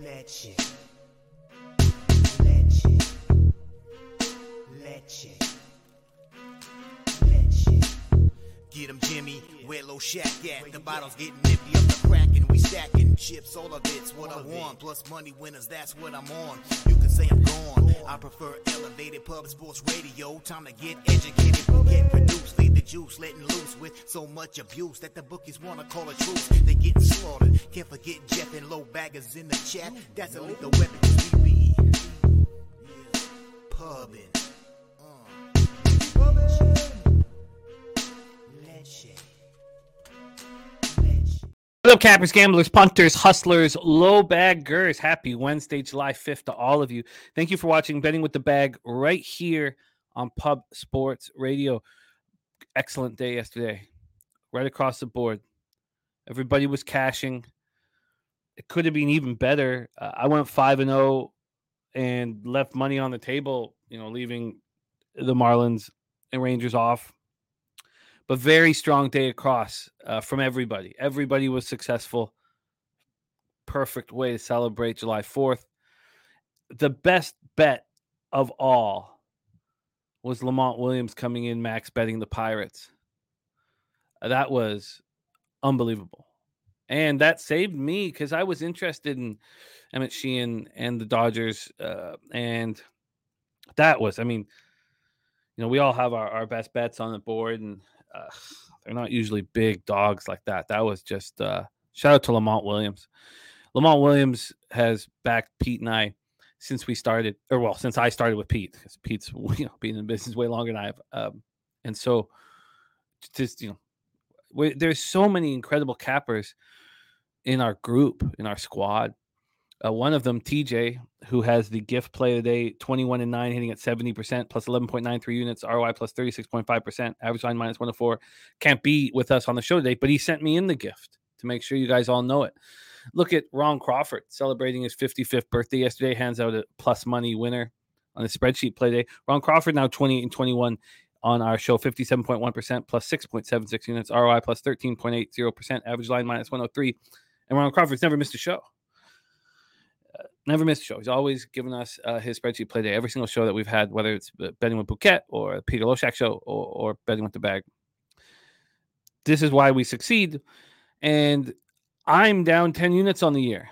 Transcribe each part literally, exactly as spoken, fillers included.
Legend. Legend. Legend. Legend. Get 'em, Jimmy, where Lil Shack at? The bottles getting empty, up the crack, and we stacking chips. All of it's what all I want, it. Plus money winners, that's what I'm on. You can say I'm gone. I prefer elevated pub sports radio. Time to get educated, get produced, lead the juice, letting loose with so much abuse that the bookies wanna call a truce. They getting slaughtered. Can't forget Jeff and Low Baggers in the chat. That's a lethal weapon. We be pubbing. What's up, cappers, gamblers, punters, hustlers, low baggers? Happy Wednesday, July fifth to all of you. Thank you for watching Betting with the Bag right here on Pub Sports Radio. Excellent day yesterday, right across the board. Everybody was cashing. It could have been even better. Uh, I went five and zero and left money on the table, you know, leaving the Marlins and Rangers off. But very strong day across uh, from everybody. Everybody was successful. Perfect way to celebrate July fourth. The best bet of all was Lamont Williams coming in, max betting the Pirates. That was unbelievable. And that saved me because I was interested in Emmett Sheehan and the Dodgers. Uh, and that was, I mean, you know, we all have our, our best bets on the board, and Uh, they're not usually big dogs like that. That was just uh, shout out to Lamont Williams. Lamont Williams has backed Pete and I since we started, or well, since I started with Pete, because Pete's, you know, been in business way longer than I have. Um, and so, just, you know, we, there's so many incredible cappers in our group, in our squad. Uh, one of them, T J, who has the gift play today, twenty-one and nine, hitting at seventy percent, plus eleven point nine three units, R O I plus thirty-six point five percent, average line minus one oh four. Can't be with us on the show today, but he sent me in the gift to make sure you guys all know it. Look at Ron Crawford celebrating his fifty-fifth birthday yesterday, hands out a plus money winner on the spreadsheet play day. Ron Crawford now twenty-eight and twenty-one on our show, fifty-seven point one percent, plus six point seven six units, R O I plus thirteen point eight zero percent, average line minus one oh three. And Ron Crawford's never missed a show. Never missed a show. He's always given us uh, his spreadsheet play day. Every single show that we've had, whether it's Betting with Bouquet or Peter Loshak show or, or Betting with the Bag. This is why we succeed. And I'm down ten units on the year.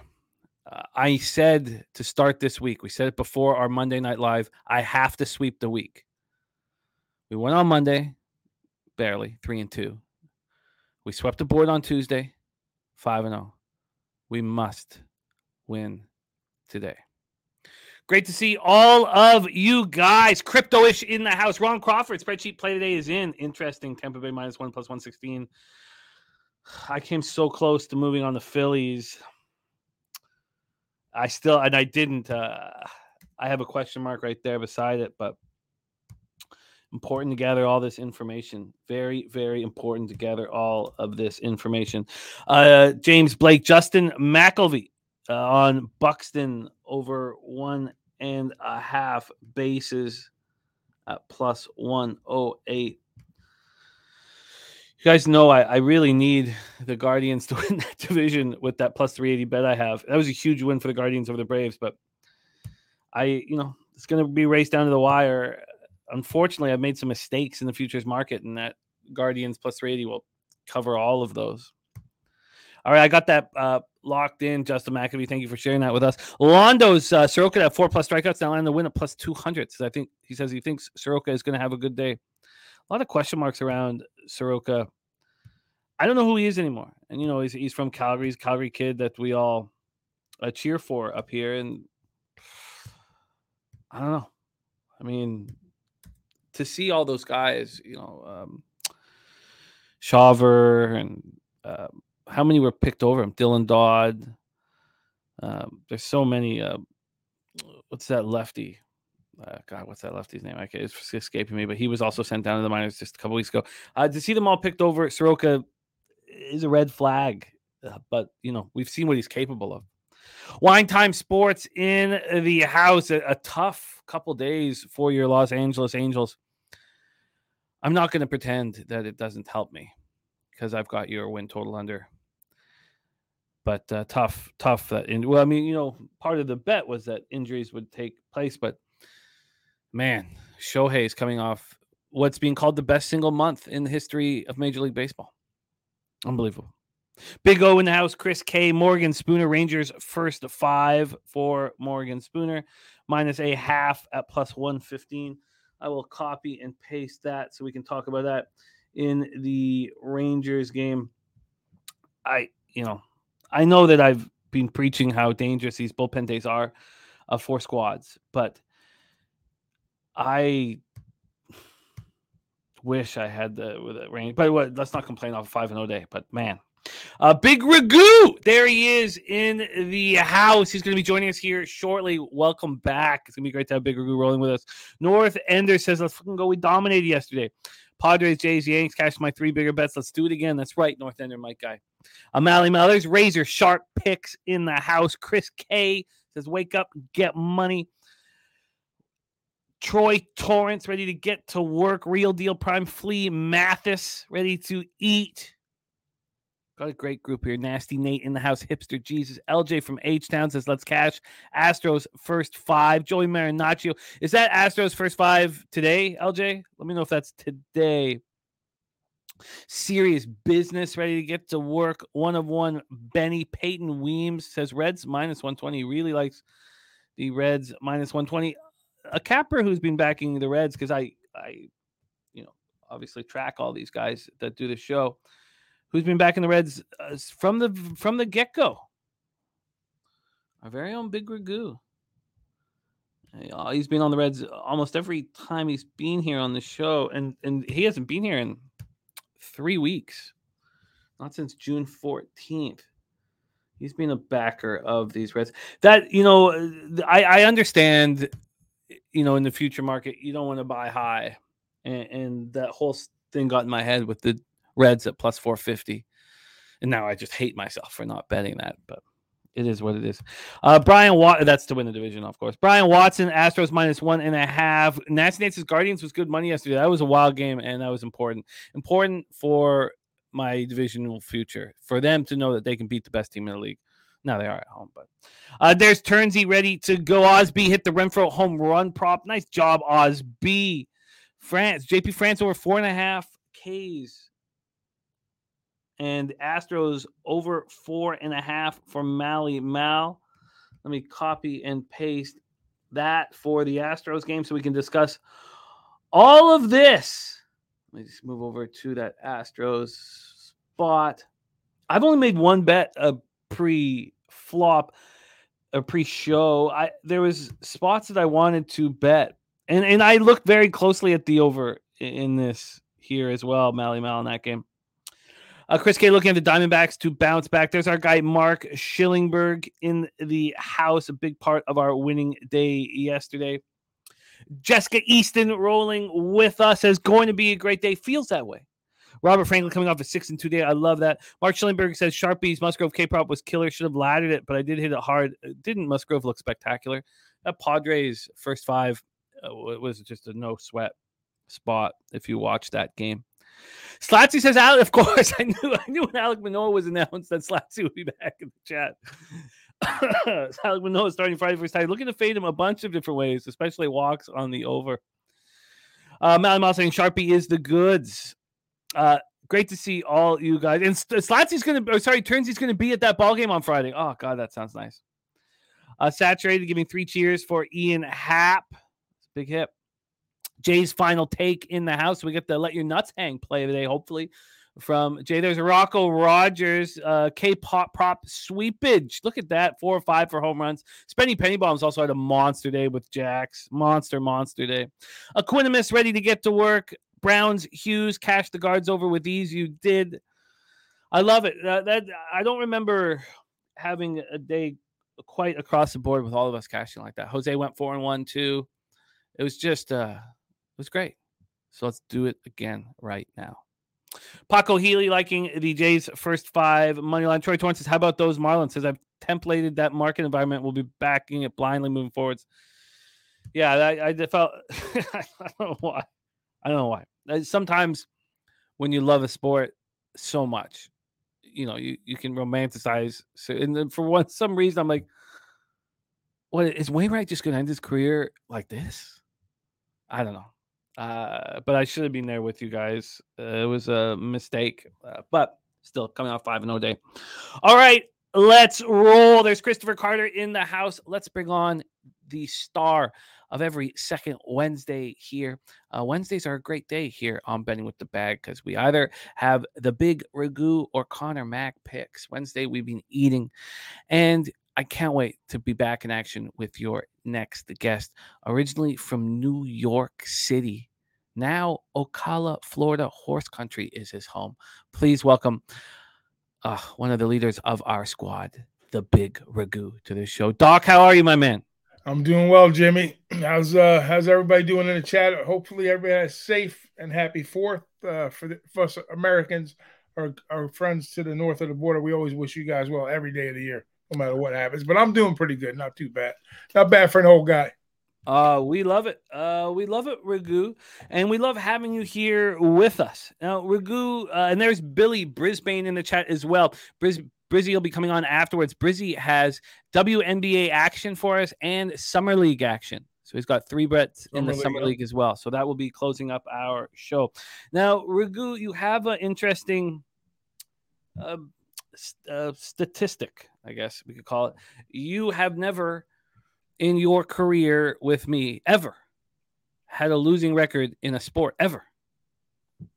Uh, I said to start this week, we said it before our Monday Night Live, I have to sweep the week. We went on Monday, barely, three and two. We swept the board on Tuesday, five and oh. We must win today. Great to see all of you guys. Crypto-ish in the house. Ron Crawford, spreadsheet play today is in. Interesting. Tampa Bay minus one plus one sixteen. I came so close to moving on the Phillies. I still, and I didn't. Uh, I have a question mark right there beside it, but important to gather all this information. Very, very important to gather all of this information. Uh, James Blake, Justin McElvey. Uh, on Buxton over one and a half bases at plus one oh eight. You guys know I, I really need the Guardians to win that division with that plus three eighty bet I have. That was a huge win for the Guardians over the Braves, but I, you know, it's going to be raced down to the wire. Unfortunately, I've made some mistakes in the futures market, and that Guardians plus three eighty will cover all of those. All right, I got that uh, locked in. Justin McAfee, thank you for sharing that with us. Londo's uh, Soroka at four-plus strikeouts. Now line the win at plus two hundred. So I think he says he thinks Soroka is going to have a good day. A lot of question marks around Soroka. I I don't know who he is anymore. And, you know, he's he's from Calgary. He's a Calgary kid that we all uh, cheer for up here. And I don't know. I mean, to see all those guys, you know, um, Chauver and uh, how many were picked over him? Dylan Dodd. Um, there's so many. Uh, what's that lefty? Uh, God, what's that lefty's name? Okay, it's escaping me, but he was also sent down to the minors just a couple weeks ago. Uh, to see them all picked over, Soroka is a red flag, uh, but you know, we've seen what he's capable of. Wine Time Sports in the house. A, a tough couple days for your Los Angeles Angels. I'm not going to pretend that it doesn't help me because I've got your win total under. But uh, tough, tough. That in, well, I mean, you know, part of the bet was that injuries would take place, but man, Shohei is coming off what's being called the best single month in the history of Major League Baseball. Unbelievable. Big O in the house, Chris K, Morgan Spooner, Rangers first five for Morgan Spooner, minus a half at plus one fifteen. I will copy and paste that so we can talk about that in the Rangers game. I, you know, I know that I've been preaching how dangerous these bullpen days are uh, for squads, but I wish I had the, the range. But what, let's not complain off a five and oh day. But man, uh, Big Ragoo, there he is in the house. He's going to be joining us here shortly. Welcome back. It's going to be great to have Big Ragoo rolling with us. North Ender says, "Let's fucking go. We dominated yesterday. Padres, Jays, Yanks. Cash my three bigger bets. Let's do it again." That's right, North Ender, Mike guy. O'Malley Mellers, razor sharp picks in the house. Chris K says, "Wake up, get money." Troy Torrance ready to get to work. Real Deal Prime Flea Mathis ready to eat. Got a great group here. Nasty Nate in the house. Hipster Jesus. L J from H-Town says, "Let's cash Astros first five." Joey Marinaccio. Is that Astros first five today, L J? Let me know if that's today. Serious Business ready to get to work. One of one. Benny Peyton Weems says, "Reds minus one twenty. He really likes the Reds minus one twenty. A capper who's been backing the Reds, because I, I, you know, obviously track all these guys that do the show, who's been backing the Reds uh, from the from the get-go. Our very own Big Ragoo. He's been on the Reds almost every time he's been here on the show, and and he hasn't been here in three weeks, not since June fourteenth. He's been a backer of these Reds. That, you know, I, I understand. You know, in the future market, you don't want to buy high. And, and that whole thing got in my head with the Reds at plus four fifty. And now I just hate myself for not betting that. But it is what it is. Uh, Brian Watson, that's to win the division, of course. Brian Watson, Astros minus one and a half. Nasty Nate's Guardians was good money yesterday. That was a wild game, and that was important. Important for my divisional future, for them to know that they can beat the best team in the league. No, they are at home, but uh, there's Turnsy ready to go. Osby hit the Renfroe home run prop. Nice job, Osby. France, J P France over four and a half Ks. And Astros over four and a half for Mally Mal. Let me copy and paste that for the Astros game so we can discuss all of this. Let me just move over to that Astros spot. I've only made one bet a pre- flop a pre-show. I there was spots that I wanted to bet, and and I looked very closely at the over in, in this here as well. Mally Mal in that game. Uh, Chris K looking at the Diamondbacks to bounce back. There's our guy Mark Schillingberg in the house, a big part of our winning day yesterday. Jessica Easton rolling with us as going to be a great day. Feels that way. Robert Franklin coming off a six and two day. I love that. Mark Schillingberg says Sharpie's Musgrove K-prop was killer. Should have laddered it, but I did hit it hard. Didn't Musgrove look spectacular? That Padres first five was just a no sweat spot if you watch that game. Slatsy says, "Alec." Of course, I knew. I knew when Alek Manoah was announced that Slatsy would be back in the chat. Alek Manoah starting Friday first time. Looking to fade him a bunch of different ways, especially walks on the over. Uh, Mally Mal saying Sharpie is the goods. Uh, great to see all you guys. And Slatsy's going to, sorry, Turnsy's going to be at that ball game on Friday. Oh, God, that sounds nice. Uh, Saturated giving three cheers for Ian Happ. Big hip. Jay's final take in the house. We get the Let Your Nuts Hang play today, hopefully. from Jay. There's Rocco Rogers, uh, K-pop prop sweepage. Look at that, four or five for home runs. Spenny Pennybaum's also had a monster day with Jax. Monster, monster day. Equanimus ready to get to work. Browns, Hughes, cash the guards over with ease. You did. I love it. Uh, that I don't remember having a day quite across the board with all of us cashing like that. Jose went four and one too. It was just, uh, it was great. So let's do it again right now. Paco Healy liking the Jays first five money line. Troy Torrance says, how about those Marlins? Says, I've templated that market environment. We'll be backing it blindly moving forwards. Yeah, I, I felt, I don't know why. I don't know why. Sometimes when you love a sport so much, you know, you, you can romanticize. So, and then for one, some reason, I'm like, what is Wainwright just going to end his career like this? I don't know. Uh, but I should have been there with you guys. Uh, it was a mistake, uh, but still coming off five and oh day. All right, let's roll. There's Christopher Carter in the house. Let's bring on the star of every second Wednesday here. Uh, Wednesdays are a great day here on Betting with the Bag because we either have the Big Ragu or Connor Mack picks. Wednesday we've been eating, and I can't wait to be back in action with your next guest. Originally from New York City, now Ocala, Florida, horse country is his home. Please welcome uh, one of the leaders of our squad, the Big Ragu, to the show. Doc, how are you, my man? I'm doing well, Jimmy. How's uh, how's everybody doing in the chat? Hopefully everybody has safe and happy fourth uh, for, the, for us Americans, our, our friends to the north of the border. We always wish you guys well every day of the year, no matter what happens. But I'm doing pretty good. Not too bad. Not bad for an old guy. Uh, we love it. Uh, we love it, Ragu. And we love having you here with us. Now, Ragu, uh, and there's Billy Brisbane in the chat as well. Bris- Brizzy will be coming on afterwards. Brizzy has W N B A action for us and Summer League action. So he's got three bets in the Summer League as well. So that will be closing up our show. Now, Ragu, you have an interesting uh, st- uh, statistic, I guess we could call it. You have never in your career with me ever had a losing record in a sport ever.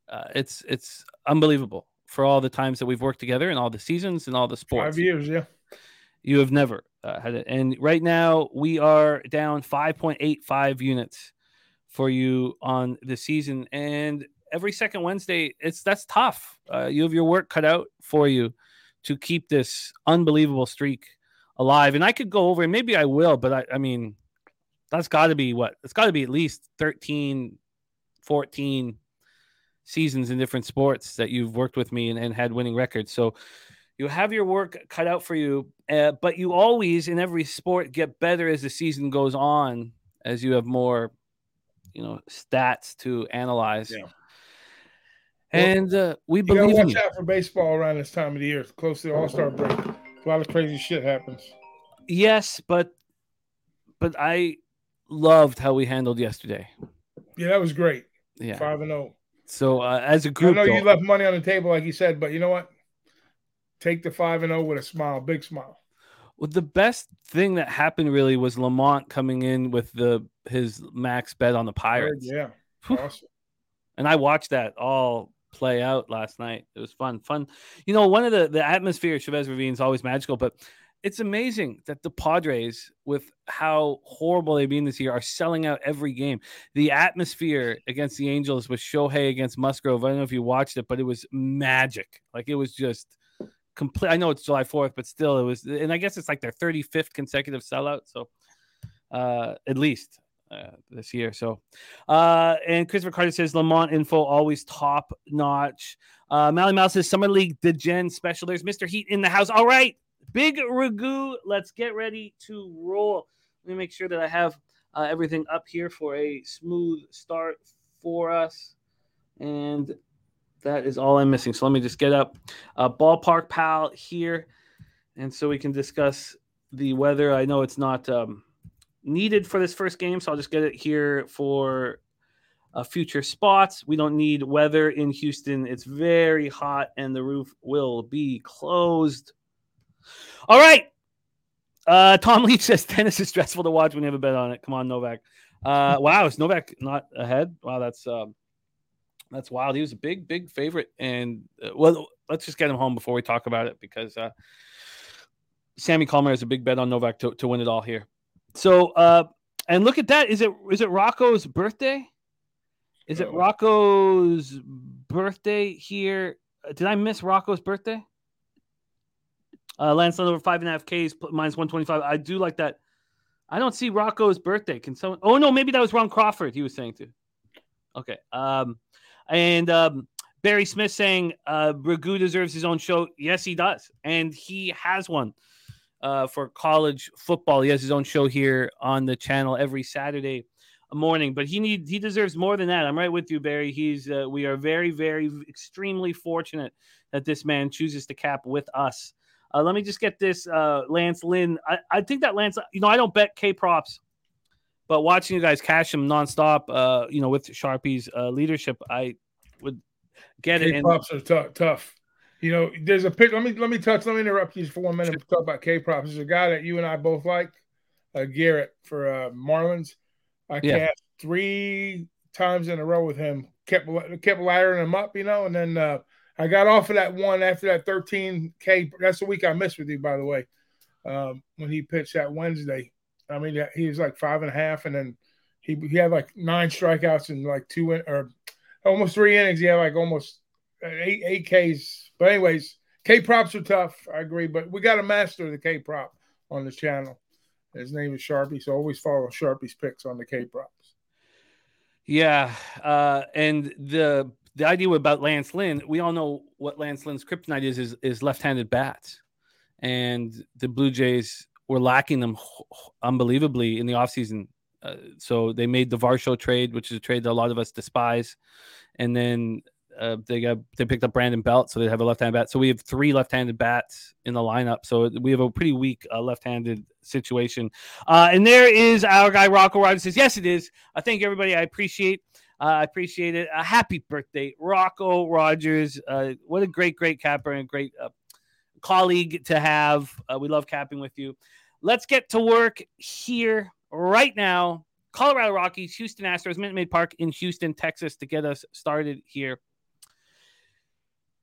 Uh, it's it's unbelievable for all the times that we've worked together and all the seasons and all the sports. Five years, yeah. You have never uh, had it. And right now we are down five point eight five units for you on the season. And every second Wednesday, it's that's tough. Uh, you have your work cut out for you to keep this unbelievable streak alive. And I could go over, and maybe I will, but I, I mean, that's got to be what? It's got to be at least thirteen, fourteen seasons in different sports that you've worked with me and, and had winning records. So you have your work cut out for you, uh, but you always, in every sport, get better as the season goes on, as you have more, you know, stats to analyze. Yeah. And uh, we you believe gotta watch you. out for baseball around this time of the year. It's close to the All-Star break. A lot of crazy shit happens. Yes, but but I loved how we handled yesterday. Yeah, that was great. Yeah, five and zero. So uh, as a group, I know though, you left money on the table, like you said, but you know what? Take the five and zero with a smile, big smile. Well, the best thing that happened really was Lamont coming in with the his max bet on the Pirates. Yeah, awesome. And I watched that all play out last night. It was fun, fun. You know, one of the, the atmosphere at Chavez Ravine is always magical, but it's amazing that the Padres, with how horrible they've been this year, are selling out every game. The atmosphere against the Angels with Shohei against Musgrove, I don't know if you watched it, but it was magic. Like, it was just complete. I know it's July fourth, but still it was, and I guess it's like their thirty-fifth consecutive sellout. So uh, at least Uh, this year. So, uh, and Christopher Carter says Lamont info always top notch. Uh, Mally Mouse says Summer League DeGen special. There's Mister Heat in the house. All right, Big Ragu, let's get ready to roll. Let me make sure that I have uh, everything up here for a smooth start for us. And that is all I'm missing. So, let me just get up uh, Ballpark Pal here. And so we can discuss the weather. I know it's not, um, needed for this first game, so I'll just get it here for uh, future spots. We don't need weather in Houston. It's very hot, and the roof will be closed. All right. Uh, Tom Leach says tennis is stressful to watch when you have a bet on it. Come on, Novak. Uh, wow, is Novak not ahead? Wow, that's um, That's wild. He was a big, big favorite. And, uh, well, let's just get him home before we talk about it, because uh, Sammy Calmer has a big bet on Novak to, to win it all here. So, uh, and look at that. Is it is it Rocco's birthday? Is it Rocco's birthday here? Did I miss Rocco's birthday? Uh, Lance Lynn over five and a half Ks, minus one twenty-five. I do like that. I don't see Rocco's birthday. Can someone? Oh, no, maybe that was Ron Crawford he was saying too. Okay. Um, and um, Barry Smith saying uh, Bragu deserves his own show. Yes, he does. And he has one uh, for college football. He has his own show here on the channel every Saturday morning. But he need he deserves more than that. I'm right with you, Barry. He's uh, we are very, very, extremely fortunate that this man chooses to cap with us. Uh, let me just get this uh, Lance Lynn. I, I think that Lance, you know, I don't bet K props, but watching you guys cash him nonstop, uh, you know, with Sharpie's uh, leadership, I would get K-props it. K props are tough, tough. You know, there's a pick. Let me let me touch. Let me interrupt you for one minute to talk about K props. There's a guy that you and I both like, uh, Garrett for uh, Marlins. I yeah. cast three times in a row with him. Kept kept laddering him up, you know, and then uh, I got off of that one after that thirteen K. That's the week I missed with you, by the way, um, when he pitched that Wednesday. I mean, he was like five and a half, and then he he had like nine strikeouts and like two in, or almost three innings. He had like almost eight eight Ks. But anyways, K props are tough. I agree, but we got to master the K prop on this channel. His name is Sharpie, so always follow Sharpie's picks on the K props. Yeah, uh, and the the idea about Lance Lynn, we all know what Lance Lynn's kryptonite is is, is left-handed bats, and the Blue Jays were lacking them unbelievably in the offseason. Uh, so they made the Varsho trade, which is a trade that a lot of us despise, and then uh, they got they picked up Brandon Belt, so they have a left-handed bat. So we have three left-handed bats in the lineup. So we have a pretty weak uh, left-handed situation. Uh, and there is our guy Rocco Rogers says, "Yes, it is." I thank everybody. I appreciate. I uh, appreciate it. A uh, happy birthday, Rocco Rogers. Uh, what a great, great capper and a great uh, colleague to have. Uh, we love capping with you. Let's get to work here right now. Colorado Rockies, Houston Astros, Minute Maid Park in Houston, Texas, to get us started here.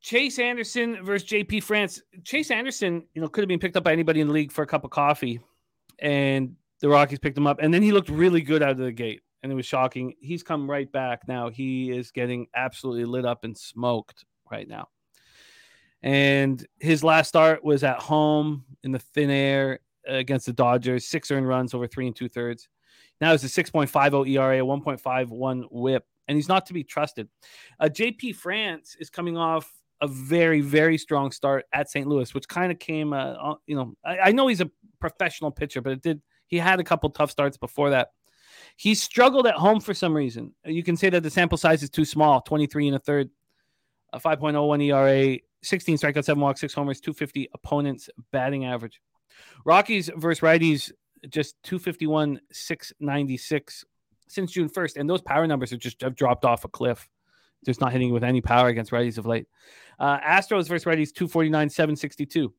Chase Anderson versus J P France. Chase Anderson, you know, could have been picked up by anybody in the league for a cup of coffee, and the Rockies picked him up. And then he looked really good out of the gate, and it was shocking. He's come right back now. He is getting absolutely lit up and smoked right now. And his last start was at home in the thin air against the Dodgers. Six earned runs over three and two thirds. Now it's a six point five oh E R A, one point five one whip, and he's not to be trusted. Uh, J P France is coming off a very, very strong start at Saint Louis, which kind of came, uh, you know, I, I know he's a professional pitcher, but it did. He had a couple tough starts before that. He struggled at home for some reason. You can say that the sample size is too small, twenty-three and a third, a five point oh one E R A, sixteen strikeouts, seven walks, six homers, two fifty opponents batting average. Rockies versus righties, just two fifty-one, six ninety-six since June first. And those power numbers have just have dropped off a cliff. Just not hitting with any power against righties of late. Uh, Astros versus righties, two forty-nine, seven sixty-two.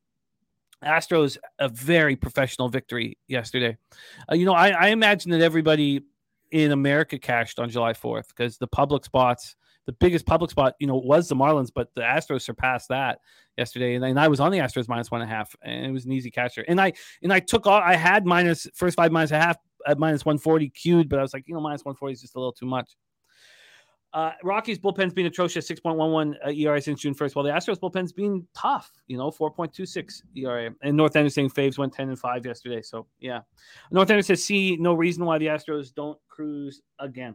Astros, a very professional victory yesterday. Uh, you know, I, I imagine that everybody in America cashed on July fourth because the public spots, the biggest public spot, you know, was the Marlins, but the Astros surpassed that yesterday. And, and I was on the Astros minus one and a half, and it was an easy catcher. And I and I took all, I had minus first five minus a half at minus one forty queued, but I was like, you know, minus one forty is just a little too much. Uh, Rockies bullpen's been atrocious, six point one one uh, E R A since June first, while the Astros bullpen's been tough, you know, four point two six E R A. And North End is saying Faves went ten and five yesterday. So, yeah. North End says, see, no reason why the Astros don't cruise again.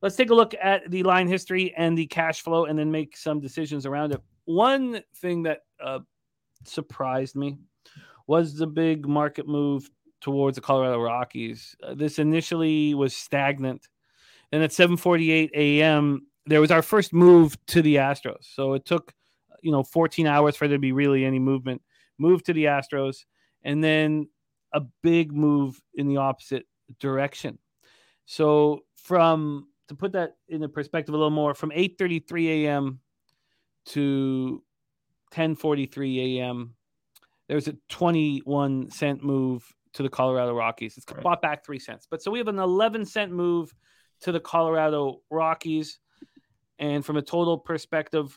Let's take a look at the line history and the cash flow and then make some decisions around it. One thing that uh, surprised me was the big market move towards the Colorado Rockies. Uh, this initially was stagnant. And at seven forty-eight a.m., there was our first move to the Astros. So it took, you know, fourteen hours for there to be really any movement. Move to the Astros, and then a big move in the opposite direction. So from, to put that into perspective a little more, from eight thirty-three a.m. to ten forty-three a.m., there was a twenty-one cent move to the Colorado Rockies. It's bought back three cents. But so we have an eleven cent move to the Colorado Rockies, And from a total perspective,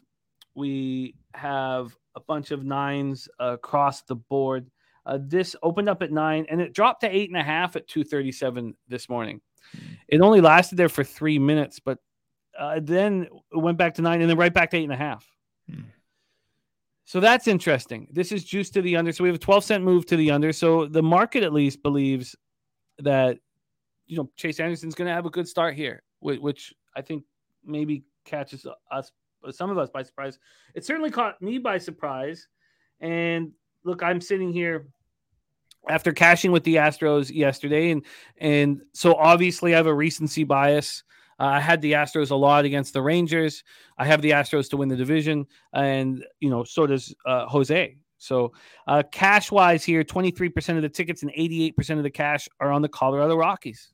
we have a bunch of nines uh, across the board. Uh, this opened up at nine, and it dropped to eight and a half at two thirty-seven this morning. It only lasted there for three minutes, but uh, then it went back to nine and then right back to eight and a half. Hmm. So that's interesting. This is juice to the under. So we have a twelve cent move to the under. So the market at least believes that, you know, Chase Anderson's going to have a good start here, which I think maybe catches us, some of us, by surprise. It certainly caught me by surprise. And look, I'm sitting here after cashing with the Astros yesterday. And, and so obviously I have a recency bias. Uh, I had the Astros a lot against the Rangers. I have the Astros to win the division, and, you know, so does uh, Jose. So uh, cash-wise here, twenty-three percent of the tickets and eighty-eight percent of the cash are on the Colorado Rockies.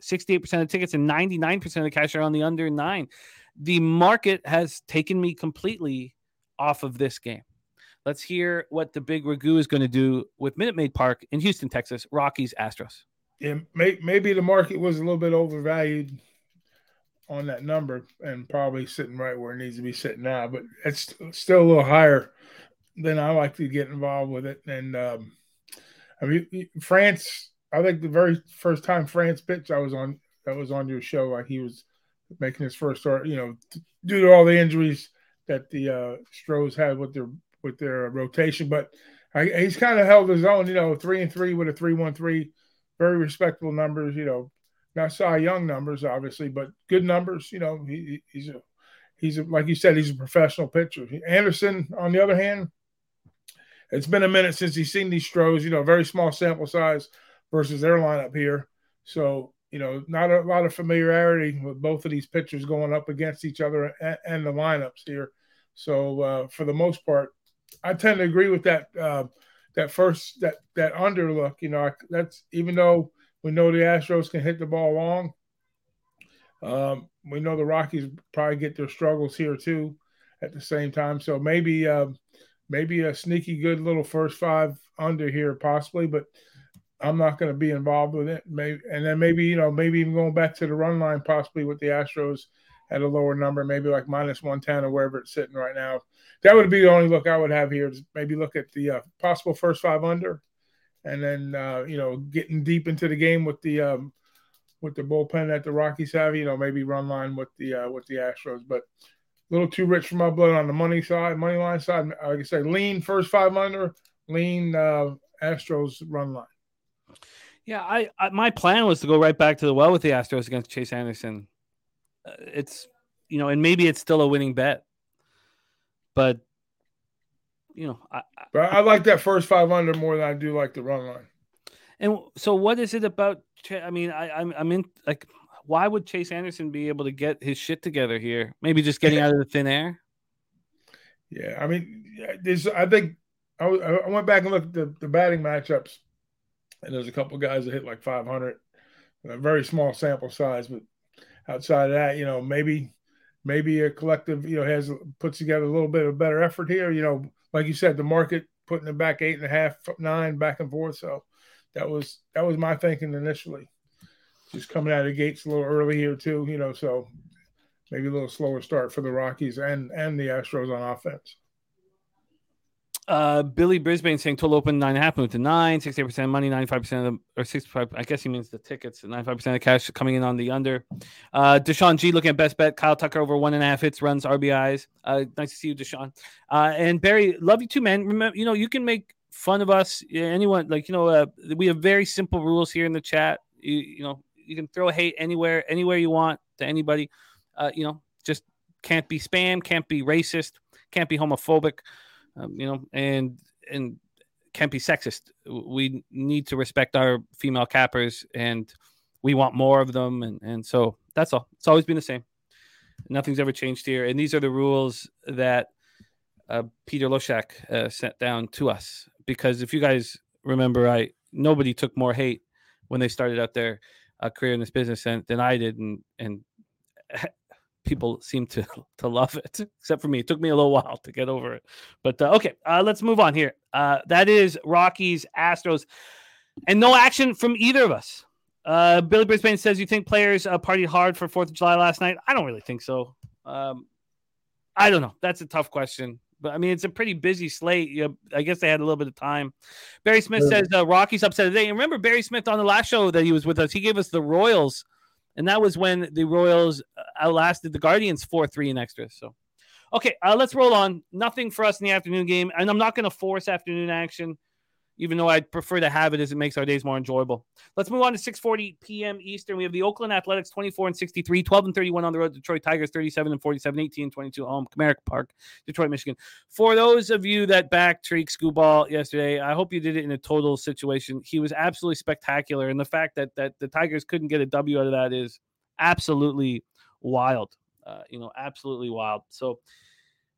sixty-eight percent of the tickets and ninety-nine percent of the cash are on the under nine. The market has taken me completely off of this game. Let's hear what the Big Ragu is going to do with Minute Maid Park in Houston, Texas, Rockies, Astros. Yeah, may, maybe the market was a little bit overvalued on that number and probably sitting right where it needs to be sitting now, but it's still a little higher than I like to get involved with it. And um, I mean, France, I think the very first time France pitched, I was on, that was on your show. Like, he was making his first start, you know, due to all the injuries that the uh, Astros had with their, with their rotation, but I, he's kind of held his own, you know, three and three with a three, one, three. Very respectable numbers, you know, not Cy Young numbers, obviously, but good numbers. You know, he, he's a, he's a, like you said, he's a professional pitcher. Anderson, on the other hand, it's been a minute since he's seen these Stros, you know, very small sample size versus their lineup here. So, you know, not a lot of familiarity with both of these pitchers going up against each other and, and the lineups here. So uh, for the most part, I tend to agree with that. Uh, That first, that that underlook, you know, that's, even though we know the Astros can hit the ball long, um, we know the Rockies probably get their struggles here too at the same time. So maybe uh, maybe a sneaky good little first five under here possibly, but I'm not going to be involved with it. Maybe, and then maybe, you know, maybe even going back to the run line possibly with the Astros at a lower number, maybe like minus one ten or wherever it's sitting right now. That would be the only look I would have here, is maybe look at the uh, possible first five under, and then, uh, you know, getting deep into the game with the um, with the bullpen that the Rockies have, you know, maybe run line with the uh, with the Astros. But a little too rich for my blood on the money side, money line side. Like I said, lean first five under, lean uh, Astros run line. Yeah, I, I my plan was to go right back to the well with the Astros against Chase Anderson. It's, you know, and maybe it's still a winning bet, but, you know, I, but I like that first five under more than I do like the run line. And so, what is it about? I mean, I, I'm, I'm in, like, why would Chase Anderson be able to get his shit together here? Maybe just getting yeah. out of the thin air. Yeah, I mean, there's. I think I, I went back and looked at the, the batting matchups, and there's a couple guys that hit like five hundred, a very small sample size, but. Outside of that, you know, maybe maybe a collective, you know, has puts together a little bit of better effort here. You know, like you said, the market putting it back eight and a half, nine, back and forth. So that was that was my thinking initially. Just coming out of the gates a little early here too, you know, so maybe a little slower start for the Rockies and, and the Astros on offense. Uh, Billy Brisbane saying total open nine and a half, move to nine, sixty-eight percent money, ninety-five percent of the, or sixty-five, I guess he means the tickets, ninety-five percent of cash coming in on the under. Uh, Deshaun G looking at best bet, Kyle Tucker over one and a half hits, runs, R B Is. Uh, nice to see you, Deshaun. Uh, and Barry, love you too, man. Remember, you know, you can make fun of us, anyone, like, you know, uh, we have very simple rules here in the chat. You, you know, you can throw hate anywhere, anywhere you want to anybody. Uh, you know, just can't be spam, can't be racist, can't be homophobic. Um, you know, and and can't be sexist. We need to respect our female cappers, and we want more of them. And, and so that's all. It's always been the same. Nothing's ever changed here. And these are the rules that uh, Peter Loshak uh, sent down to us. Because if you guys remember, I nobody took more hate when they started out their uh, career in this business than, than I did. And and people seem to, to love it, except for me. It took me a little while to get over it. But, uh, okay, uh, let's move on here. Uh, that is Rockies, Astros, and no action from either of us. Uh, Billy Brisbane says, you think players uh, partied hard for fourth of July last night? I don't really think so. Um, I don't know. That's a tough question. But, I mean, it's a pretty busy slate. You know, I guess they had a little bit of time. Barry Smith yeah. says, uh, Rockies upset today. And remember Barry Smith on the last show that he was with us, he gave us the Royals. And that was when the Royals outlasted the Guardians four three in extras. So, okay, uh, let's roll on. Nothing for us in the afternoon game. And I'm not going to force afternoon action, even though I prefer to have it as it makes our days more enjoyable. Let's move on to six forty p.m. Eastern. We have the Oakland Athletics twenty-four and sixty-three, twelve and thirty-one on the road. Detroit Tigers thirty-seven and forty-seven, eighteen and twenty-two at home. Comerica Park, Detroit, Michigan. For those of you that backed Tariq Skubal yesterday, I hope you did it in a total situation. He was absolutely spectacular, and the fact that that the Tigers couldn't get a W out of that is absolutely wild. Uh, you know, absolutely wild. So,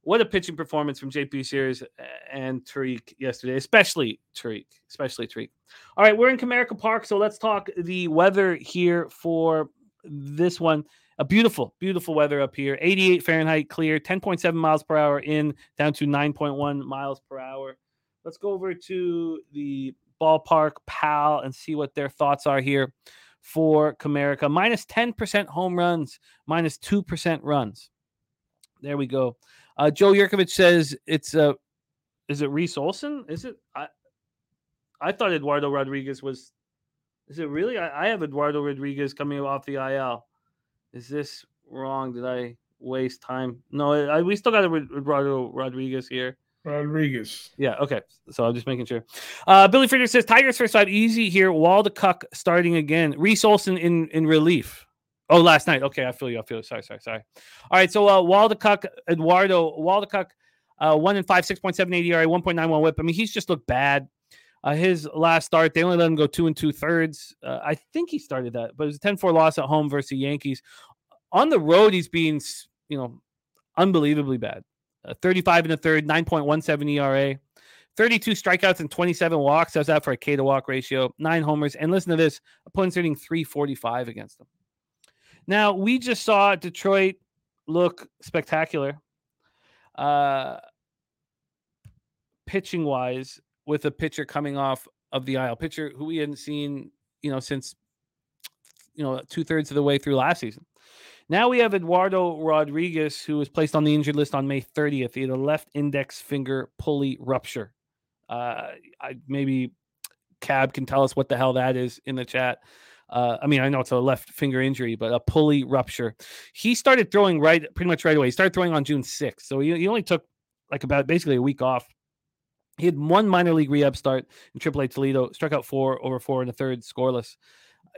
what a pitching performance from J P Sears and Tariq yesterday, especially Tariq, especially Tariq. All right, we're in Comerica Park, so let's talk the weather here for this one. A beautiful, beautiful weather up here. eighty-eight Fahrenheit clear, ten point seven miles per hour in, down to nine point one miles per hour. Let's go over to the ballpark pal and see what their thoughts are here for Comerica. Minus ten percent home runs, minus two percent runs. There we go. Uh, Joe Yurkovich says it's a. Uh, is it Reese Olson? Is it? I I thought Eduardo Rodriguez was. Is it really? I, I have Eduardo Rodriguez coming off the I L. Is this wrong? Did I waste time? No, I, we still got Eduardo Rodriguez here. Rodriguez. Yeah. Okay. So I'm just making sure. Uh, Billy Friedrich says Tigers first five easy here. Wall to Cuck starting again. Reese Olson in in relief. Oh, last night. Okay, I feel you. I feel you. Sorry, sorry, sorry. All right, so uh, Waldecock, Eduardo, Waldecock, uh, one and five, six point seven eight E R A, one point nine one whip. I mean, he's just looked bad. Uh, his last start, they only let him go two and two-thirds. Uh, I think he started that, but it was a ten four loss at home versus the Yankees. On the road, he's being, you know, unbelievably bad. Uh, thirty-five and a third, nine point one seven E R A, thirty-two strikeouts and twenty-seven walks. How's that for a K-to-walk ratio? Nine homers. And listen to this, opponents hitting three forty-five against them. Now, we just saw Detroit look spectacular uh, pitching-wise with a pitcher coming off of the I L. Pitcher who we hadn't seen, you know, since, you know, two-thirds of the way through last season. Now we have Eduardo Rodriguez, who was placed on the injured list on May thirtieth. He had a left index finger pulley rupture. Uh, I, maybe Cab can tell us what the hell that is in the chat. Uh, I mean, I know it's a left finger injury, but a pulley rupture. He started throwing right, pretty much right away. He started throwing on June sixth. So he, he only took like about basically a week off. He had one minor league rehab start in triple A Toledo, struck out four over four and a third, scoreless.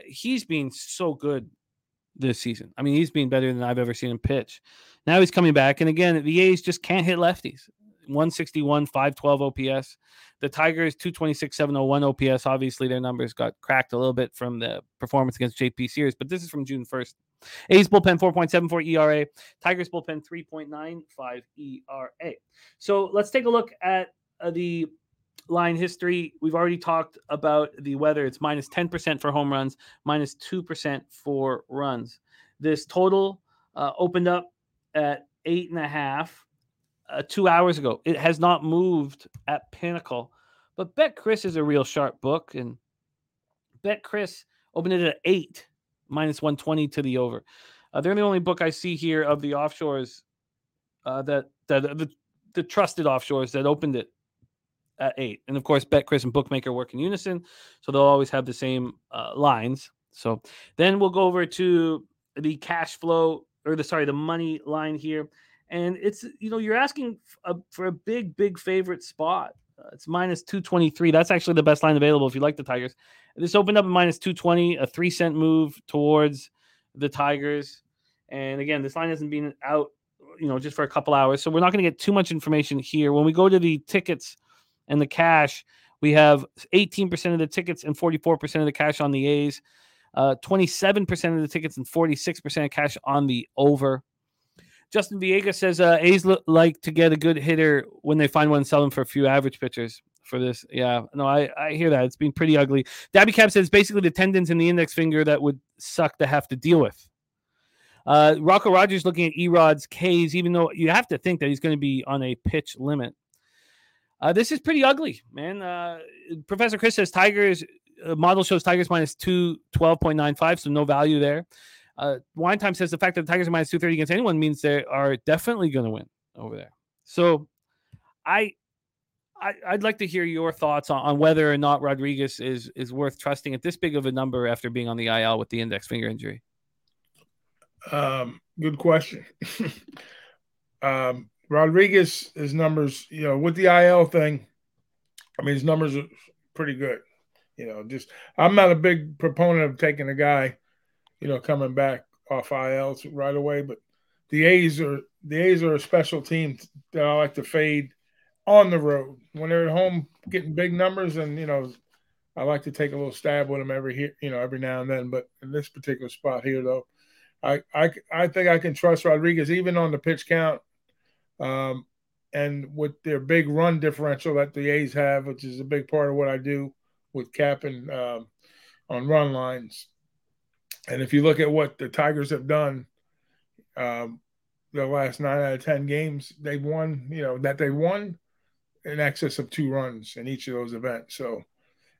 He's been so good this season. I mean, he's been better than I've ever seen him pitch. Now he's coming back. And again, the A's just can't hit lefties. one sixty-one, five twelve O P S. The Tigers, two twenty-six, seven oh one O P S. Obviously, their numbers got cracked a little bit from the performance against J P Sears, but this is from June first. A's bullpen, four point seven four E R A. Tigers bullpen, three point nine five E R A. So let's take a look at uh, the line history. We've already talked about the weather. It's minus ten percent for home runs, minus two percent for runs. This total uh, opened up at eight and a half. Uh, two hours ago. It has not moved at Pinnacle, but Bet Chris is a real sharp book, and Bet Chris opened it at eight, minus one twenty to the over. Uh, they're the only book I see here of the offshores uh, that, that the, the trusted offshores that opened it at eight. And of course, Bet Chris and Bookmaker work in unison, so they'll always have the same uh, lines. So then we'll go over to the cash flow or the, sorry, the money line here. And it's, you know, you're asking a, for a big, big favorite spot. Uh, it's minus two twenty-three. That's actually the best line available if you like the Tigers. This opened up at minus two twenty, a three cent move towards the Tigers. And again, this line hasn't been out, you know, just for a couple hours. So we're not going to get too much information here. When we go to the tickets and the cash, we have eighteen percent of the tickets and forty-four percent of the cash on the A's, uh, twenty-seven percent of the tickets and forty-six percent of cash on the over. Justin Viega says uh, A's look like to get a good hitter when they find one and sell them for a few average pitchers for this. Yeah, no, I, I hear that. It's been pretty ugly. Dabby Cab says basically the tendons in the index finger that would suck to have to deal with. Uh, Rocco Rogers looking at Erod's K's, even though you have to think that he's going to be on a pitch limit. Uh, this is pretty ugly, man. Uh, Professor Chris says Tigers uh, model shows Tigers minus two twelve point nine five, so no value there. Uh, Wine Time says the fact that the Tigers are minus two thirty against anyone means they are definitely going to win over there. So I, I, I'd like to hear your thoughts on, on whether or not Rodriguez is is worth trusting at this big of a number after being on the I L with the index finger injury. Um, good question. um, Rodriguez, his numbers, you know, with the I L thing, I mean, his numbers are pretty good. You know, just I'm not a big proponent of taking a guy, you know, coming back off I L right away, but the A's are the A's are a special team that I like to fade on the road. When they're at home getting big numbers, and you know, I like to take a little stab with them every here, you know, every now and then. But in this particular spot here, though, I I, I think I can trust Rodriguez even on the pitch count, um, and with their big run differential that the A's have, which is a big part of what I do with capping um, on run lines. And if you look at what the Tigers have done, um, the last nine out of ten games they've won, you know, that they won in excess of two runs in each of those events. So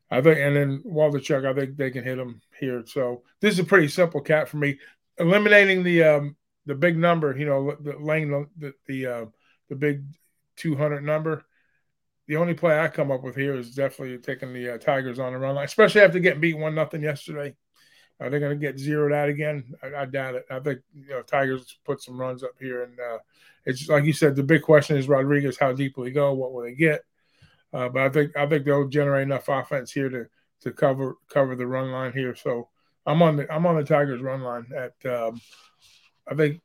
I think, and then Waldichuk, I think they can hit him here. So this is a pretty simple cap for me. Eliminating the um, the big number, you know, the, laying the the uh, the big two hundred number. The only play I come up with here is definitely taking the uh, Tigers on the run line, especially after getting beat one nothing yesterday. Are they going to get zeroed out again? I, I doubt it. I think, you know, Tigers put some runs up here. And uh, it's like you said, the big question is Rodriguez, how deep will he go? What will they get? Uh, but I think I think they'll generate enough offense here to to cover cover the run line here. So I'm on the I'm on the Tigers run line at um, I think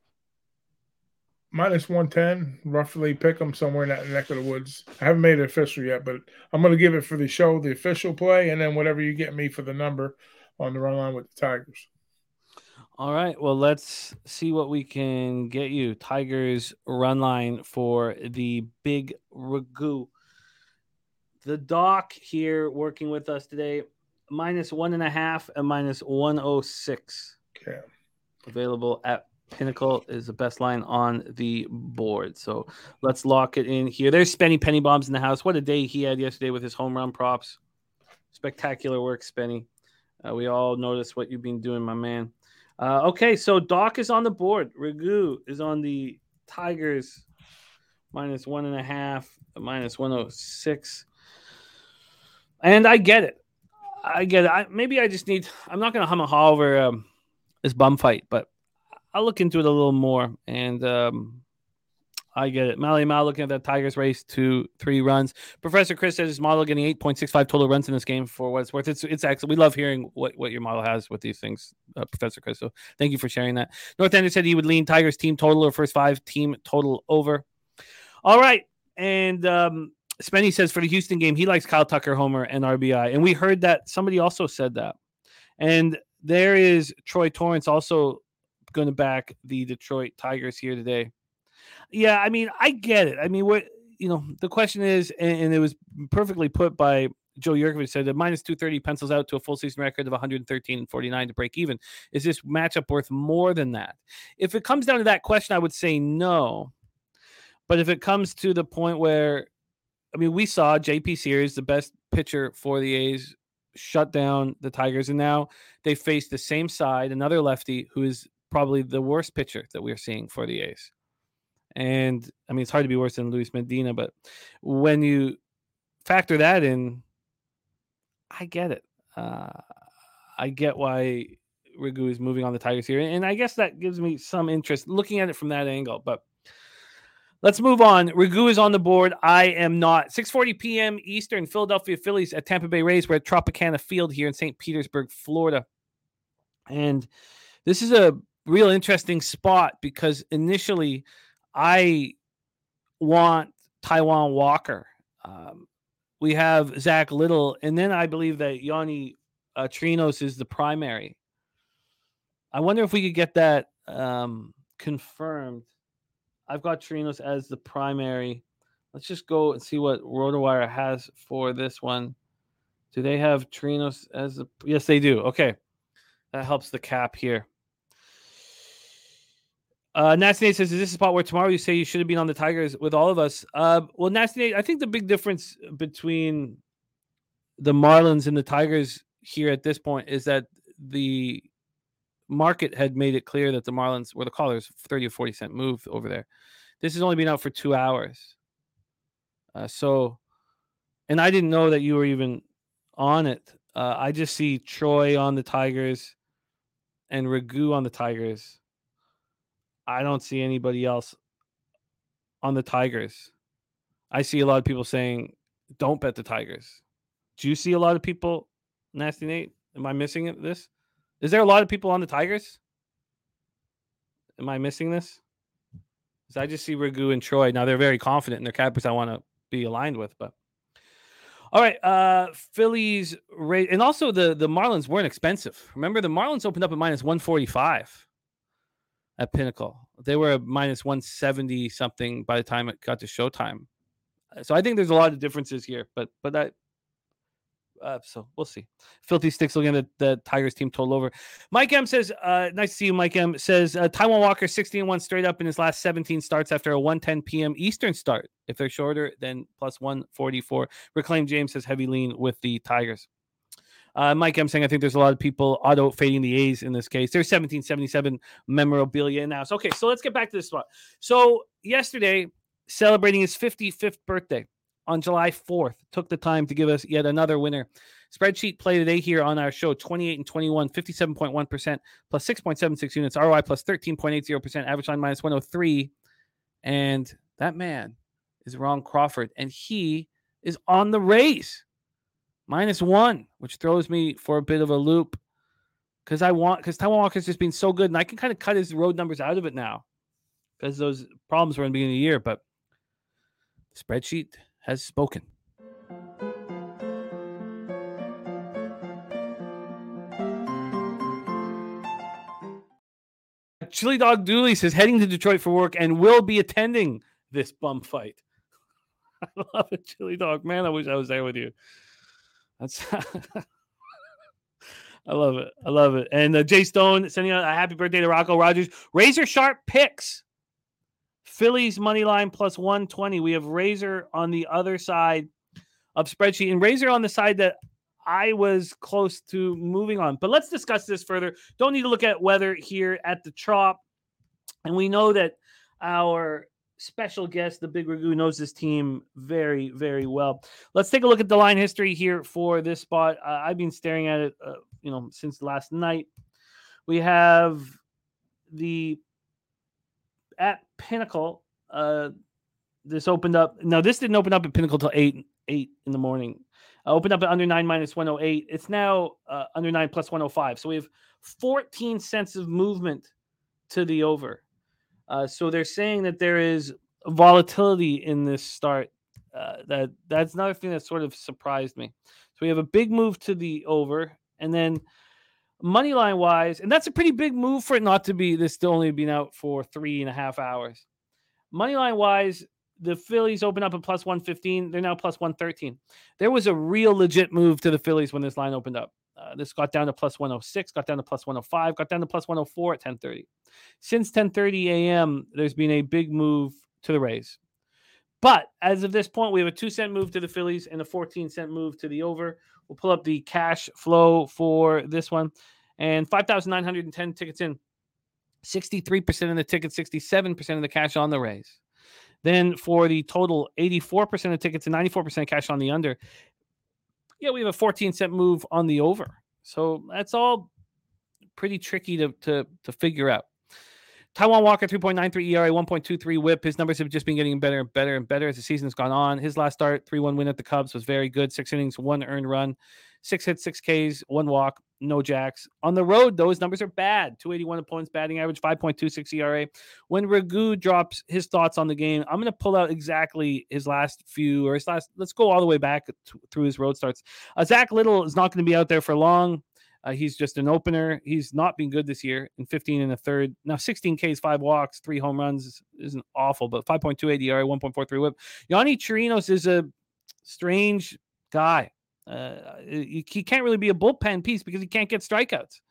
minus one ten, roughly pick them somewhere in that neck of the woods. I haven't made it official yet, but I'm going to give it for the show, the official play, and then whatever you get me for the number on the run line with the Tigers. All right. Well, let's see what we can get you. Tigers run line for the Big Ragoo. The Doc here working with us today, minus one and a half and minus one oh six. Okay. Available at Pinnacle is the best line on the board. So let's lock it in here. There's Spenny Penny Bombs in the house. What a day he had yesterday with his home run props. Spectacular work, Spenny. Uh, we all notice what you've been doing, my man. Uh, okay, so Doc is on the board. Ragoo is on the Tigers, minus one and a half, minus one oh six. And I get it. I get it. I, maybe I just need – I'm not going to hum a haw over um, this bum fight, but I'll look into it a little more, and um, I get it. Mally Mal looking at that Tigers race to three runs. Professor Chris says his model getting eight point six five total runs in this game for what it's worth. It's it's excellent. We love hearing what, what your model has with these things, uh, Professor Chris. So thank you for sharing that. Northander said he would lean Tigers team total or first five team total over. All right. And um, Spenny says for the Houston game, he likes Kyle Tucker, homer, and R B I. And we heard that. Somebody also said that. And there is Troy Torrance also going to back the Detroit Tigers here today. Yeah, I mean, I get it. I mean, what you know, the question is, and, and it was perfectly put by Joe Yurkovich, said that minus two thirty pencils out to a full season record of one hundred thirteen and forty-nine to break even. Is this matchup worth more than that? If it comes down to that question, I would say no. But if it comes to the point where, I mean, we saw J P Sears, the best pitcher for the A's, shut down the Tigers, and now they face the same side, another lefty who is probably the worst pitcher that we're seeing for the A's. And, I mean, it's hard to be worse than Luis Medina, but when you factor that in, I get it. Uh, I get why Ragoo is moving on the Tigers here, and I guess that gives me some interest looking at it from that angle. But let's move on. Ragoo is on the board. I am not. six forty p.m. Eastern, Philadelphia Phillies at Tampa Bay Rays. We're at Tropicana Field here in Saint Petersburg, Florida. And this is a real interesting spot because initially – I want Taiwan Walker. Um, we have Zach Littell, and then I believe that Yanni uh, Trinos is the primary. I wonder if we could get that um, confirmed. I've got Trinos as the primary. Let's just go and see what RotoWire has for this one. Do they have Trinos as the? Yes, they do. Okay, that helps the cap here. Uh, Nasty Nate says, is this a spot where tomorrow you say you should have been on the Tigers with all of us? Uh, well, Nasty Nate, I think the big difference between the Marlins and the Tigers here at this point is that the market had made it clear that the Marlins were the callers, thirty or forty cent move over there. This has only been out for two hours. Uh, so, and I didn't know that you were even on it. Uh, I just see Troy on the Tigers and Raghu on the Tigers. I don't see anybody else on the Tigers. I see a lot of people saying, don't bet the Tigers. Do you see a lot of people, Nasty Nate? Am I missing this? Is there a lot of people on the Tigers? Am I missing this? Because I just see Raghu and Troy. Now, they're very confident in their cappers I want to be aligned with. But all right, uh, Phillies. And also the, the Marlins weren't expensive. Remember, the Marlins opened up at minus one forty-five at Pinnacle. They were at minus one seventy something by the time it got to Showtime. So I think there's a lot of differences here. But but that. Uh, so we'll see. Filthy Sticks looking at the Tigers team total over. Mike M says, uh, nice to see you, Mike M. Says, uh, Taiwan Walker sixteen and one straight up in his last seventeen starts after a one ten p.m. Eastern start. If they're shorter, then plus one forty-four. Reclaim James says, heavy lean with the Tigers. Uh, Mike M saying, I think there's a lot of people auto fading the A's in this case. There's seventeen seventy-seven memorabilia in the house. Okay, so let's get back to this spot. So yesterday, celebrating his fifty-fifth birthday, on July fourth, took the time to give us yet another winner. Spreadsheet play today here on our show, twenty-eight and twenty-one, fifty-seven point one percent, plus six point seven six units, R O I plus thirteen point eight zero percent, average line minus one oh three. And that man is Ron Crawford, and he is on the Rays, minus one, which throws me for a bit of a loop because I want because Taiwan Walker's just been so good, and I can kind of cut his road numbers out of it now because those problems were in the beginning of the year, but spreadsheet has spoken. Chili Dog Dooley says, heading to Detroit for work and will be attending this bum fight. I love it, Chili Dog. Man, I wish I was there with you. That's I love it. I love it. And uh, Jay Stone sending out a happy birthday to Rocco Rogers. Razor Sharp Picks. Phillies money line plus one twenty. We have Razor on the other side of spreadsheet and Razor on the side that I was close to moving on. But let's discuss this further. Don't need to look at weather here at the Trop. And we know that our special guest, the Big Raghu, knows this team very, very well. Let's take a look at the line history here for this spot. Uh, I've been staring at it, uh, you know, since last night. We have the at Pinnacle, uh, this opened up. No, this didn't open up at Pinnacle till eight eight in the morning. Uh, opened up at under nine minus one hundred eight. It's now uh, under nine plus one hundred five. So we have fourteen cents of movement to the over. Uh, so they're saying that there is volatility in this start. Uh, that that's another thing that sort of surprised me. So we have a big move to the over, and then money line wise, and that's a pretty big move for it not to be this still only been out for three and a half hours. Money line wise, the Phillies open up at plus one fifteen. They're now plus one thirteen. There was a real legit move to the Phillies when this line opened up. Uh, this got down to plus one oh six, got down to plus one oh five, got down to plus one oh four at ten thirty. Since ten thirty a.m., there's been a big move to the Rays. But as of this point, we have a two cent move to the Phillies and a fourteen cent move to the over. We'll pull up the cash flow for this one. And five thousand nine hundred ten tickets in. sixty-three percent of the tickets, sixty-seven percent of the cash on the Rays. Then for the total, eighty-four percent of tickets and ninety-four percent of cash on the under. Yeah, we have a fourteen cent move on the over. So that's all pretty tricky to, to, to figure out. Taiwan Walker, three point nine three E R A, one point two three whip. His numbers have just been getting better and better and better as the season's gone on. His last start, three one win at the Cubs, was very good. Six innings, one earned run, six hits, six Ks, one walk, no jacks. On the road, though, his numbers are bad. two eighty-one opponents batting average, five point two six E R A. When Raghu drops his thoughts on the game, I'm going to pull out exactly his last few or his last. Let's go all the way back to, through his road starts. Uh, Zach Little is not going to be out there for long. Uh, he's just an opener. He's not been good this year in fifteen and a third. Now, sixteen Ks, five walks, three home runs isn't awful, but five point two eight E R A, one point four three whip. Yanni Chirinos is a strange guy. Uh, he, he can't really be a bullpen piece because he can't get strikeouts.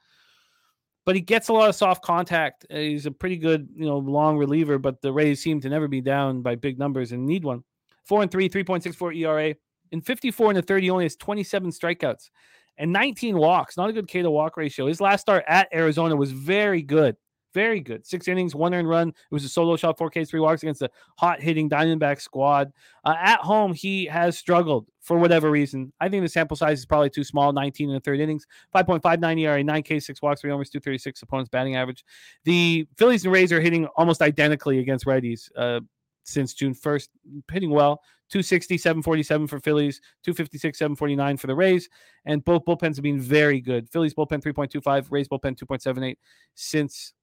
But he gets a lot of soft contact. Uh, he's a pretty good, you know, long reliever, but the Rays seem to never be down by big numbers and need one. four and three, three point six four E R A. In fifty-four and a third, he only has twenty-seven strikeouts. and nineteen walks. Not a good K to walk ratio. His last start at Arizona was very good. Very good. Six innings, one earned run. It was a solo shot, four Ks, three walks against a hot-hitting Diamondback squad. Uh, at home, he has struggled for whatever reason. I think the sample size is probably too small, nineteen in the third innings. five point five nine E R A, nine Ks, six walks, three homers, two thirty-six opponent's batting average. The Phillies and Rays are hitting almost identically against righties uh, since June first. Hitting well. two sixty, seven forty-seven for Phillies, two fifty-six, seven forty-nine for the Rays, and both bullpens have been very good. Phillies bullpen three point two five, Rays bullpen two point seven eight since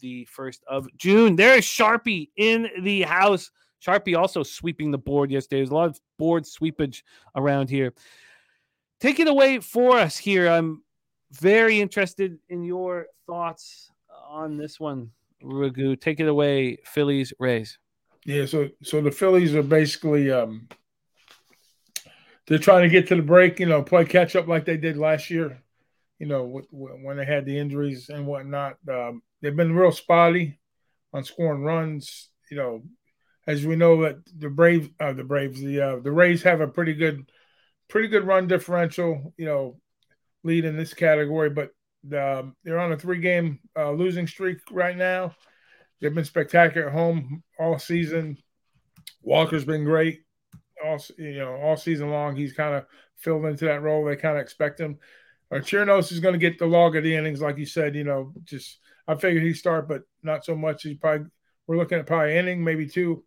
the first of June. There is Sharpie in the house. Sharpie also sweeping the board yesterday. There's a lot of board sweepage around here. Take it away for us here. I'm very interested in your thoughts on this one, Raghu. Take it away, Phillies, Rays. Yeah, so so the Phillies are basically um, they're trying to get to the break, you know, play catch up like they did last year, you know, when they had the injuries and whatnot. Um, They've been real spotty on scoring runs, you know. As we know, that the Braves, uh, the Braves, the uh, the Rays have a pretty good, pretty good run differential, you know, lead in this category. But uh, they're on a three-game uh, losing streak right now. They've been spectacular at home all season. Walker's been great, all you know, all season long. He's kind of filled into that role. They kind of expect him. Uh, Chirinos is going to get the log of the innings, like you said, you know, just. I figured he'd start, but not so much. He's probably we're looking at probably inning, maybe two,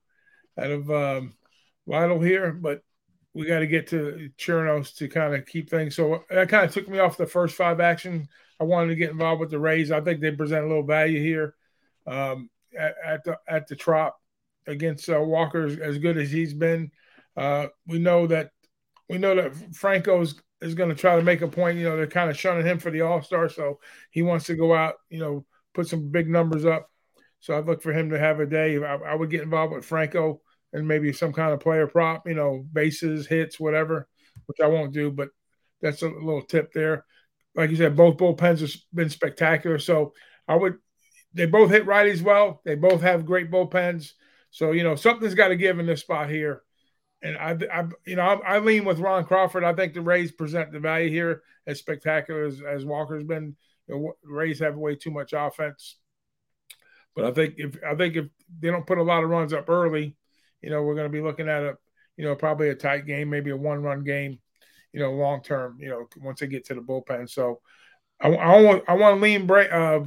out of um, Lytle here. But we got to get to Chirinos to kind of keep things. So that kind of took me off the first five action. I wanted to get involved with the Rays. I think they present a little value here um, at, at the at the Trop against uh, Walker, as good as he's been. Uh, we know that we know that Franco's. is going to try to make a point. You know, they're kind of shunning him for the All-Star, so he wants to go out. You know. Put some big numbers up, so I'd look for him to have a day. I, I would get involved with Franco and maybe some kind of player prop, you know, bases, hits, whatever, which I won't do, but that's a little tip there. Like you said, both bullpens have been spectacular, so I would – they both hit righties well. They both have great bullpens, so, you know, something's got to give in this spot here. And, I, I you know, I, I lean with Ron Crawford. I think the Rays present the value here as spectacular as, as Walker's been. The Rays have way too much offense, but I think if I think if they don't put a lot of runs up early, you know, we're going to be looking at a, you know, probably a tight game, maybe a one-run game, you know, long term, you know, once they get to the bullpen. So I, I want I want to lean uh,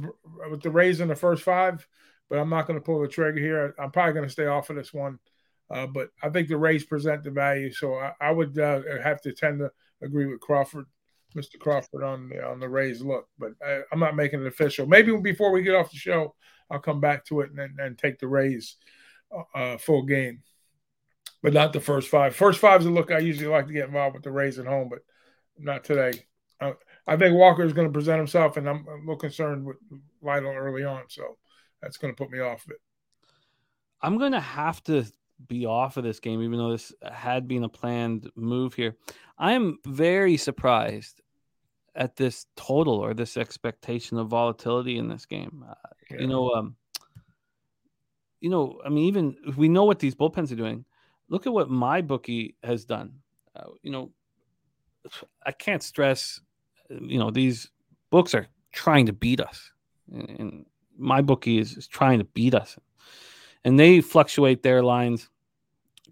with the Rays in the first five, but I'm not going to pull the trigger here. I'm probably going to stay off of this one, uh, but I think the Rays present the value, so I, I would uh, have to tend to agree with Crawford. Mister Crawford on the, on the Rays look, but I, I'm not making it official. Maybe before we get off the show, I'll come back to it and, and take the Rays uh, full game, but not the first five. First five is a look I usually like to get involved with the Rays at home, but not today. I, I think Walker is going to present himself, and I'm a little concerned with Lytle early on, so that's going to put me off of it. I'm going to have to be off of this game, even though this had been a planned move here. I'm very surprised at this total or this expectation of volatility in this game. Uh, yeah. You know, um, you know, I mean, even if we know what these bullpens are doing, look at what my bookie has done. Uh, you know, I can't stress, you know, these books are trying to beat us, and, and my bookie is, is trying to beat us. And they fluctuate their lines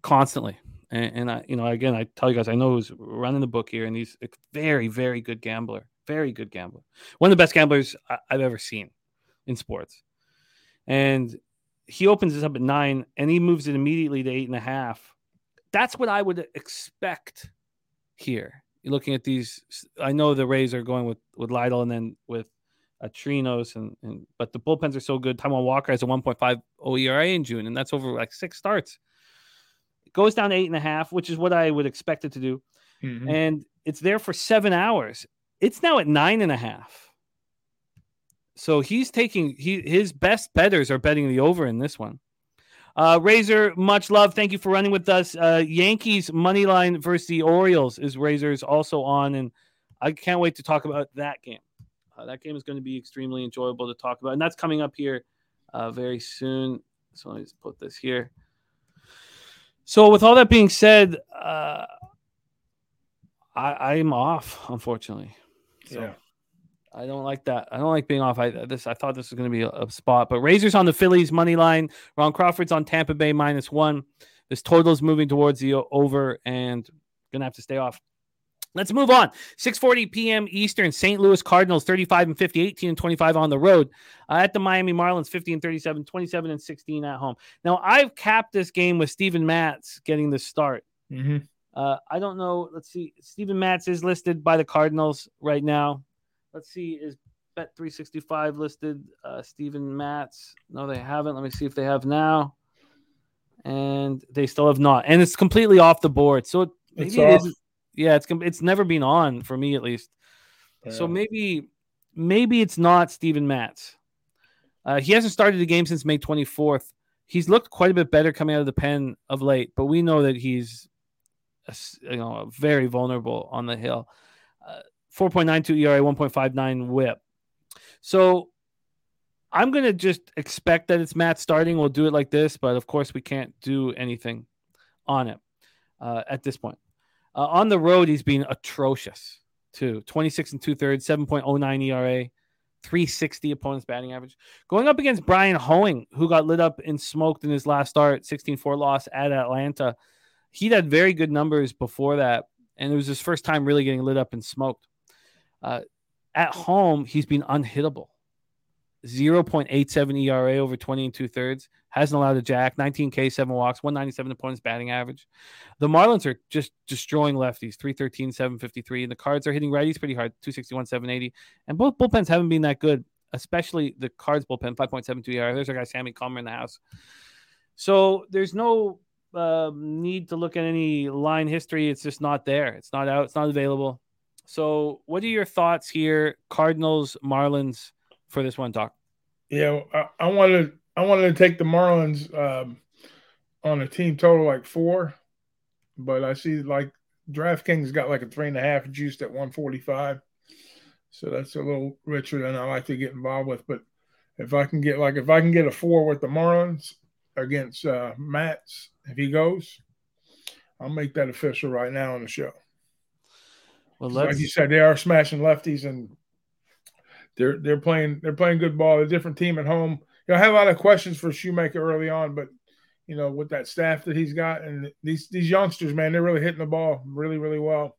constantly. And, and I, you know, again, I tell you guys, I know who's running the book here, and he's a very, very good gambler, very good gambler, one of the best gamblers I, I've ever seen in sports. And he opens this up at nine, and he moves it immediately to eight and a half. That's what I would expect here. You're looking at these, I know the Rays are going with with Lytle and then with. Uh, Chirinos and, and but the bullpens are so good. Taijuan Walker has a one point five oh E R A in June, and that's over like six starts. It goes down to eight and a half, which is what I would expect it to do, mm-hmm. and it's there for seven hours. It's now at nine and a half. So he's taking he his best bettors are betting the over in this one. Uh, Razor, much love. Thank you for running with us. Uh, Yankees money line versus the Orioles is Razor's also on, and I can't wait to talk about that game. Uh, that game is going to be extremely enjoyable to talk about. And that's coming up here uh, very soon. So let me just put this here. So with all that being said, uh, I, I'm off, unfortunately. So yeah. I don't like that. I don't like being off. I this I thought this was going to be a, a spot, but Razors on the Phillies money line. Ron Crawford's on Tampa Bay minus one. This total's moving towards the over, and gonna have to stay off. Let's move on. six forty p.m. Eastern. Saint Louis Cardinals thirty-five and fifty, eighteen and twenty-five on the road. Uh, at the Miami Marlins fifty and thirty-seven, twenty-seven and sixteen at home. Now I've capped this game with Steven Matz getting the start. Mm-hmm. Uh, I don't know. Let's see. Steven Matz is listed by the Cardinals right now. Let's see. Is Bet three sixty-five listed uh, Steven Matz? No, they haven't. Let me see if they have now. And they still have not. And it's completely off the board. So it, maybe it's it off. Isn't. Yeah, it's it's never been on for me at least. Yeah. So maybe maybe it's not Steven Matz. Uh, he hasn't started the game since May twenty-fourth. He's looked quite a bit better coming out of the pen of late, but we know that he's a, you know very vulnerable on the hill. Uh, four point nine two E R A, one point five nine WHIP. So I'm going to just expect that it's Matt starting. We'll do it like this, but of course we can't do anything on it uh, at this point. Uh, on the road, he's been atrocious, too. twenty-six and two-thirds, seven point oh nine E R A, three sixty opponent's batting average. Going up against Brian Hoeing, who got lit up and smoked in his last start, sixteen four loss at Atlanta. He'd had very good numbers before that, and it was his first time really getting lit up and smoked. Uh, at home, he's been unhittable. zero point eight seven E R A over twenty and two-thirds. Hasn't allowed a jack. nineteen K, seven walks, one ninety-seven opponents batting average. The Marlins are just destroying lefties, three thirteen, seven fifty-three. And the Cards are hitting righties pretty hard, two sixty-one, seven eighty. And both bullpens haven't been that good, especially the Cards bullpen, five point seven two E R A. There's our guy, Sammy Comer, in the house. So there's no uh, need to look at any line history. It's just not there. It's not out. It's not available. So what are your thoughts here, Cardinals, Marlins, for this one, Doc? Yeah, I, I wanted I wanted to take the Marlins um, on a team total like four, but I see like DraftKings got like a three and a half juiced at one forty-five, so that's a little richer than I like to get involved with. But if I can get like if I can get a four with the Marlins against uh, Matz, if he goes, I'll make that official right now on the show. Well, let's... like you said, they are smashing lefties and. They're they're playing they're playing good ball. A different team at home. You know, I have a lot of questions for Shoemaker early on, but you know, with that staff that he's got and these these youngsters, man, they're really hitting the ball really really well.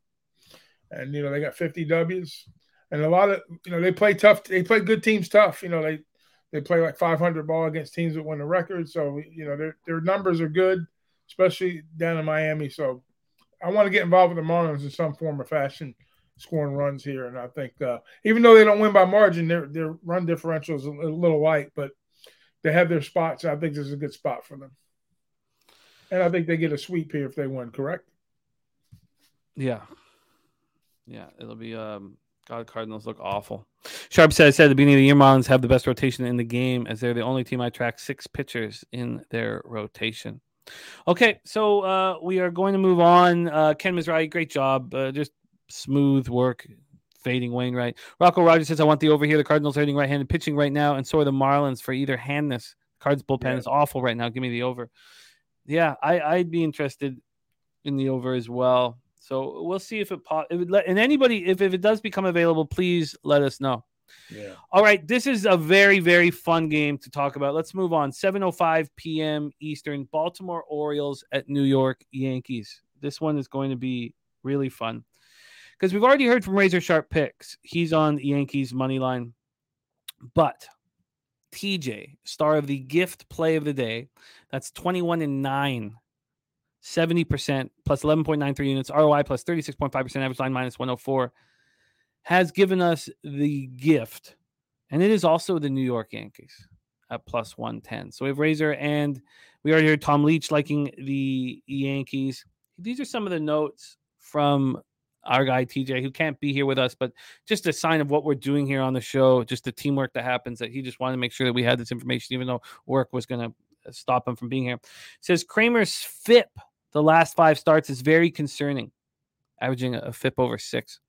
And you know, they got fifty W's and a lot of you know they play tough. They play good teams tough. You know, they they play like five hundred ball against teams that win the record. So you know, their their numbers are good, especially down in Miami. So I want to get involved with the Marlins in some form or fashion, scoring runs here. And I think uh, even though they don't win by margin, their their run differential is a little light, but they have their spots. I think this is a good spot for them. And I think they get a sweep here if they win, correct? Yeah. Yeah, it'll be um, – God, Cardinals look awful. Sharp said, said at the beginning of the year, Marlins have the best rotation in the game as they're the only team I track six pitchers in their rotation. Okay, so uh, we are going to move on. Uh, Ken Mizrahi, great job. Uh, just – smooth work, fading Wainwright. Rocco Rogers says, I want the over here. The Cardinals are hitting right-handed pitching right now, and so are the Marlins for either handness. Cards bullpen yeah. is awful right now. Give me the over. Yeah, I, I'd be interested in the over as well. So we'll see if it – and anybody, if, if it does become available, please let us know. Yeah. All right, this is a very, very fun game to talk about. Let's move on. seven oh five p.m. Eastern, Baltimore Orioles at New York Yankees. This one is going to be really fun. Because we've already heard from Razor Sharp Picks. He's on the Yankees money line. But T J, star of the gift play of the day, that's twenty-one and nine, seventy percent plus eleven point nine three units, R O I plus thirty-six point five percent, average line minus one oh four, has given us the gift. And it is also the New York Yankees at plus one ten. So we have Razor, and we already heard Tom Leach liking the Yankees. These are some of the notes from our guy T J, who can't be here with us, but just a sign of what we're doing here on the show, just the teamwork that happens, that he just wanted to make sure that we had this information, even though work was going to stop him from being here. It says Kramer's F I P the last five starts is very concerning, averaging a F I P over six.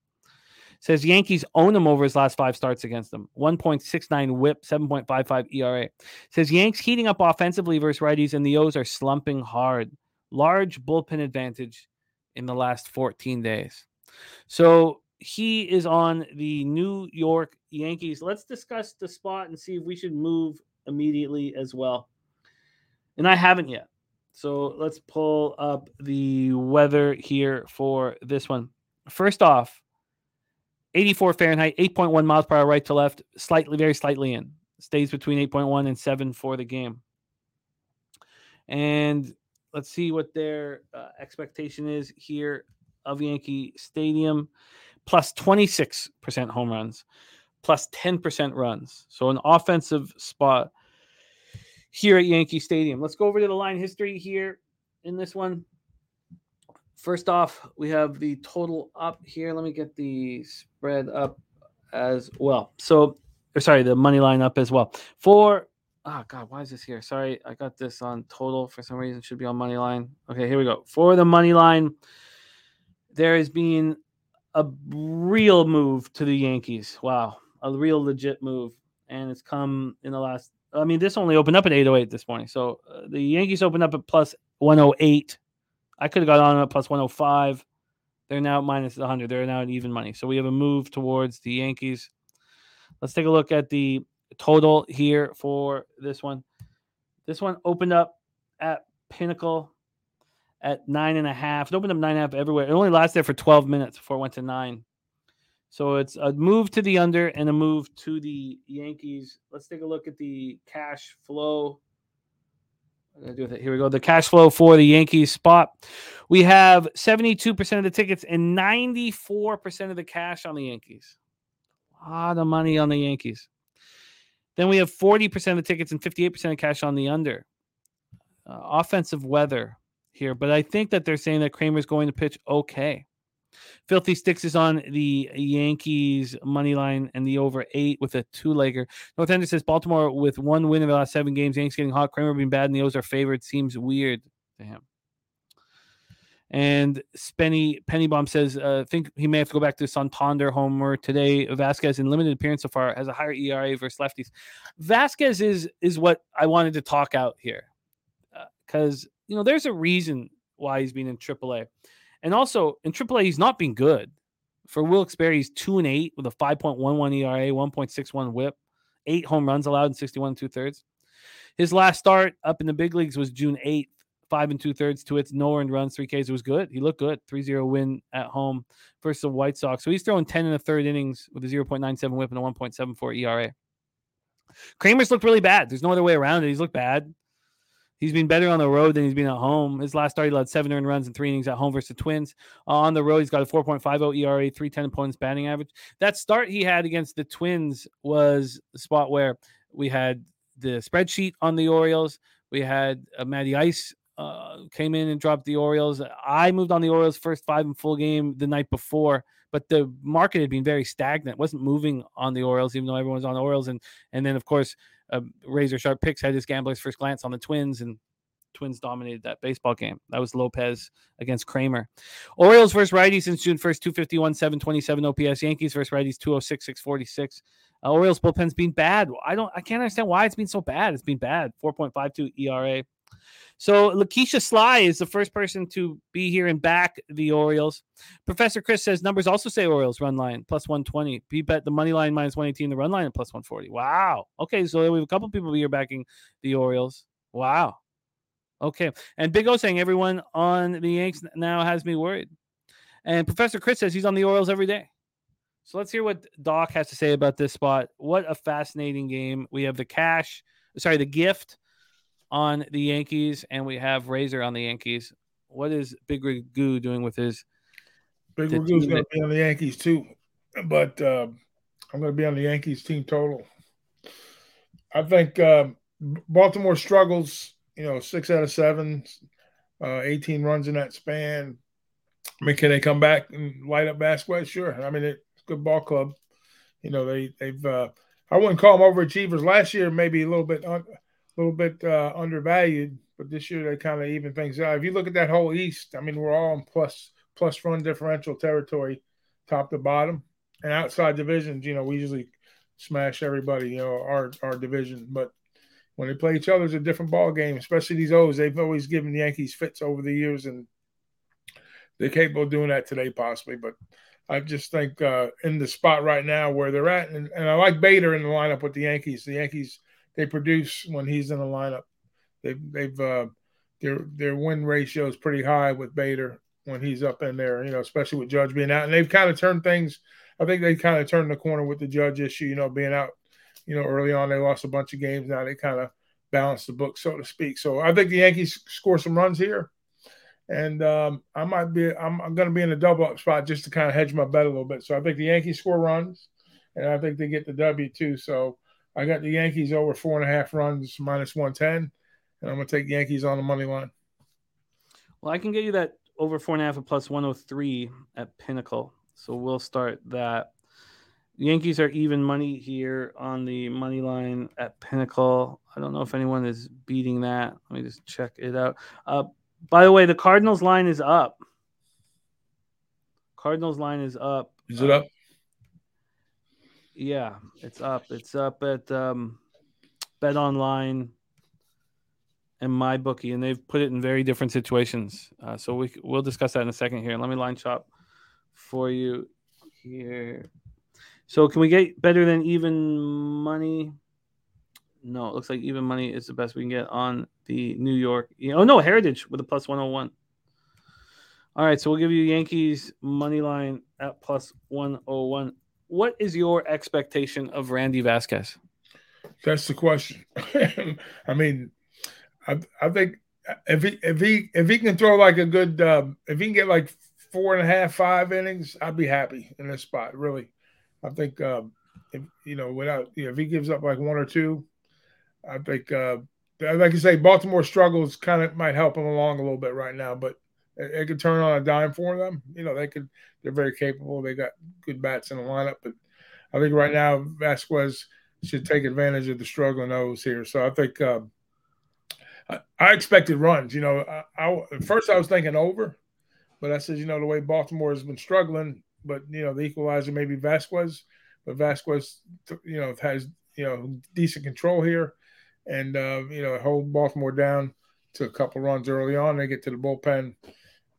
It says Yankees own him over his last five starts against them. one point six nine whip, seven point five five E R A. It says Yanks heating up offensively versus righties, and the O's are slumping hard. Large bullpen advantage in the last fourteen days. So he is on the New York Yankees. Let's discuss the spot and see if we should move immediately as well. And I haven't yet. So let's pull up the weather here for this one. First off, eighty-four Fahrenheit, eight point one miles per hour right to left, slightly, very slightly in. Stays between eight point one and seven for the game. And let's see what their uh, expectation is here of Yankee Stadium. Plus twenty-six percent home runs, plus ten percent runs. So an offensive spot here at Yankee Stadium. Let's go over to the line history here in this one. First off, we have the total up here. Let me get the spread up as well. So, or sorry, the money line up as well. For, oh God, why is this here? Sorry, I got this on total for some reason. It should be on money line. Okay, here we go. For the money line, there has been a real move to the Yankees. Wow, a real legit move. And it's come in the last, I mean, this only opened up at eight oh eight this morning. So uh, the Yankees opened up at plus one oh eight. I could have got on at plus one oh five. They're now at minus one hundred. They're now at even money. So we have a move towards the Yankees. Let's take a look at the total here for this one. This one opened up at Pinnacle at nine and a half. It opened up nine and a half everywhere. It only lasted there for twelve minutes before it went to nine. So it's a move to the under and a move to the Yankees. Let's take a look at the cash flow. I'm gonna do it. Here we go. The cash flow for the Yankees spot. We have seventy-two percent of the tickets and ninety-four percent of the cash on the Yankees. A lot of money on the Yankees. Then we have forty percent of the tickets and fifty-eight percent of cash on the under. Uh, offensive weather here, but I think that they're saying that Kramer's going to pitch okay. Filthy Sticks is on the Yankees money line and the over eight with a two-legger. Northender says Baltimore with one win in the last seven games. Yankees getting hot. Kramer being bad and the O's are favored. Seems weird to him. And Spenny Pennybaum says, uh, think he may have to go back to Santander homer today. Vasquez, in limited appearance so far, has a higher E R A versus lefties. Vasquez is is what I wanted to talk out here because, uh, you know, there's a reason why he's been in triple A. And also, in triple A, he's not been good. For Wilkes-Barre, he's two and eight with a five point one one E R A, one point six one whip, eight home runs allowed in sixty-one and two-thirds. His last start up in the big leagues was June eighth, five and two-thirds, two hits, no earned runs, three Ks. It was good. He looked good, three zero win at home versus the White Sox. So he's throwing ten and a third innings with a point nine seven whip and a one point seven four E R A. Kramer's looked really bad. There's no other way around it. He's looked bad. He's been better on the road than he's been at home. His last start, he allowed seven earned runs and three innings at home versus the Twins. On the road, he's got a four point five oh E R A, three ten opponents batting average. That start he had against the Twins was the spot where we had the spreadsheet on the Orioles. We had uh, Matty Ice uh, came in and dropped the Orioles. I moved on the Orioles first five in full game the night before, but the market had been very stagnant. It wasn't moving on the Orioles, even though everyone's on the Orioles. And, and then, of course, Uh, Razor Sharp Picks had his gambler's first glance on the Twins, and Twins dominated that baseball game. That was Lopez against Kramer. Orioles versus righties since June first, two fifty-one, seven twenty-seven O P S. Yankees versus righties, two oh six, six forty-six. Uh, Orioles bullpen's been bad. I don't, I can't understand why it's been so bad. It's been bad. four point five two E R A. So Lakeisha Sly is the first person to be here and back the Orioles. Professor Chris says numbers also say Orioles run line plus one twenty. He bet the money line minus one eighteen, the run line at plus one forty. Wow. Okay, so we have a couple people here backing the Orioles. Wow. Okay. And Big O saying everyone on the Yanks now has me worried. And Professor Chris says he's on the Orioles every day. So let's hear what Doc has to say about this spot. What a fascinating game. We have the cash, sorry, the gift on the Yankees, and we have Razor on the Yankees. What is Big Ragoo doing with his? Big Ragoo's going to be on the Yankees too, but uh, I'm going to be on the Yankees team total. I think uh, Baltimore struggles, you know, six out of seven, uh, eighteen runs in that span. I mean, can they come back and light up Vasquez? Sure. I mean, it's a good ball club. You know, they, they've uh, – I wouldn't call them overachievers. Last year, maybe a little bit un- – a little bit uh, undervalued, but this year they kind of even things out. If you look at that whole East, I mean, we're all in plus plus run differential territory, top to bottom, and outside divisions. You know, we usually smash everybody. You know, our our division, but when they play each other, it's a different ball game. Especially these O's, they've always given the Yankees fits over the years, and they're capable of doing that today, possibly. But I just think uh, in the spot right now where they're at, and, and I like Bader in the lineup with the Yankees. The Yankees, they produce when he's in the lineup. They've, they've uh, their their win ratio is pretty high with Bader when he's up in there, you know, especially with Judge being out. And they've kind of turned things. I think they kind of turned the corner with the Judge issue, you know, being out. You know, early on they lost a bunch of games. Now they kind of balanced the book, so to speak. So I think the Yankees score some runs here, and um, I might be. I'm, I'm going to be in a double up spot just to kind of hedge my bet a little bit. So I think the Yankees score runs, and I think they get the W too. So I got the Yankees over four and a half runs, minus one ten, and I'm going to take the Yankees on the money line. Well, I can get you that over four and a half at plus one hundred three at Pinnacle. So we'll start that. Yankees are even money here on the money line at Pinnacle. I don't know if anyone is beating that. Let me just check it out. Uh, by the way, the Cardinals line is up. Cardinals line is up. Is it up? Uh, yeah, it's up. It's up at um, Bet Online and MyBookie, and they've put it in very different situations. Uh, so we, we'll discuss that in a second here. Let me line shop for you here. So can we get better than even money? No, it looks like even money is the best we can get on the New York. Oh, no, Heritage with a plus one oh one. All right, so we'll give you Yankees money line at plus one oh one. What is your expectation of Randy Vasquez? That's the question. I mean, I, I think if he, if he if he can throw like a good uh, – if he can get like four and a half, five innings, I'd be happy in this spot, really. I think, um, if, you know, without you know, if he gives up like one or two, I think, uh, like you say, Baltimore struggles kind of might help him along a little bit right now, but it, it could turn on a dime for them. You know, they could, they're very capable. They got good bats in the lineup, but I think right now Vasquez should take advantage of the struggling O's here. So I think uh, I, I expected runs. You know, I, I, at first I was thinking over, but I said, you know, the way Baltimore has been struggling. But, you know, the equalizer may be Vasquez, but Vasquez, you know, has, you know, decent control here and, uh, you know, hold Baltimore down to a couple runs early on. They get to the bullpen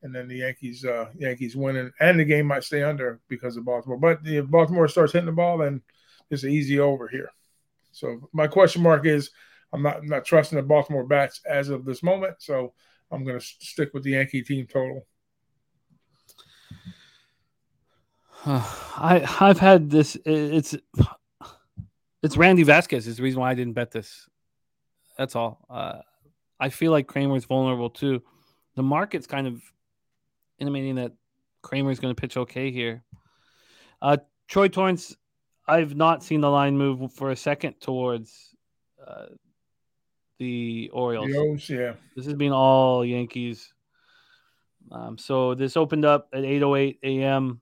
and then the Yankees uh, Yankees winning and the game might stay under because of Baltimore. But if Baltimore starts hitting the ball, then it's an easy over here. So my question mark is I'm not, I'm not trusting the Baltimore bats as of this moment. So I'm going to stick with the Yankee team total. I I've had this. It's it's Randy Vasquez is the reason why I didn't bet this. That's all. Uh, I feel like Kramer's vulnerable too. The market's kind of intimating that Kramer's going to pitch okay here. Uh, Troy Torrance, I've not seen the line move for a second towards uh, the Orioles. The O's, yeah, this has been all Yankees. Um, so this opened up at eight oh eight a.m.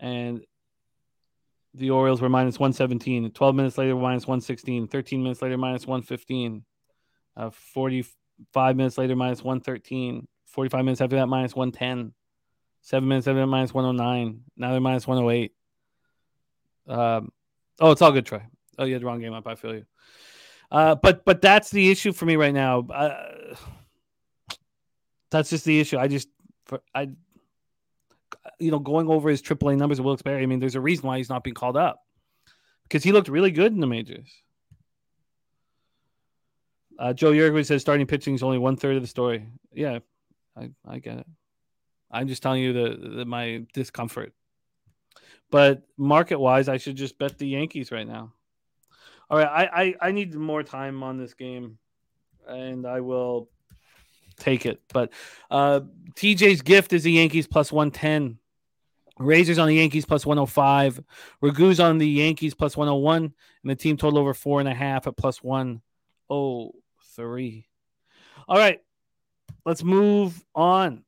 and the Orioles were minus one seventeen. twelve minutes later, minus one sixteen. thirteen minutes later, minus one fifteen. Uh, forty-five minutes later, minus one thirteen. forty-five minutes after that, minus one ten. seven minutes after that, minus one oh nine. Now they're minus one oh eight. Um, oh, it's all good, Troy. Oh, you had the wrong game up. I feel you. Uh, but but that's the issue for me right now. Uh, that's just the issue. I just for, I. You know, going over his triple A numbers of Wilkes Barre, I mean, there's a reason why he's not being called up because he looked really good in the majors. Uh, Joe Yergeway says starting pitching is only one third of the story. Yeah, I, I get it. I'm just telling you the, the my discomfort. But market wise, I should just bet the Yankees right now. All right, I, I, I need more time on this game, and I will take it. But uh, T J's gift is the Yankees plus one ten. Razor's on the Yankees plus one oh five. Ragu's on the Yankees plus one oh one. And the team total over four and a half at plus one oh three. All right. Let's move on.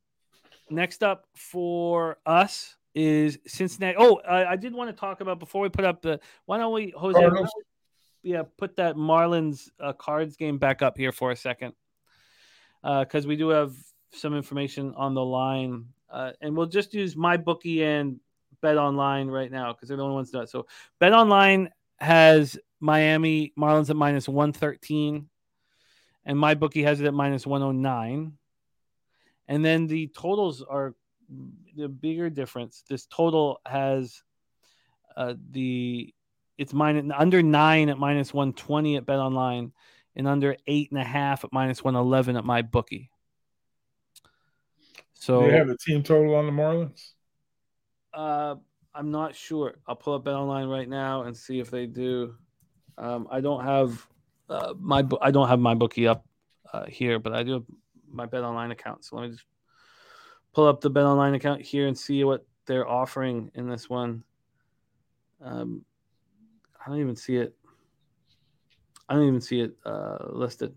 Next up for us is Cincinnati. Oh, I, I did want to talk about before we put up the – why don't we, Jose, oh, no. yeah, put that Marlins uh, Cards game back up here for a second. Because uh, we do have some information on the line. Uh, and we'll just use MyBookie and BetOnline right now because they're the only ones that. So BetOnline has Miami Marlins at minus one thirteen. And MyBookie has it at minus one oh nine. And then the totals are the bigger difference. This total has uh, the it's minus under nine at minus one twenty at BetOnline, and under eight and a half at minus one eleven at MyBookie. So do they have a team total on the Marlins? Uh, I'm not sure. I'll pull up BetOnline right now and see if they do. Um, I don't have uh, my I don't have MyBookie up uh, here, but I do have my BetOnline account. So let me just pull up the BetOnline account here and see what they're offering in this one. Um, I don't even see it. I don't even see it uh, listed,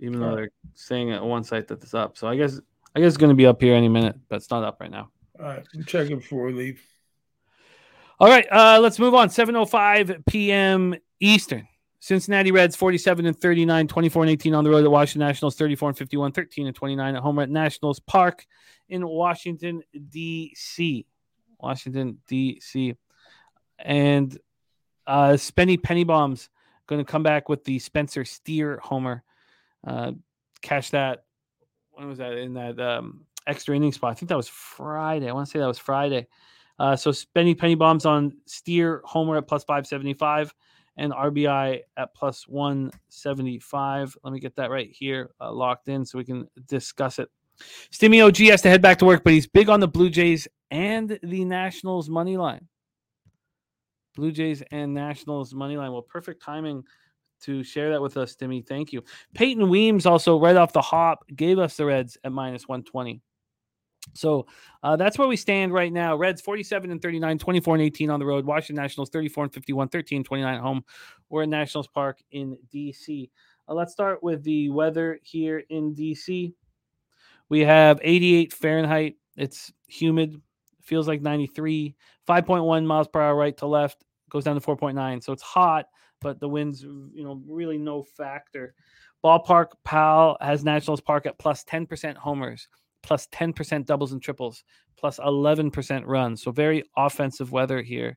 even though they're saying at one site that it's up. So I guess I guess it's going to be up here any minute, but it's not up right now. All right, I'm checking before we leave. All right, uh, let's move on. seven oh five p.m. Eastern. Cincinnati Reds forty-seven and thirty-nine, twenty-four and eighteen on the road at Washington Nationals, thirty-four and fifty-one, thirteen and twenty-nine at home at Nationals Park in Washington, D C. Washington, D C. And uh, Spenny Pennybaum's going to come back with the Spencer Steer homer. Uh, cash that. When was that? In that um, extra inning spot. I think that was Friday. I want to say that was Friday. Uh, so Spenny Pennybaum's on Steer homer at plus five seventy-five. And R B I at plus one seventy-five. Let me get that right here uh, locked in so we can discuss it. Stimmy O G has to head back to work, but he's big on the Blue Jays and the Nationals money line. Blue Jays and Nationals money line. Well, perfect timing to share that with us, Stimmy. Thank you. Peyton Weems also right off the hop gave us the Reds at minus one twenty. So uh, that's where we stand right now. Reds forty-seven and thirty-nine, twenty-four and eighteen on the road. Washington Nationals thirty-four and fifty-one, thirteen and twenty-nine at home. We're at Nationals Park in D C. Uh, let's start with the weather here in D C. We have eighty-eight Fahrenheit. It's humid. Feels like ninety-three. five point one miles per hour right to left. Goes down to four point nine. So it's hot, but the wind's, you know, really no factor. Ballpark Pal has Nationals Park at plus ten percent homers, plus ten percent doubles and triples, plus eleven percent runs. So very offensive weather here.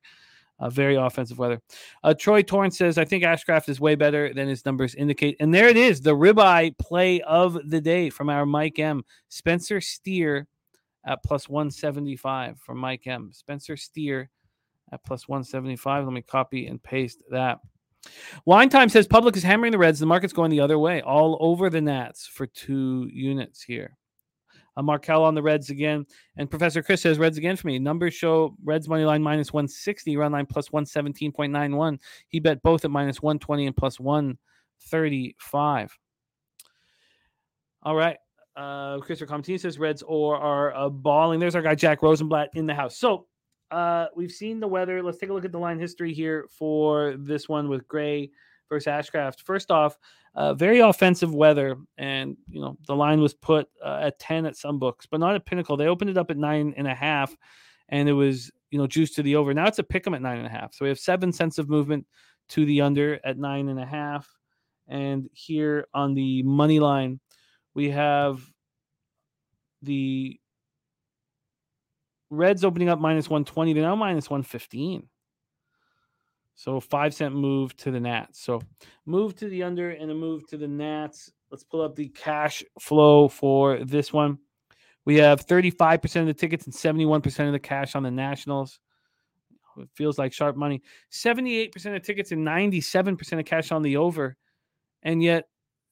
Uh, very offensive weather. Uh, Troy Torrance says, I think Ashcraft is way better than his numbers indicate. And there it is, the ribeye play of the day from our Mike M. Spencer Steer at plus one seventy-five from Mike M. Spencer Steer at plus one seventy-five. Let me copy and paste that. Wine Time says, public is hammering the Reds. The market's going the other way. All over the Nats for two units here. Uh, Markel on the Reds again. And Professor Chris says, Reds again for me. Numbers show Reds money line minus one sixty, run line plus one seventeen point nine one. He bet both at minus one twenty and plus one thirty-five. All right. Uh, Christopher Comtini says, Reds or are uh, balling. There's our guy, Jack Rosenblatt, in the house. So uh, we've seen the weather. Let's take a look at the line history here for this one with Gray versus Ashcraft. First off, uh, very offensive weather, and you know the line was put uh, at ten at some books, but not at Pinnacle. They opened it up at nine and a half, and it was you know juiced to the over. Now it's a pick 'em at nine and a half. So we have seven cents of movement to the under at nine and a half, and here on the money line, we have the Reds opening up minus one twenty. They're now minus one fifteen. So five cent move to the Nats. So move to the under and a move to the Nats. Let's pull up the cash flow for this one. We have thirty-five percent of the tickets and seventy-one percent of the cash on the Nationals. It feels like sharp money. seventy-eight percent of tickets and ninety-seven percent of cash on the over. And yet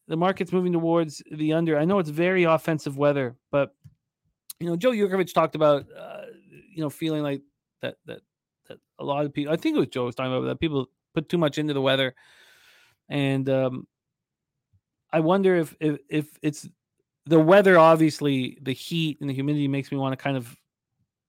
the market's moving towards the under. I know it's very offensive weather, but you know Joe Yurkovich talked about uh, you know feeling like that that that a lot of people, I think it was Joe was talking about that people put too much into the weather. And um, I wonder if, if, if it's the weather, obviously the heat and the humidity makes me want to kind of,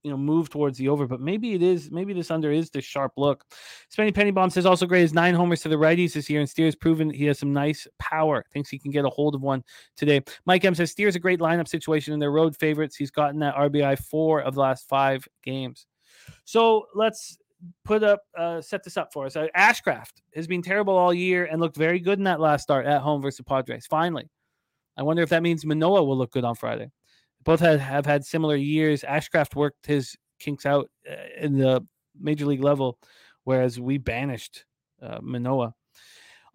you know, move towards the over, but maybe it is, maybe this under is the sharp look. Spenny Pennybaum says also Gray is nine homers to the righties this year, and Steer's proven he has some nice power. Thinks he can get a hold of one today. Mike M says Steer's a great lineup situation and they're road favorites. He's gotten that R B I four of the last five games. So let's put up, uh, set this up for us. Uh, Ashcraft has been terrible all year and looked very good in that last start at home versus Padres. Finally, I wonder if that means Manoah will look good on Friday. Both have, have had similar years. Ashcraft worked his kinks out uh, in the major league level, whereas we banished uh, Manoah.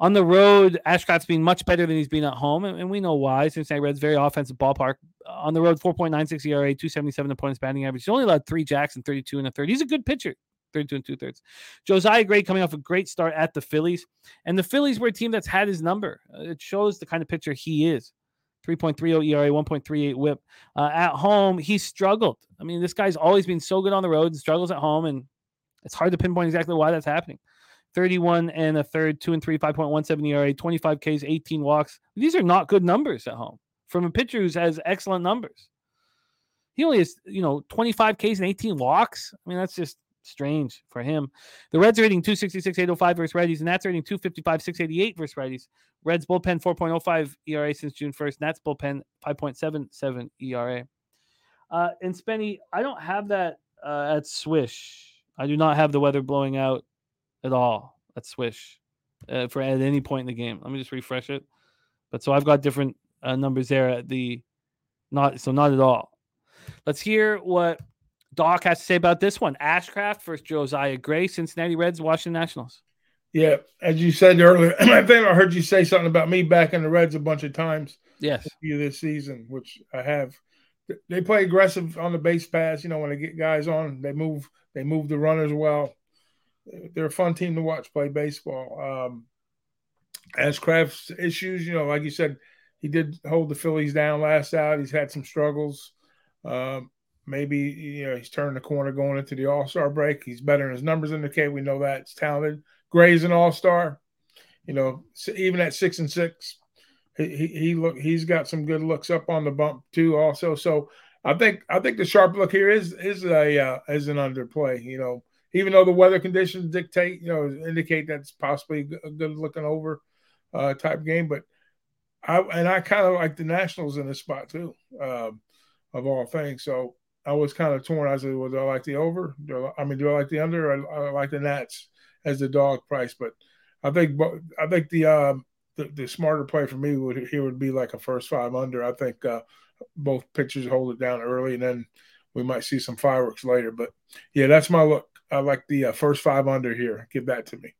On the road, Ashcott's been much better than he's been at home, and, and we know why. Cincinnati Reds, very offensive ballpark. Uh, on the road, four point nine six E R A, two seventy-seven opponents batting average. He's only allowed three jacks and thirty-two and a third. He's a good pitcher, thirty-two and two-thirds. Josiah Gray coming off a great start at the Phillies, and the Phillies were a team that's had his number. It shows the kind of pitcher he is. three point three oh E R A, one point three eight whip. Uh, at home, he struggled. I mean, this guy's always been so good on the road and struggles at home, and it's hard to pinpoint exactly why that's happening. thirty-one and a third, two and three, five point one seven E R A, twenty-five Ks, eighteen walks. These are not good numbers at home from a pitcher who has excellent numbers. He only has, you know, twenty-five Ks and eighteen walks. I mean, that's just strange for him. The Reds are hitting two sixty-six, eight oh five versus righties, and Nats are hitting two fifty-five, six eighty-eight versus righties. Reds bullpen four point oh five E R A since June first. Nats bullpen five point seven seven E R A. Uh, and Spenny, I don't have that uh, at Swish. I do not have the weather blowing out at all at Swish uh, for at any point in the game. Let me just refresh it. But so I've got different uh, numbers there at the not so not at all. Let's hear what Doc has to say about this one. Ashcraft versus Josiah Gray, Cincinnati Reds, Washington Nationals. Yeah, as you said earlier, I think I heard you say something about me backing the Reds a bunch of times. Yes, this season, which I have. They play aggressive on the base pass. You know, when they get guys on, they move. They move the runners well. They're a fun team to watch play baseball. Um, Ashcraft's issues, you know, like you said, he did hold the Phillies down last out. He's had some struggles. Um, maybe, you know, he's turned the corner going into the All-Star break. He's better than his numbers indicate. We know that. He's talented. Gray's an All-Star. You know, even at six and six, he he, he look he's got some good looks up on the bump too. Also, so I think I think the sharp look here is is a uh, is an underplay. You know. Even though the weather conditions dictate, you know, indicate that's possibly a good looking over uh, type game. But I and I kind of like the Nationals in this spot too, uh, of all things. So I was kind of torn. I said, well, do I like the over? Do I, I mean, do I like the under? Or I like the Nats as the dog price. But I think I think the uh, the, the smarter play for me would here would be like a first five under. I think uh, both pitchers hold it down early, and then we might see some fireworks later. But yeah, that's my look. I like the uh, first five under here. Give that to me.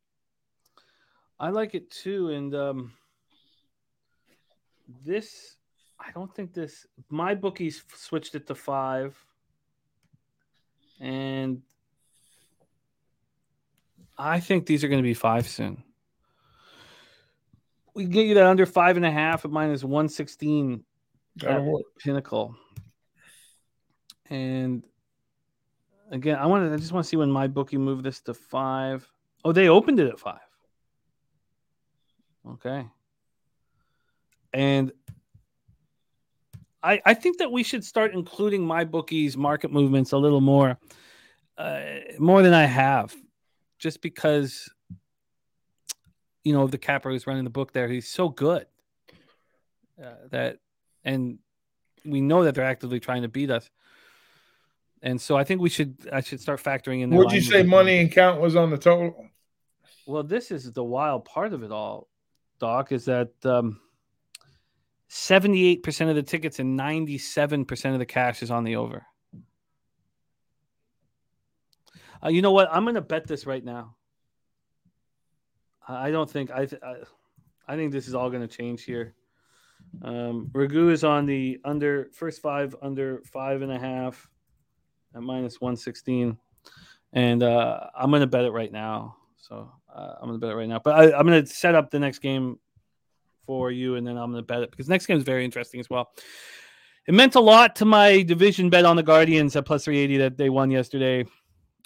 I like it too. And um, this, I don't think this, my bookies switched it to five. And I think these are going to be five soon. We can get you that under five and a half at minus one sixteen at Pinnacle. And again, I wanted. I just want to see when my bookie moved this to five. Oh, they opened it at five. Okay. And I I think that we should start including my bookie's market movements a little more, uh, more than I have, just because, you know, the capper who's running the book there, he's so good uh, that, and we know that they're actively trying to beat us. And so I think we should. I should start factoring in. Would you say money and count was on the total? Well, this is the wild part of it all, Doc. Is that um, seventy-eight percent of the tickets and ninety-seven percent of the cash is on the over. Uh, you know what? I'm going to bet this right now. I don't think I. Th- I, I think this is all going to change here. Um, Ragu is on the under first five under five and a half. At minus one sixteen, and uh, I'm going to bet it right now. So uh, I'm going to bet it right now. But I, I'm going to set up the next game for you, and then I'm going to bet it because next game is very interesting as well. It meant a lot to my division bet on the Guardians at plus three eighty that they won yesterday.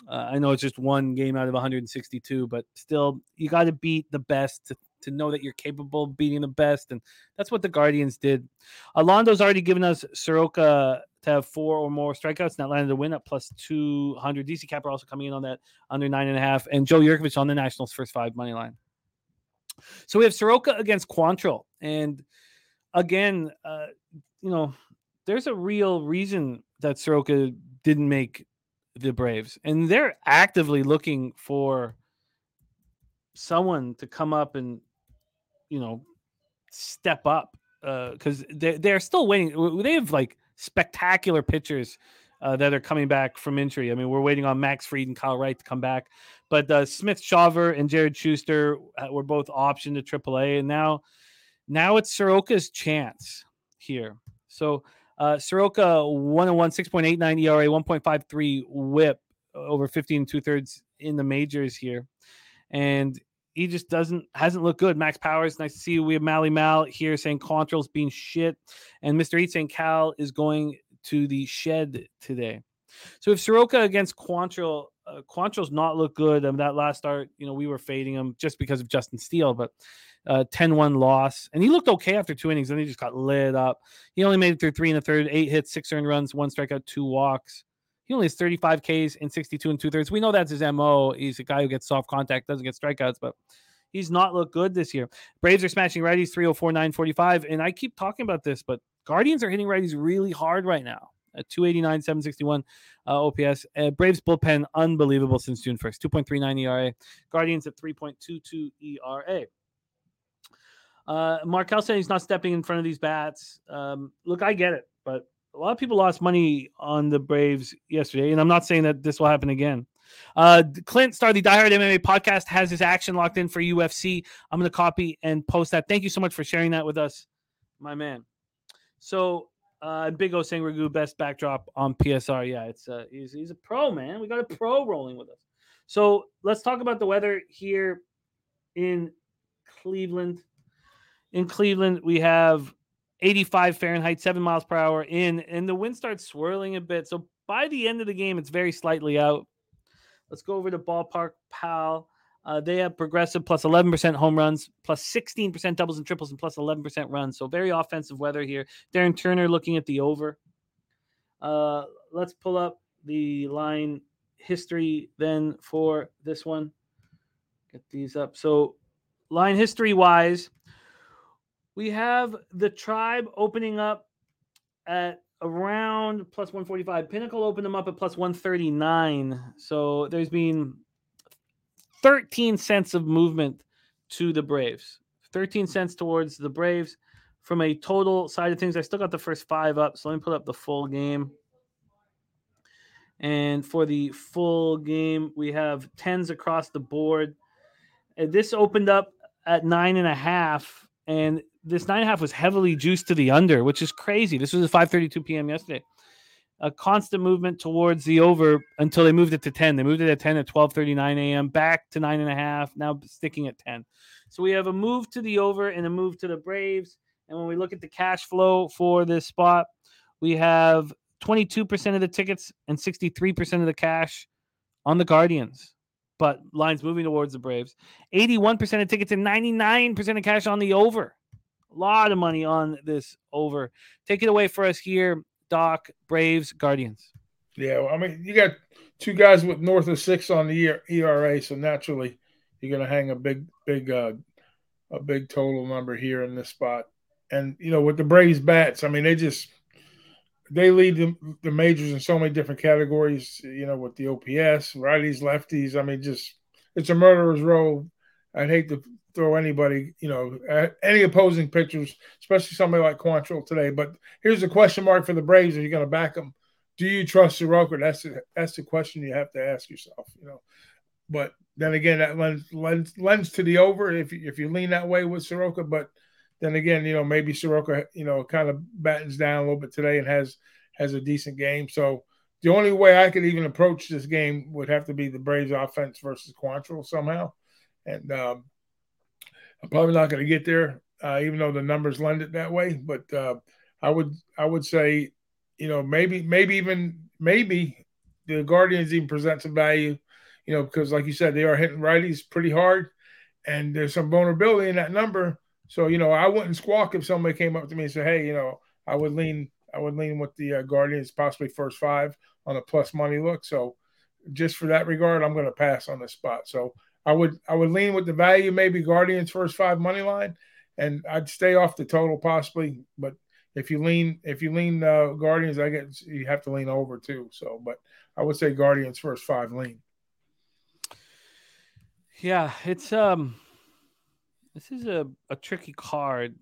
Uh, I know it's just one game out of one sixty-two, but still, you got to beat the best to, to know that you're capable of beating the best, and that's what the Guardians did. Alondo's already given us Soroka to have four or more strikeouts in Atlanta to win at plus two hundred. D C Capper also coming in on that under nine and a half. And Joe Yurkovich on the Nationals first five money line. So we have Soroka against Quantrill. And again, uh, you know, there's a real reason that Soroka didn't make the Braves. And they're actively looking for someone to come up and, you know, step up. Because uh, they're, they're still waiting. They have like spectacular pitchers uh, that are coming back from injury. I mean, we're waiting on Max Fried and Kyle Wright to come back, but uh, Smith Shawver and Juju Schuster were both optioned to triple A, and now now it's Soroka's chance here. So uh, Soroka one oh one, six point eight nine E R A, one point five three whip, over fifteen and two-thirds in the majors here, and he just doesn't hasn't looked good. Max Powers, nice to see you. We have Mally Mal here saying Contral's being shit, and Mister Eat saying Cal is going to the shed today. So if Soroka against Quantrill, uh, Quantrill's not look good. I mean, that last start, you know, we were fading him just because of Justin Steele, but uh, ten one loss. And he looked okay after two innings, then he just got lit up. He only made it through three and a third, eight hits, six earned runs, one strikeout, two walks. He only has thirty-five Ks in sixty-two and two-thirds. We know that's his M O. He's a guy who gets soft contact, doesn't get strikeouts, but he's not looked good this year. Braves are smashing righties, three oh four, nine forty-five. And I keep talking about this, but Guardians are hitting righties really hard right now at two eighty-nine, seven sixty-one uh, O P S. Uh, Braves bullpen, unbelievable since June first, two point three nine E R A. Guardians at three point two two E R A. Uh, Markel saying he's not stepping in front of these bats. Um, look, I get it, but a lot of people lost money on the Braves yesterday, and I'm not saying that this will happen again. Uh, Clint Star, the Die Hard M M A podcast, has his action locked in for U F C. I'm going to copy and post that. Thank you so much for sharing that with us, my man. So uh, Big O saying Ragu best backdrop on P S R. Yeah, it's uh, he's, he's a pro, man. We got a pro rolling with us. So let's talk about the weather here in Cleveland. In Cleveland, we have eighty-five Fahrenheit, seven miles per hour in, and the wind starts swirling a bit. So by the end of the game, it's very slightly out. Let's go over to Ballpark Pal. Uh, they have Progressive plus eleven percent home runs, plus sixteen percent doubles and triples, and plus eleven percent runs. So very offensive weather here. Darren Turner looking at the over. Uh, let's pull up the line history then for this one. Get these up. So line history-wise, we have the Tribe opening up at around plus one forty-five. Pinnacle opened them up at plus one thirty-nine. So there's been thirteen cents of movement to the Braves. thirteen cents towards the Braves. From a total side of things, I still got the first five up. So let me put up the full game. And for the full game, we have tens across the board. And this opened up at nine and a half. And this nine and a half was heavily juiced to the under, which is crazy. This was at five thirty-two p.m. yesterday. A constant movement towards the over until they moved it to ten. They moved it at ten at twelve thirty-nine a.m., back to nine and a half, now sticking at ten. So we have a move to the over and a move to the Braves. And when we look at the cash flow for this spot, we have twenty-two percent of the tickets and sixty-three percent of the cash on the Guardians, but lines moving towards the Braves. eighty-one percent of tickets and ninety-nine percent of cash on the over. A lot of money on this over. Take it away for us here, Doc. Braves, Guardians. Yeah, well, I mean, you got two guys with north of six on the year E R A, so naturally you're going to hang a big, big, uh, a big total number here in this spot. And, you know, with the Braves bats, I mean, they just they lead the, the majors in so many different categories, you know, with the O P S, righties, lefties. I mean, just it's a murderer's row. I'd hate to throw anybody, you know, any opposing pitchers, especially somebody like Quantrill today. But here's the question mark for the Braves. Are you going to back them? Do you trust Soroka? That's the, that's the question you have to ask yourself, you know. But then again, that lends lends, lends to the over if you, if you lean that way with Soroka. But then again, you know, maybe Soroka, you know, kind of battens down a little bit today and has has a decent game. So the only way I could even approach this game would have to be the Braves offense versus Quantrill somehow. And um, I'm probably not going to get there, uh, even though the numbers lend it that way. But uh, I would I would say, you know, maybe maybe even maybe the Guardians even present some value, you know, because like you said, they are hitting righties pretty hard, and there's some vulnerability in that number. So, you know, I wouldn't squawk if somebody came up to me and said, hey, you know, I would lean I would lean with the uh, Guardians, possibly first five on a plus money look. So just for that regard, I'm going to pass on this spot. So I would I would lean with the value, maybe Guardians first five money line, and I'd stay off the total possibly. But if you lean if you lean uh, Guardians, I guess you have to lean over too. So but I would say Guardians first five lean. Yeah, it's um. This is a, a tricky card.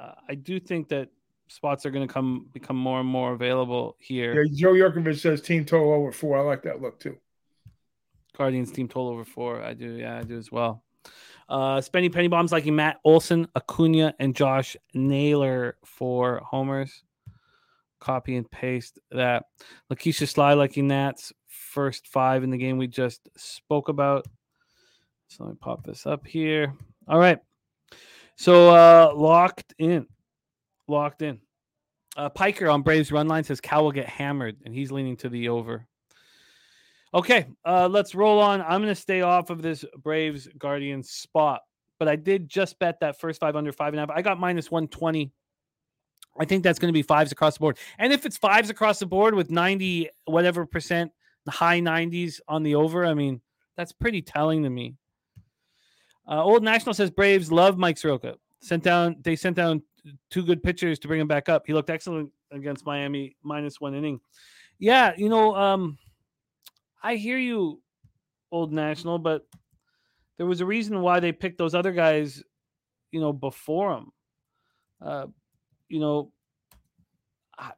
Uh, I do think that spots are going to come become more and more available here. Yeah, Joe Yurkovich says team total over four. I like that look too. Guardians team total over four. I do. Yeah, I do as well. Uh, Spenny Penny Bombs liking Matt Olson, Acuna, and Josh Naylor for homers. Copy and paste that. Lakeisha Sly liking Nats first five in the game we just spoke about. So let me pop this up here. All right. So uh, locked in. Locked in. Uh, Piker on Braves run line says Cal will get hammered, and he's leaning to the over. Okay, uh, let's roll on. I'm going to stay off of this Braves Guardians spot, but I did just bet that first five under five and a half. I got minus one twenty. I think that's going to be fives across the board. And if it's fives across the board with ninety whatever percent, the high nineties on the over, I mean, that's pretty telling to me. Uh, Old National says Braves love Mike Soroka. Sent down, they sent down two good pitchers to bring him back up. He looked excellent against Miami, minus one inning. Yeah, you know, um, I hear you, Old National, but there was a reason why they picked those other guys, you know, before him. Uh, you know, I,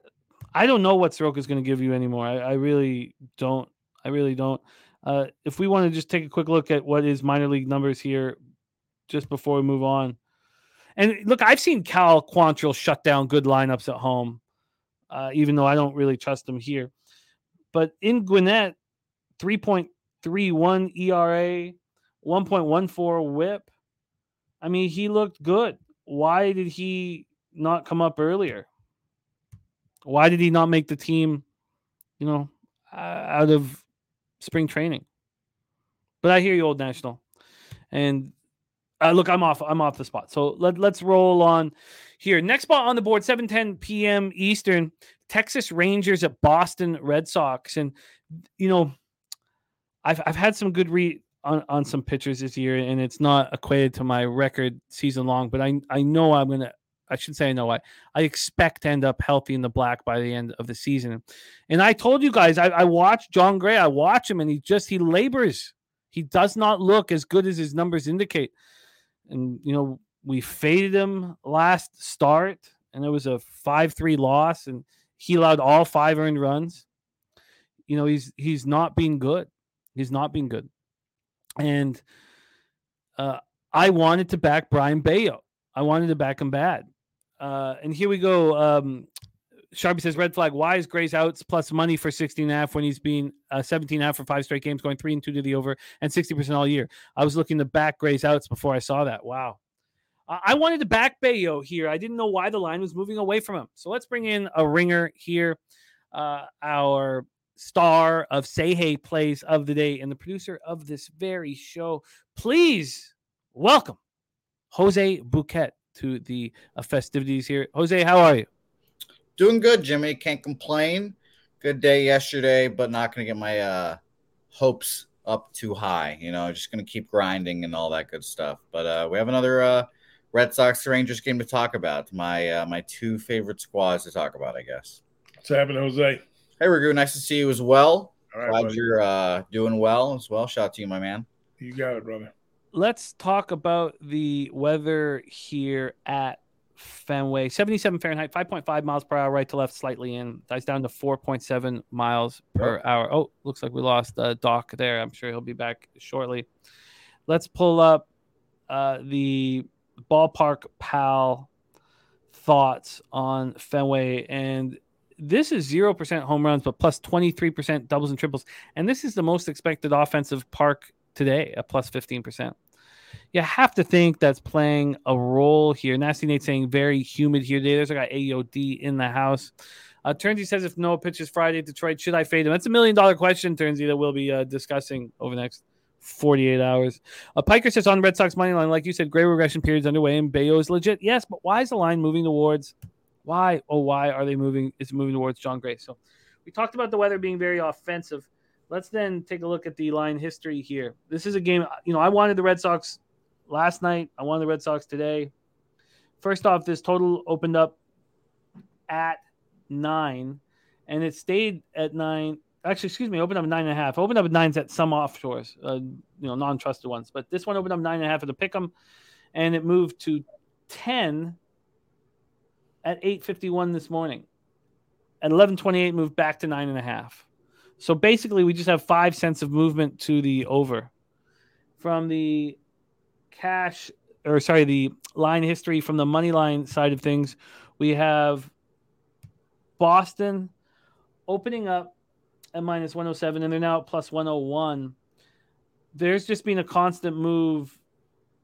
I don't know what Soroka's going to give you anymore. I, I really don't. I really don't. Uh, if we want to just take a quick look at what is minor league numbers here just before we move on. And look, I've seen Cal Quantrill shut down good lineups at home, uh, even though I don't really trust him here. But in Gwinnett, three point three one E R A, one point one four whip. I mean, he looked good. Why did he not come up earlier? Why did he not make the team, you know, uh, out of spring training? But I hear you, Old National. And Uh, look, I'm off. I'm off the spot. So let, let's roll on here. Next spot on the board, seven ten p.m. Eastern, Texas Rangers at Boston Red Sox. And, you know, I've I've had some good read on, on some pitchers this year, and it's not equated to my record season long, but I, I know I'm going to, I should say I know I, I expect to end up healthy in the black by the end of the season. And I told you guys, I, I watched John Gray. I watch him, and he just, he labors. He does not look as good as his numbers indicate. And, you know, we faded him last start, and it was a five three loss, and he allowed all five earned runs. You know, he's he's not being good. He's not being good. And uh, I wanted to back Brian Bayo. I wanted to back him bad. Uh, and here we go. Um, Sharpie says, red flag, why is Gray's outs plus money for sixteen and a half when he's been uh, seventeen and a half for five straight games, going three and two to the over and sixty percent all year? I was looking to back Gray's outs before I saw that. Wow. Uh, I wanted to back Bayo here. I didn't know why the line was moving away from him. So let's bring in a ringer here. Uh, our star of Seihei Plays of the day and the producer of this very show. Please welcome Jose Bouquet to the uh, festivities here. Jose, how are you? Doing good, Jimmy. Can't complain. Good day yesterday, but not going to get my uh, hopes up too high. You know, just going to keep grinding and all that good stuff. But uh, we have another uh, Red Sox-Rangers game to talk about. My uh, my two favorite squads to talk about, I guess. What's happening, Jose? Hey, Raghu. Nice to see you as well. All right, Glad buddy. you're uh, doing well as well. Shout out to you, my man. You got it, brother. Let's talk about the weather here at Fenway. seventy-seven Fahrenheit, five point five miles per hour, right to left, slightly in. Dies down to four point seven miles per yep. hour. Oh, looks like we lost uh, Doc there. I'm sure he'll be back shortly. Let's pull up uh, the Ballpark Pal thoughts on Fenway. And this is zero percent home runs, but plus twenty-three percent doubles and triples. And this is the most expected offensive park today, at plus fifteen percent. You have to think that's playing a role here. Nasty Nate saying very humid here today. There's a guy A O D in the house. Uh, Ternsey says if Noah pitches Friday at Detroit, should I fade him? That's a million dollar question, Ternsey, that we'll be uh, discussing over the next forty-eight hours. Uh, Piker says on Red Sox money line, like you said, great regression periods underway and Bayo is legit. Yes, but why is the line moving towards? Why oh why are they moving? It's moving towards John Gray. So we talked about the weather being very offensive. Let's then take a look at the line history here. This is a game, you know, I wanted the Red Sox last night. I wanted the Red Sox today. First off, this total opened up at nine, and it stayed at nine. Actually, excuse me, opened up at nine and a half. Opened up at nines at some offshores, uh, you know, non-trusted ones. But this one opened up nine and a half at the pick 'em, and it moved to ten at eight fifty-one this morning. At eleven twenty-eight, moved back to nine and a half. So basically, we just have five cents of movement to the over. From the cash, or sorry, the line history, from the money line side of things, we have Boston opening up at minus one oh seven, and they're now at plus one oh one. There's just been a constant move.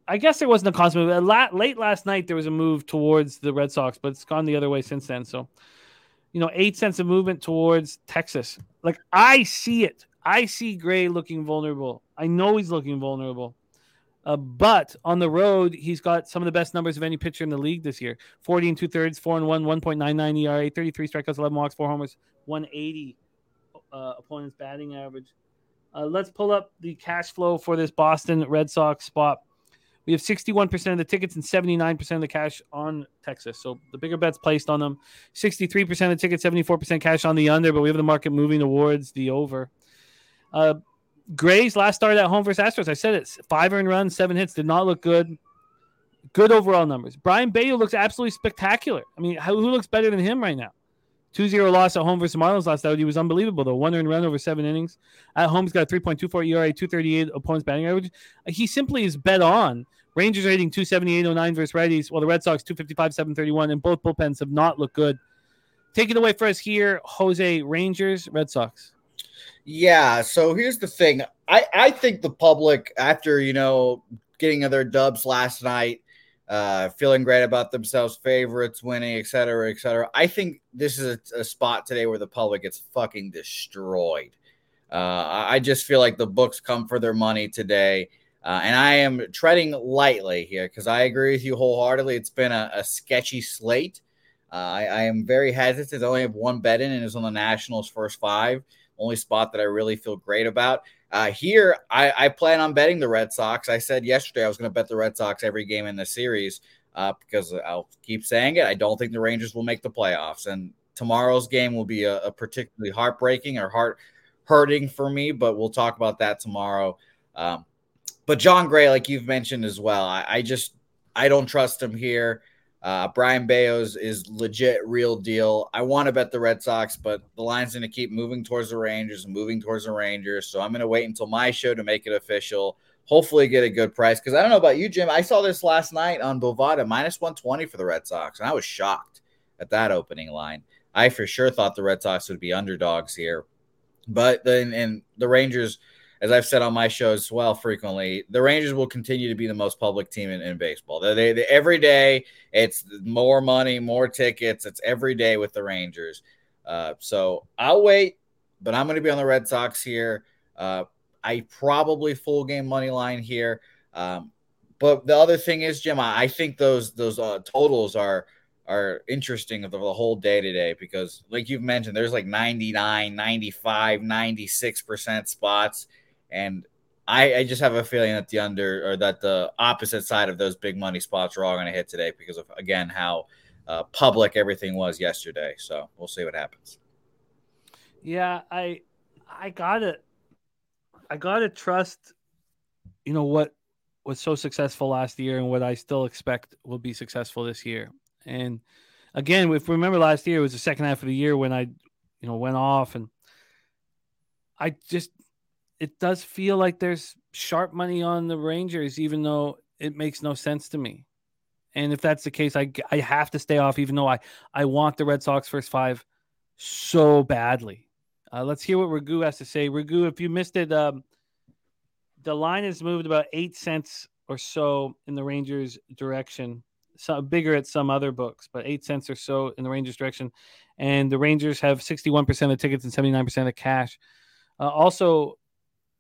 I guess there wasn't a constant move. Late last night, there was a move towards the Red Sox, but it's gone the other way since then. So, you know, eight cents of movement towards Texas. Like, I see it. I see Gray looking vulnerable. I know he's looking vulnerable. Uh, but on the road, he's got some of the best numbers of any pitcher in the league this year. forty and two-thirds, four and one, one point nine nine E R A, thirty-three strikeouts, eleven walks, four homers, one eighty uh, opponent's batting average. Uh, let's pull up the cash flow for this Boston Red Sox spot. We have sixty-one percent of the tickets and seventy-nine percent of the cash on Texas. So the bigger bets placed on them. sixty-three percent of the tickets, seventy-four percent cash on the under, but we have the market moving towards the over. Uh, Gray's last start at home versus Astros. I said it. Five earned runs, seven hits. Did not look good. Good overall numbers. Brian Bello looks absolutely spectacular. I mean, who looks better than him right now? two zero loss at home versus Marlins last night. He was unbelievable, though. One earned run over seven innings. At home, he's got a three point two four E R A, two thirty-eight opponents batting average. He simply is bet on. Rangers rating two seventy-eight oh nine versus righties, while the Red Sox two fifty-five seven thirty-one, and both bullpens have not looked good. Take it away for us here, Jose. Rangers, Red Sox. Yeah, so here's the thing. I, I think the public, after, you know, getting their dubs last night, Uh, feeling great about themselves, favorites winning, et cetera, et cetera. I think this is a, a spot today where the public gets fucking destroyed. Uh, I just feel like the books come for their money today. Uh, and I am treading lightly here because I agree with you wholeheartedly. It's been a, a sketchy slate. Uh, I, I am very hesitant. I only have one bet in, and it's on the Nationals first five. Only spot that I really feel great about. Uh, here, I, I plan on betting the Red Sox. I said yesterday I was going to bet the Red Sox every game in the series uh, because I'll keep saying it. I don't think the Rangers will make the playoffs. And tomorrow's game will be a, a particularly heartbreaking or heart hurting for me, but we'll talk about that tomorrow. Um, but John Gray, like you've mentioned as well, I, I just I don't trust him here. Uh, Brian Bello's is legit, real deal. I want to bet the Red Sox, but the line's going to keep moving towards the Rangers and moving towards the Rangers. So I'm going to wait until my show to make it official. Hopefully get a good price. Because I don't know about you, Jim. I saw this last night on Bovada, minus one twenty for the Red Sox. And I was shocked at that opening line. I for sure thought the Red Sox would be underdogs here. But then, and the Rangers, as I've said on my show as well frequently, the Rangers will continue to be the most public team in, in baseball. They, they, they, every day, it's more money, more tickets. It's every day with the Rangers. Uh, so I'll wait, but I'm going to be on the Red Sox here. Uh, I probably full game money line here. Um, but the other thing is, Jim, I, I think those those uh, totals are are interesting of the whole day today because, like you've mentioned, there's like ninety-nine, ninety-five, ninety-six percent spots. And I, I just have a feeling that the under or that the opposite side of those big money spots are all going to hit today because of, again, how uh, public everything was yesterday. So we'll see what happens. Yeah, I I gotta I gotta trust, you know, what was so successful last year and what I still expect will be successful this year. And again, if we remember last year, it was the second half of the year when I, you know, went off and I just. It does feel like there's sharp money on the Rangers, even though it makes no sense to me. And if that's the case, I, I have to stay off, even though I, I want the Red Sox first five so badly. Uh, let's hear what Raghu has to say. Raghu, if you missed it, um, the line has moved about eight cents or so in the Rangers' direction. So bigger at some other books, but eight cents or so in the Rangers' direction. And the Rangers have sixty-one percent of the tickets and seventy-nine percent of the cash. Uh, also,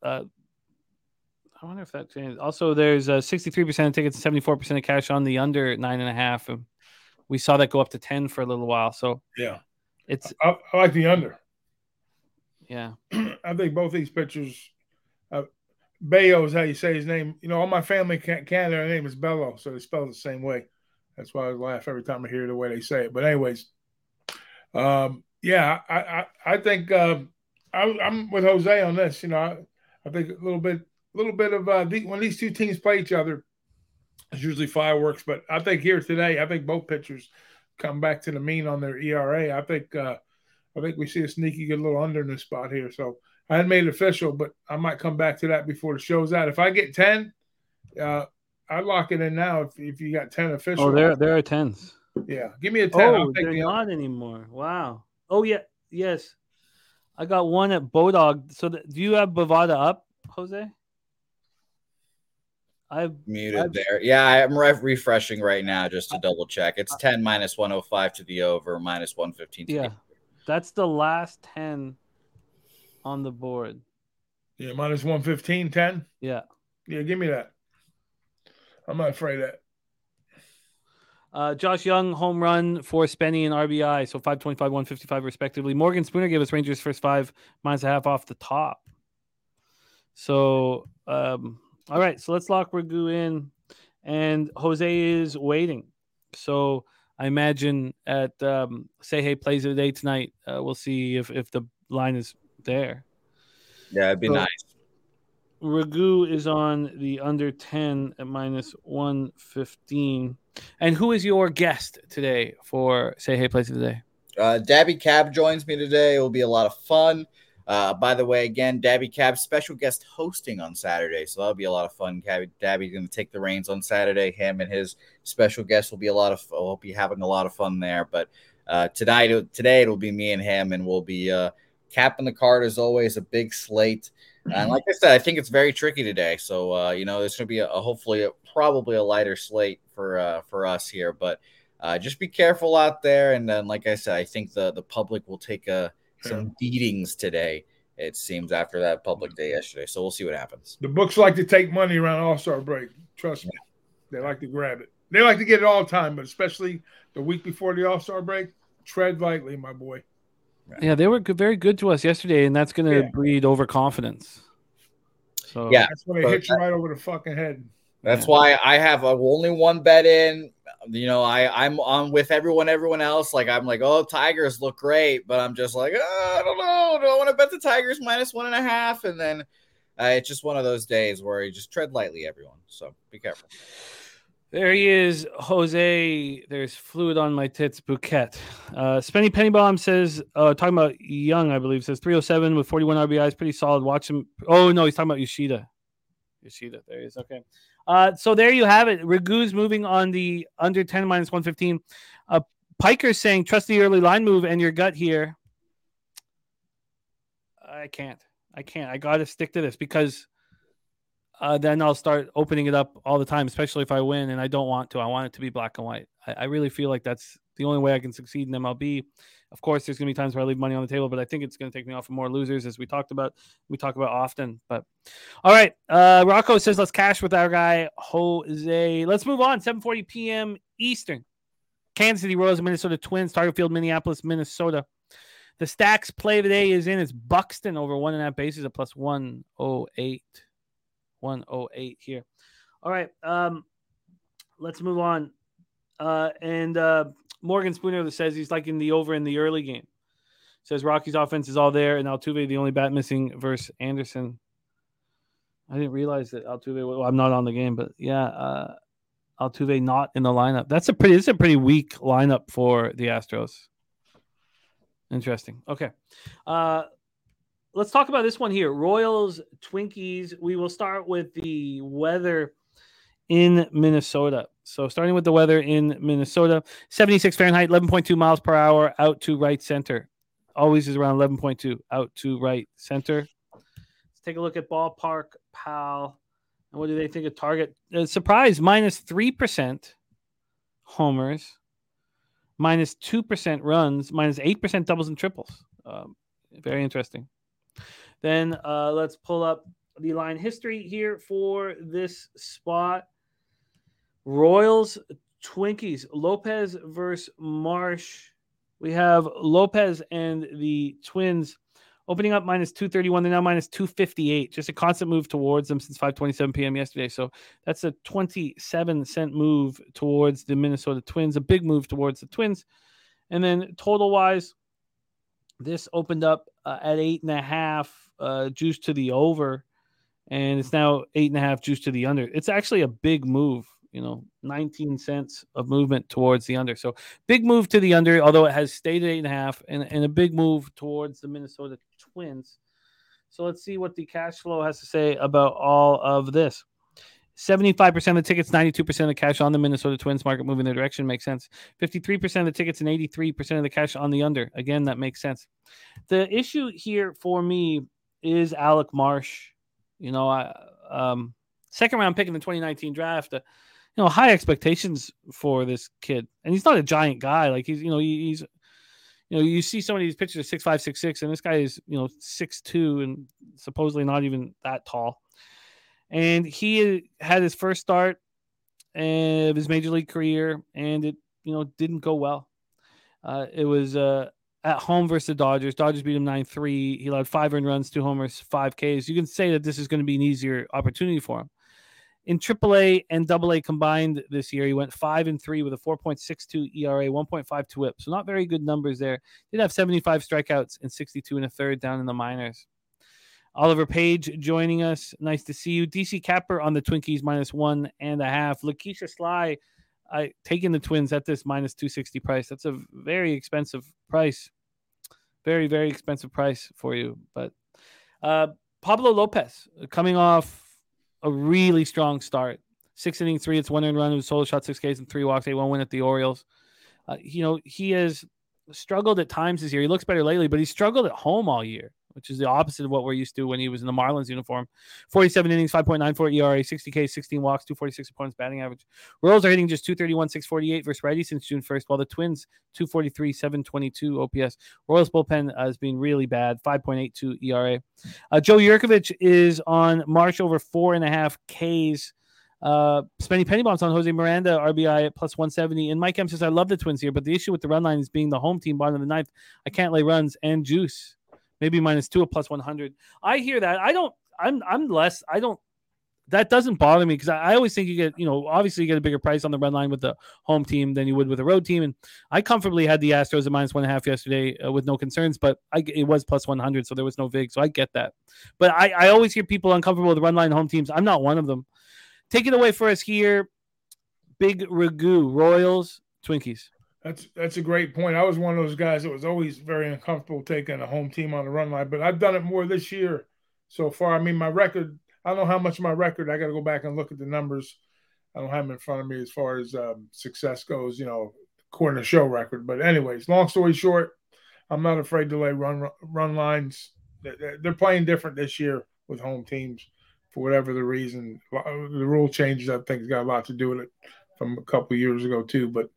Uh, I wonder if that changed. Also, there's uh, sixty-three percent of tickets and seventy-four percent of cash on the under nine and a half. And we saw that go up to ten for a little while. So yeah, it's I, I like the under. Yeah, I think both these pitchers. Uh, Bello is how you say his name. You know, all my family in Canada, their name is Bello, so they spell it the same way. That's why I laugh every time I hear the way they say it. But anyways, um, yeah, I I, I think uh, I, I'm with Jose on this. You know. I, I think a little bit, a little bit of uh, the, when these two teams play each other, it's usually fireworks. But I think here today, I think both pitchers come back to the mean on their E R A. I think uh, I think we see a sneaky good little under in this spot here. So I hadn't made it official, but I might come back to that before the show's out. If I get ten, uh, I'd lock it in now if, if you got ten official. Oh, there, there are tens. Yeah. Give me a ten. Oh, I'll take they're the not anymore. Wow. Oh, yeah. Yes. I got one at Bodog. So the, do you have Bovada up, Jose? I've muted I've, there. Yeah, I'm re- refreshing right now just to double check. It's ten minus one oh five to the over, minus one fifteen to yeah. the over. That's the last ten on the board. Yeah, minus one fifteen, ten? Yeah. Yeah, give me that. I'm not afraid of that. Uh, Josh Young, home run for Spenny and R B I. So five twenty-five, one fifty-five, respectively. Morgan Spooner gave us Rangers first five, minus a half off the top. So, um, all right. So let's lock Ragu in. And Jose is waiting. So I imagine at um, Sehe plays of the day tonight, uh, we'll see if, if the line is there. Yeah, it'd be so nice. Ragu is on the under ten at minus one fifteen. And who is your guest today for Say Hey Plays of the Day? Uh, Dabby Cab joins me today. It will be a lot of fun. Uh, by the way, again, Dabby Cab special guest hosting on Saturday, so that'll be a lot of fun. Dabby's going to take the reins on Saturday. Him and his special guest will be a lot of. We'll be having a lot of fun there. But uh, tonight, today, it'll be me and him, and we'll be uh, capping the card as always. A big slate. And like I said, I think it's very tricky today. So, uh, you know, there's going to be a, a hopefully a, probably a lighter slate for uh, for us here. But uh, just be careful out there. And then, like I said, I think the, the public will take a, some beatings today, it seems, after that public day yesterday. So we'll see what happens. The books like to take money around All-Star break. Trust me. They like to grab it. They like to get it all the time, but especially the week before the All-Star break. Tread lightly, my boy. Yeah, they were good, very good to us yesterday, and that's going to yeah. breed overconfidence. So, yeah, that's when it hits you right over the fucking head. That's yeah. why I have a, only one bet in. You know, I I'm on with everyone, everyone else. Like I'm like, oh, Tigers look great, but I'm just like, oh, I don't know, do I want to bet the Tigers minus one and a half? And then uh, it's just one of those days where you just tread lightly, everyone. So be careful. There he is, Jose. There's fluid on my tits, Bouquet. Uh, Spenny Pennybomb says, uh, talking about Young, I believe, says three oh seven with forty-one R B Is. Pretty solid. Watch him. Oh, no, he's talking about Yoshida. Yoshida, there he is. Okay. Uh, so there you have it. Ragu's moving on the under ten minus one fifteen. Uh, Piker's saying, trust the early line move and your gut here. I can't. I can't. I got to stick to this because – Uh, then I'll start opening it up all the time, especially if I win, and I don't want to. I want it to be black and white. I, I really feel like that's the only way I can succeed in M L B. Of course, there's going to be times where I leave money on the table, but I think it's going to take me off of more losers, as we talked about. We talk about often. But all right, uh, Rocco says let's cash with our guy Jose. Let's move on. seven forty p.m. Eastern. Kansas City Royals, Minnesota Twins, Target Field, Minneapolis, Minnesota. The Stacks play of the day is in. It's Buxton over one and a half bases at plus one oh eight. one oh eight here. All right. Um, let's move on. Uh, and uh, Morgan Spooner says he's liking the over in the early game. Says Rockies offense is all there, and Altuve the only bat missing versus Anderson. I didn't realize that Altuve. Well, I'm not on the game, but yeah, uh, Altuve not in the lineup. That's a pretty. It's a pretty weak lineup for the Astros. Interesting. Okay. Uh, Let's talk about this one here. Royals, Twinkies. We will start with the weather in Minnesota. So starting with the weather in Minnesota, seventy-six Fahrenheit, eleven point two miles per hour, out to right center. Always is around eleven point two, out to right center. Let's take a look at Ballpark Pal. And what do they think of Target? Uh, surprise, minus three percent homers, minus two percent runs, minus eight percent doubles and triples. Um, very interesting. Then uh, let's pull up the line history here for this spot. Royals, Twinkies, Lopez versus Marsh. We have Lopez and the Twins opening up minus two thirty-one. They're now minus two fifty-eight. Just a constant move towards them since five twenty-seven p.m. yesterday. So that's a twenty-seven cent move towards the Minnesota Twins, a big move towards the Twins. And then total-wise, this opened up uh, at eight and a half uh, juice to the over, and it's now eight and a half juice to the under. It's actually a big move you know, nineteen cents of movement towards the under. So big move to the under, although it has stayed at eight and a half, and, and a big move towards the Minnesota Twins. So let's see what the cash flow has to say about all of this. seventy-five percent of the tickets, ninety-two percent of the cash on the Minnesota Twins market moving their direction. Makes sense. fifty-three percent of the tickets and eighty-three percent of the cash on the under. Again, that makes sense. The issue here for me is Alec Marsh. You know, I, um, second round pick in the twenty nineteen draft. Uh, you know, high expectations for this kid. And he's not a giant guy. Like, he's, you know, he, he's, you know, you see some of these pictures of six five, six six, and this guy is, you know, six two and supposedly not even that tall. And he had his first start of his major league career, and it, you know, didn't go well. Uh, it was uh, at home versus the Dodgers. Dodgers beat him nine three. He allowed five earned runs, two homers, five Ks. You can say that this is going to be an easier opportunity for him. In triple A and double A combined this year, he went five and three with a four point six two E R A, one point five two whip. So not very good numbers there. Did have seventy-five strikeouts and sixty-two and a third down in the minors. Oliver Page joining us. Nice to see you. D C Capper on the Twinkies, minus one and a half. Lakeisha Sly I, taking the Twins at this minus two sixty price. That's a very expensive price. Very, very expensive price for you. But uh, Pablo Lopez coming off a really strong start. Six inning, three, it's one earned run. It was solo shot, six Ks and three walks, eight one win at the Orioles. Uh, you know, he has struggled at times this year. He looks better lately, but he struggled at home all year, which is the opposite of what we're used to when he was in the Marlins uniform. forty-seven innings, five point nine four E R A, sixty Ks, sixteen walks, two forty-six opponents batting average. Royals are hitting just two thirty-one, six forty-eight versus righty since June first, while the Twins two forty-three, seven twenty-two O P S. Royals bullpen uh, has been really bad, five point eight two E R A. Uh, Joe Yurkovich is on Marsh over four and a half Ks. Uh, Spenny Pennybaum's on Jose Miranda, R B I at plus one seventy. And Mike M says, I love the Twins here, but the issue with the run line is being the home team, bottom of the ninth. I can't lay runs and juice. Maybe minus two or plus one hundred. I hear that. I don't, I'm, I'm less, I don't, that doesn't bother me because I, I always think you get, you know, obviously you get a bigger price on the run line with the home team than you would with a road team. And I comfortably had the Astros at minus one and a half yesterday uh, with no concerns, but I, it was plus one hundred. So there was no vig. So I get that. But I, I always hear people uncomfortable with run line home teams. I'm not one of them. Take it away for us here. Big Ragu, Royals, Twinkies. That's that's a great point. I was one of those guys that was always very uncomfortable taking a home team on the run line, but I've done it more this year so far. I mean, my record, I don't know how much my record, I got to go back and look at the numbers. I don't have them in front of me as far as um, success goes, you know, according to show record. But anyways, long story short, I'm not afraid to lay run, run lines. They're playing different this year with home teams for whatever the reason. The rule changes, I think, has got a lot to do with it from a couple of years ago too, but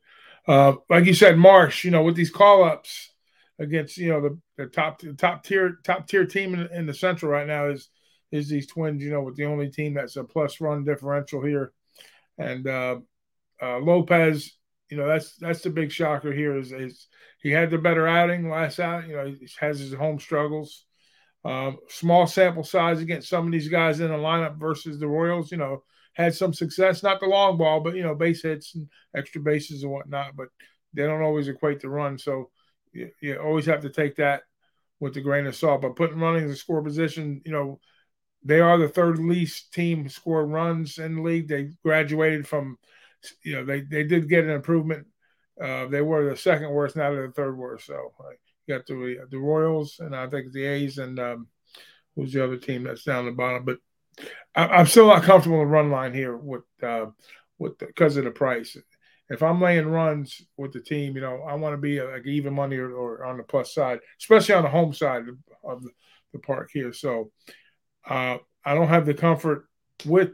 Uh, like you said, Marsh, you know, with these call-ups against, you know, the, the top the top tier top tier team in, in the Central right now is is these Twins, you know, with the only team that's a plus run differential here. And uh, uh, Lopez, you know, that's that's the big shocker here is, is he had the better outing last out. You know, he has his home struggles. Uh, small sample size against some of these guys in the lineup versus the Royals, you know. Had some success, not the long ball, but, you know, base hits and extra bases and whatnot. But they don't always equate the run. So you, you always have to take that with a grain of salt. But putting running in the score position, you know, they are the third least team score runs in the league. They graduated from, you know, they, they did get an improvement. Uh, they were the second worst, now they're the third worst. So like, you got the, the Royals and I think the A's and um, who's the other team that's down the bottom. But I'm still not comfortable in the run line here with uh, with because of the price. If I'm laying runs with the team, you know, I want to be like even money or, or on the plus side, especially on the home side of the park here. So uh, I don't have the comfort with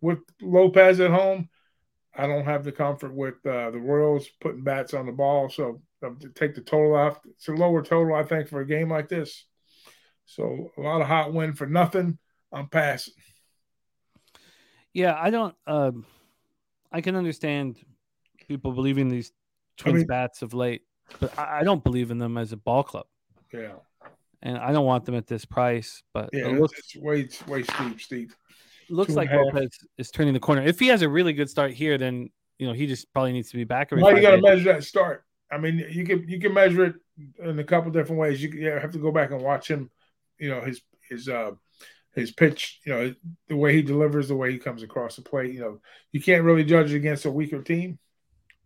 with Lopez at home. I don't have the comfort with uh, the Royals putting bats on the ball. So um, to take the total off, it's a lower total, I think, for a game like this. So a lot of hot wind for nothing. I'm passing. Yeah, I don't. Um, I can understand people believing these Twins I mean, bats of late, but I, I don't believe in them as a ball club. Yeah, and I don't want them at this price. But yeah, it looks it's way way steep, steep. Looks like Lopez is turning the corner. If he has a really good start here, then you know he just probably needs to be back. Well, you got to measure that start. I mean, you can you can measure it in a couple different ways. You, you have to go back and watch him. You know his his. Uh, his pitch, you know, the way he delivers, the way he comes across the plate. You know, you can't really judge it against a weaker team,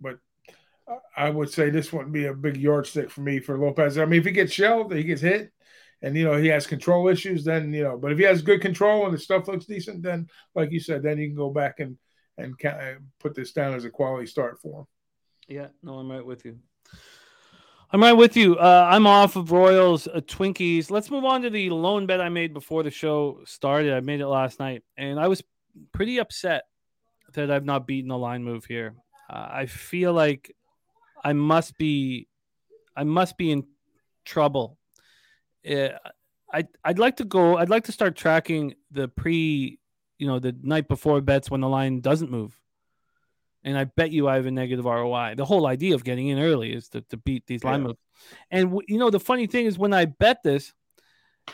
but I would say this wouldn't be a big yardstick for me for Lopez. I mean, if he gets shelled, he gets hit, and, you know, he has control issues, then, you know, but if he has good control and the stuff looks decent, then, like you said, then you can go back and, and put this down as a quality start for him. Yeah, no, I'm right with you. I'm right with you. Uh, I'm off of Royals, uh, Twinkies. Let's move on to the lone bet I made before the show started. I made it last night, and I was pretty upset that I've not beaten the line move here. Uh, I feel like I must be, I must be in trouble. Uh, I I'd like to go. I'd like to start tracking the pre, you know, the night before bets when the line doesn't move. And I bet you I have a negative R O I. The whole idea of getting in early is to, to beat these yeah. line moves. And, you know, the funny thing is when I bet this,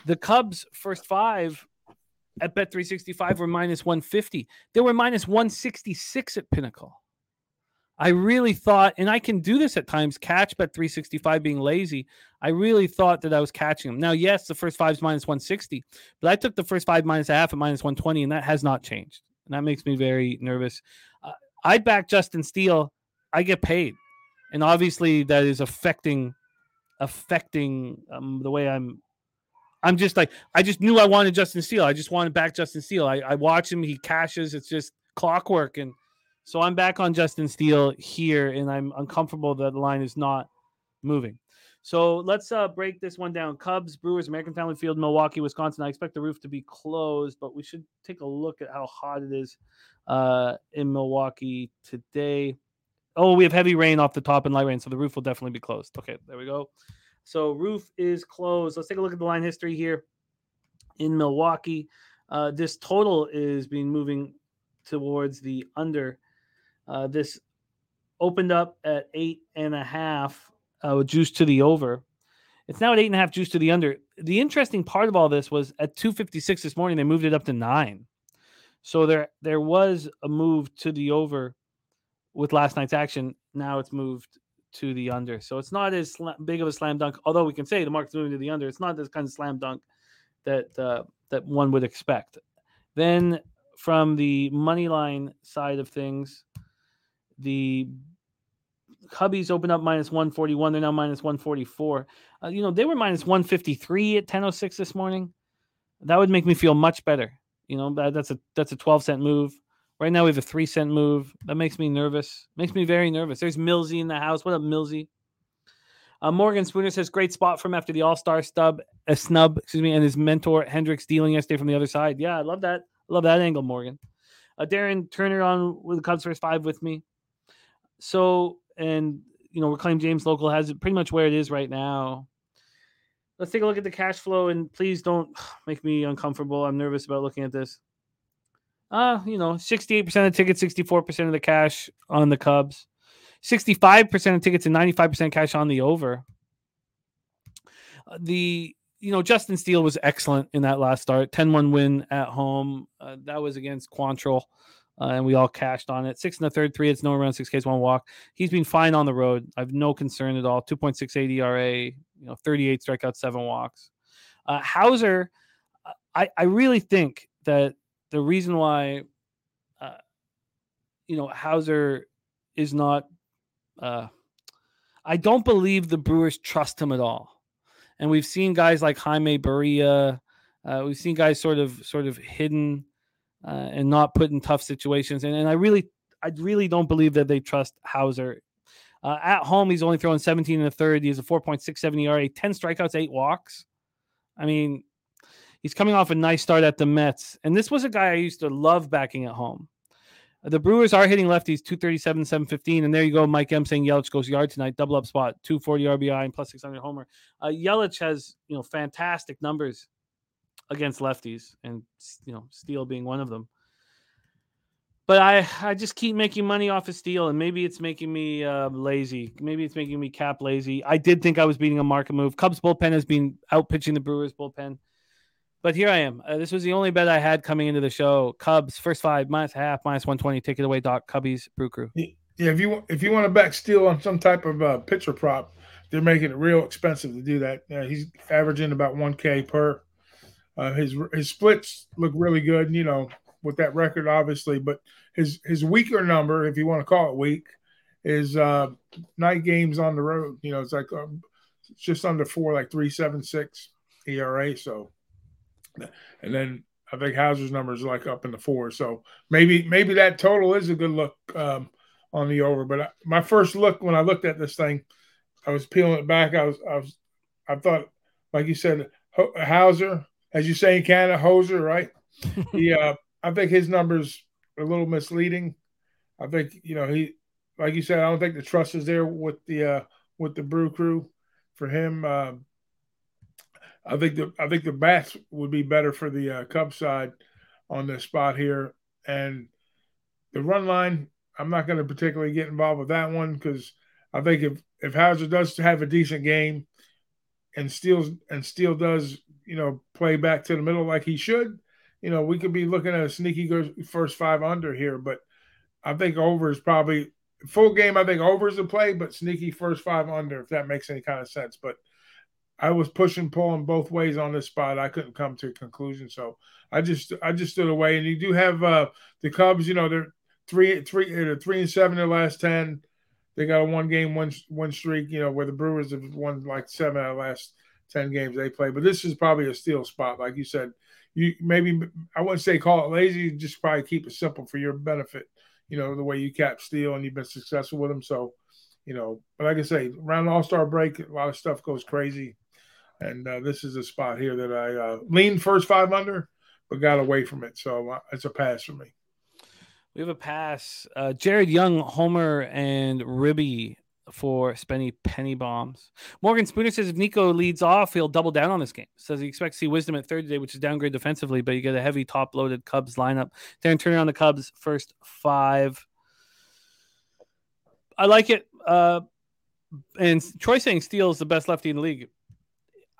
the Cubs' first five at Bet three sixty-five were minus one fifty. They were minus one sixty-six at Pinnacle. I really thought, and I can do this at times, catch Bet three sixty-five being lazy. I really thought that I was catching them. Now, yes, the first five is minus one sixty, but I took the first five minus a half at minus one twenty, and that has not changed. And that makes me very nervous. Uh, I back Justin Steele, I get paid. And obviously that is affecting affecting um, the way I'm I'm just like I just knew I wanted Justin Steele. I just wanted back Justin Steele. I, I watch him, he cashes, it's just clockwork. And so I'm back on Justin Steele here, and I'm uncomfortable that the line is not moving. So let's uh, break this one down. Cubs, Brewers, American Family Field, Milwaukee, Wisconsin. I expect the roof to be closed, but we should take a look at how hot it is uh, in Milwaukee today. Oh, we have heavy rain off the top and light rain, so the roof will definitely be closed. Okay, there we go. So roof is closed. Let's take a look at the line history here in Milwaukee. Uh, this total is being moving towards the under. Uh, this opened up at eight and a half uh, juice to the over. It's now at eight and a half juice to the under. The interesting part of all this was at two fifty-six this morning, they moved it up to nine. So there, there was a move to the over with last night's action. Now it's moved to the under. So it's not as sl- big of a slam dunk, although we can say the market's moving to the under. It's not this kind of slam dunk that, uh, that one would expect. Then from the money line side of things, the Cubbies opened up minus one forty-one. They're now minus one forty-four. Uh, you know, they were minus one fifty-three at ten oh six this morning. That would make me feel much better. You know, that, that's a that's a twelve cent move. Right now we have a three cent move. That makes me nervous. Makes me very nervous. There's Millsy in the house. What up, Millsy? Uh, Morgan Spooner says great spot from after the All-Star stub, a snub, excuse me, and his mentor Hendricks dealing yesterday from the other side. Yeah, I love that. I love that angle, Morgan. Uh, Darren Turner on with the Cubs first five with me. So, and you know, Reclaim James Local has it pretty much where it is right now. Let's take a look at the cash flow, and please don't make me uncomfortable. I'm nervous about looking at this. Uh, you know, sixty-eight percent of the tickets, sixty-four percent of the cash on the Cubs, sixty-five percent of tickets and ninety-five percent cash on the over. The, you know, Justin Steele was excellent in that last start. ten one win at home. Uh, that was against Quantrill, uh, and we all cashed on it. Six in the third, three hits, no run, six Ks, one walk. He's been fine on the road. I have no concern at all. two point six eight E R A. You know, thirty-eight strikeouts, seven walks. Uh, Hauser, I, I really think that the reason why, uh, you know, Hauser is not, uh, I don't believe the Brewers trust him at all. And we've seen guys like Jaime Barria. Uh, we've seen guys sort of, sort of hidden uh, and not put in tough situations. And, and I really, I really don't believe that they trust Hauser. Uh, at home, he's only throwing seventeen in the third. He has a four point six seven E R A, ten strikeouts, eight walks. I mean, he's coming off a nice start at the Mets. And this was a guy I used to love backing at home. The Brewers are hitting lefties, two thirty-seven, seven fifteen. And there you go, Mike M saying Yelich goes yard tonight, double up spot, two forty R B I and plus six hundred homer. Uh, Yelich has, you know, fantastic numbers against lefties and, you know, Steele being one of them. But I, I just keep making money off of Steele, and maybe it's making me uh, lazy. Maybe it's making me cap lazy. I did think I was beating a market move. Cubs bullpen has been outpitching the Brewers bullpen. But here I am. Uh, this was the only bet I had coming into the show. Cubs, first five, minus half, minus one twenty. Take it away, Doc. Cubbies, Brew Crew. Yeah, if you, if you want to back Steele on some type of uh, pitcher prop, they're making it real expensive to do that. You know, he's averaging about one K per. Uh, his his splits look really good, you know, with that record, obviously. But his his weaker number, if you want to call it weak, is uh, night games on the road. You know, it's like um, just under four, like three seven six E R A. So, and then I think Hauser's numbers are like up in the four. So maybe maybe that total is a good look um, on the over. But I, my first look when I looked at this thing, I was peeling it back. I was I was I thought, like you said, Hauser. As you say in Canada, Hoser, right? Yeah, uh, I think his numbers are a little misleading. I think, you know, he, like you said, I don't think the trust is there with the uh, with the Brew Crew for him. Uh, I think the I think the bats would be better for the uh, Cubs side on this spot here, and the run line. I'm not going to particularly get involved with that one because I think if if Hoser does have a decent game and steals and Steele does, you know, play back to the middle like he should, you know, we could be looking at a sneaky first five under here. But I think over is probably – full game, I think over is the play, but sneaky first five under, if that makes any kind of sense. But I was pushing, pulling both ways on this spot. I couldn't come to a conclusion. So I just I just stood away. And you do have uh, the Cubs, you know, they're three, three, they're three and seven in their last ten. They got a one-game win, win streak, you know, where the Brewers have won like seven out of the last – ten games they play, but this is probably a steal spot. Like you said, you maybe I wouldn't say call it lazy, just probably keep it simple for your benefit. You know, the way you cap Steele and you've been successful with him. So, you know, but like I say, around All-Star break, a lot of stuff goes crazy. And uh, this is a spot here that I uh, leaned first five under, but got away from it. So uh, it's a pass for me. We have a pass. Uh, Jared Young, Homer, and Ribby for Spenny Penny Bombs. Morgan Spooner says if Nico leads off, he'll double down on this game. Says he expects to see Wisdom at third today, which is downgrade defensively, but you get a heavy top-loaded Cubs lineup. Darren Turner on the Cubs, first five. I like it. Uh, and Troy saying Steele's the best lefty in the league.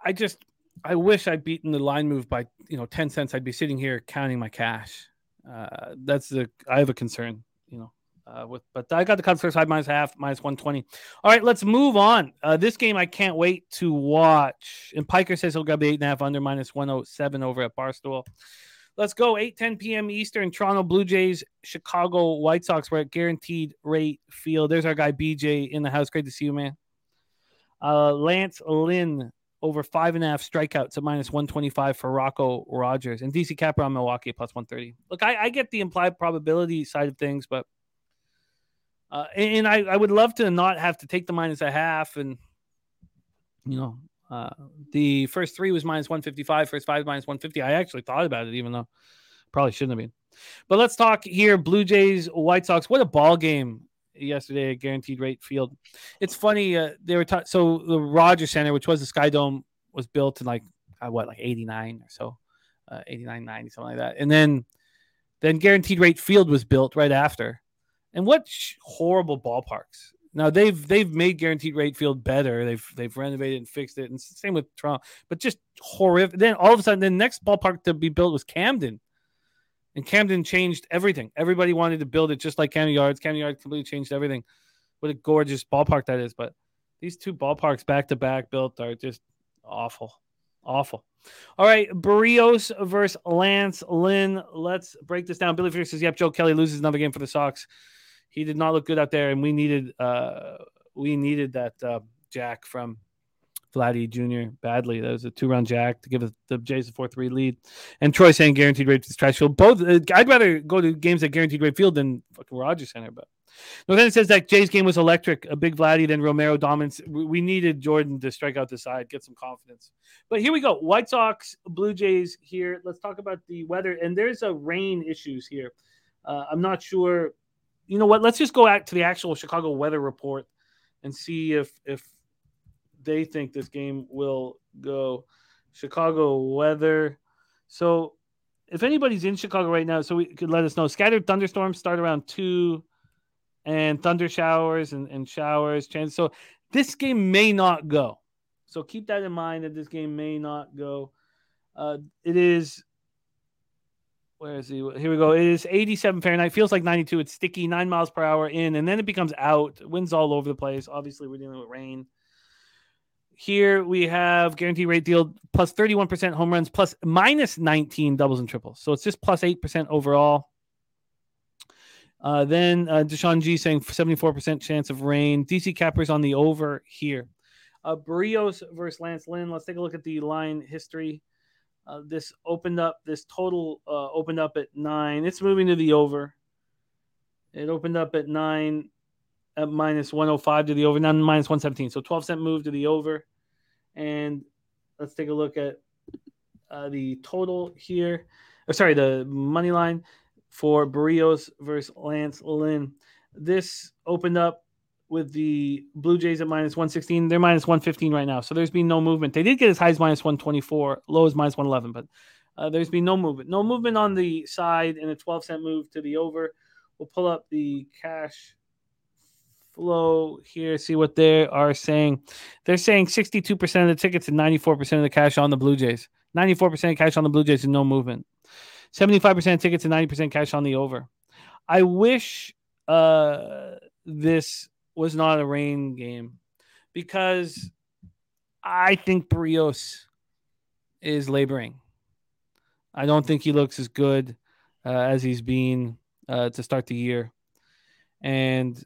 I just, I wish I'd beaten the line move by, you know, ten cents. I'd be sitting here counting my cash. Uh, that's the, I have a concern, you know. Uh, with, but I got the Cubs first five minus half, minus one twenty. All right, let's move on. Uh, this game I can't wait to watch. And Piker says he'll grab the eight and a half under minus one oh seven over at Barstool. Let's go. eight ten p.m. Eastern, Toronto Blue Jays, Chicago White Sox. We're at Guaranteed Rate Field. There's our guy B J in the house. Great to see you, man. Uh, Lance Lynn over five and a half strikeouts at minus one twenty-five for Rocco Rogers. And D C Capper on Milwaukee at plus one thirty. Look, I, I get the implied probability side of things, but Uh, and I, I would love to not have to take the minus a half. And, you know, uh, the first three was minus one fifty-five, first five minus one fifty. I actually thought about it, even though probably shouldn't have been. But let's talk here. Blue Jays, White Sox. What a ball game yesterday at Guaranteed Rate Field. It's funny. Uh, they were ta- So the Rogers Center, which was the Sky Dome, was built in like, uh, what, like eighty-nine or so, uh, eighty-nine, ninety, something like that. And then, then Guaranteed Rate Field was built right after. And what sh- horrible ballparks! Now they've they've made Guaranteed Rate Field better. They've they've renovated and fixed it, and same with Toronto. But just horrific. Then all of a sudden, the next ballpark to be built was Camden, and Camden changed everything. Everybody wanted to build it just like Camden Yards. Camden Yards completely changed everything. What a gorgeous ballpark that is! But these two ballparks back to back built are just awful, awful. All right, Berrios versus Lance Lynn. Let's break this down. Billy Fisher says, "Yep, Joe Kelly loses another game for the Sox." He did not look good out there, and we needed uh, we needed that uh, jack from Vladdy Junior badly. That was a two-run jack to give the Jays a four three lead. And Troy saying guaranteed rate is trash field. Both, uh, I'd rather go to games at guaranteed rate field than fucking Rogers Center. But no, then it says that Jays game was electric. A big Vladdy, then Romero dominance. We needed Jordan to strike out the side, get some confidence. But here we go. White Sox, Blue Jays here. Let's talk about the weather. And there's a rain issues here. Uh, I'm not sure. You know what? Let's just go out to the actual Chicago weather report and see if if they think this game will go. Chicago weather. So if anybody's in Chicago right now, so we could let us know. Scattered thunderstorms start around two and thunder showers and, and showers. Chance. So this game may not go. So keep that in mind that this game may not go. Uh, it is... Where is he? Here we go. It is eighty-seven Fahrenheit. Feels like ninety-two. It's sticky, nine miles per hour in, and then it becomes out. Winds all over the place. Obviously, we're dealing with rain. Here we have guarantee rate deal plus thirty-one percent home runs, plus minus nineteen doubles and triples. So it's just plus eight percent overall. Uh, then uh, Deshaun G saying seventy-four percent chance of rain. D C Capper's on the over here. Uh, Berríos versus Lance Lynn. Let's take a look at the line history. Uh, this opened up, this total uh, opened up at nine. It's moving to the over. It opened up at nine at minus one oh five to the over, now minus one seventeen. So twelve cent move to the over. And let's take a look at uh, the total here. Or sorry, the money line for Berríos versus Lance Lynn. This opened up with the Blue Jays at minus one sixteen. They're minus one fifteen right now, so there's been no movement. They did get as high as minus one twenty-four, low as minus one eleven, but uh, there's been no movement. No movement on the side, and a twelve cent move to the over. We'll pull up the cash flow here, see what they are saying. They're saying sixty-two percent of the tickets and ninety-four percent of the cash on the Blue Jays. ninety-four percent of cash on the Blue Jays and no movement. seventy-five percent of tickets and ninety percent cash on the over. I wish uh, this was not a rain game, because I think Berríos is laboring. I don't think he looks as good uh, as he's been uh, to start the year. And,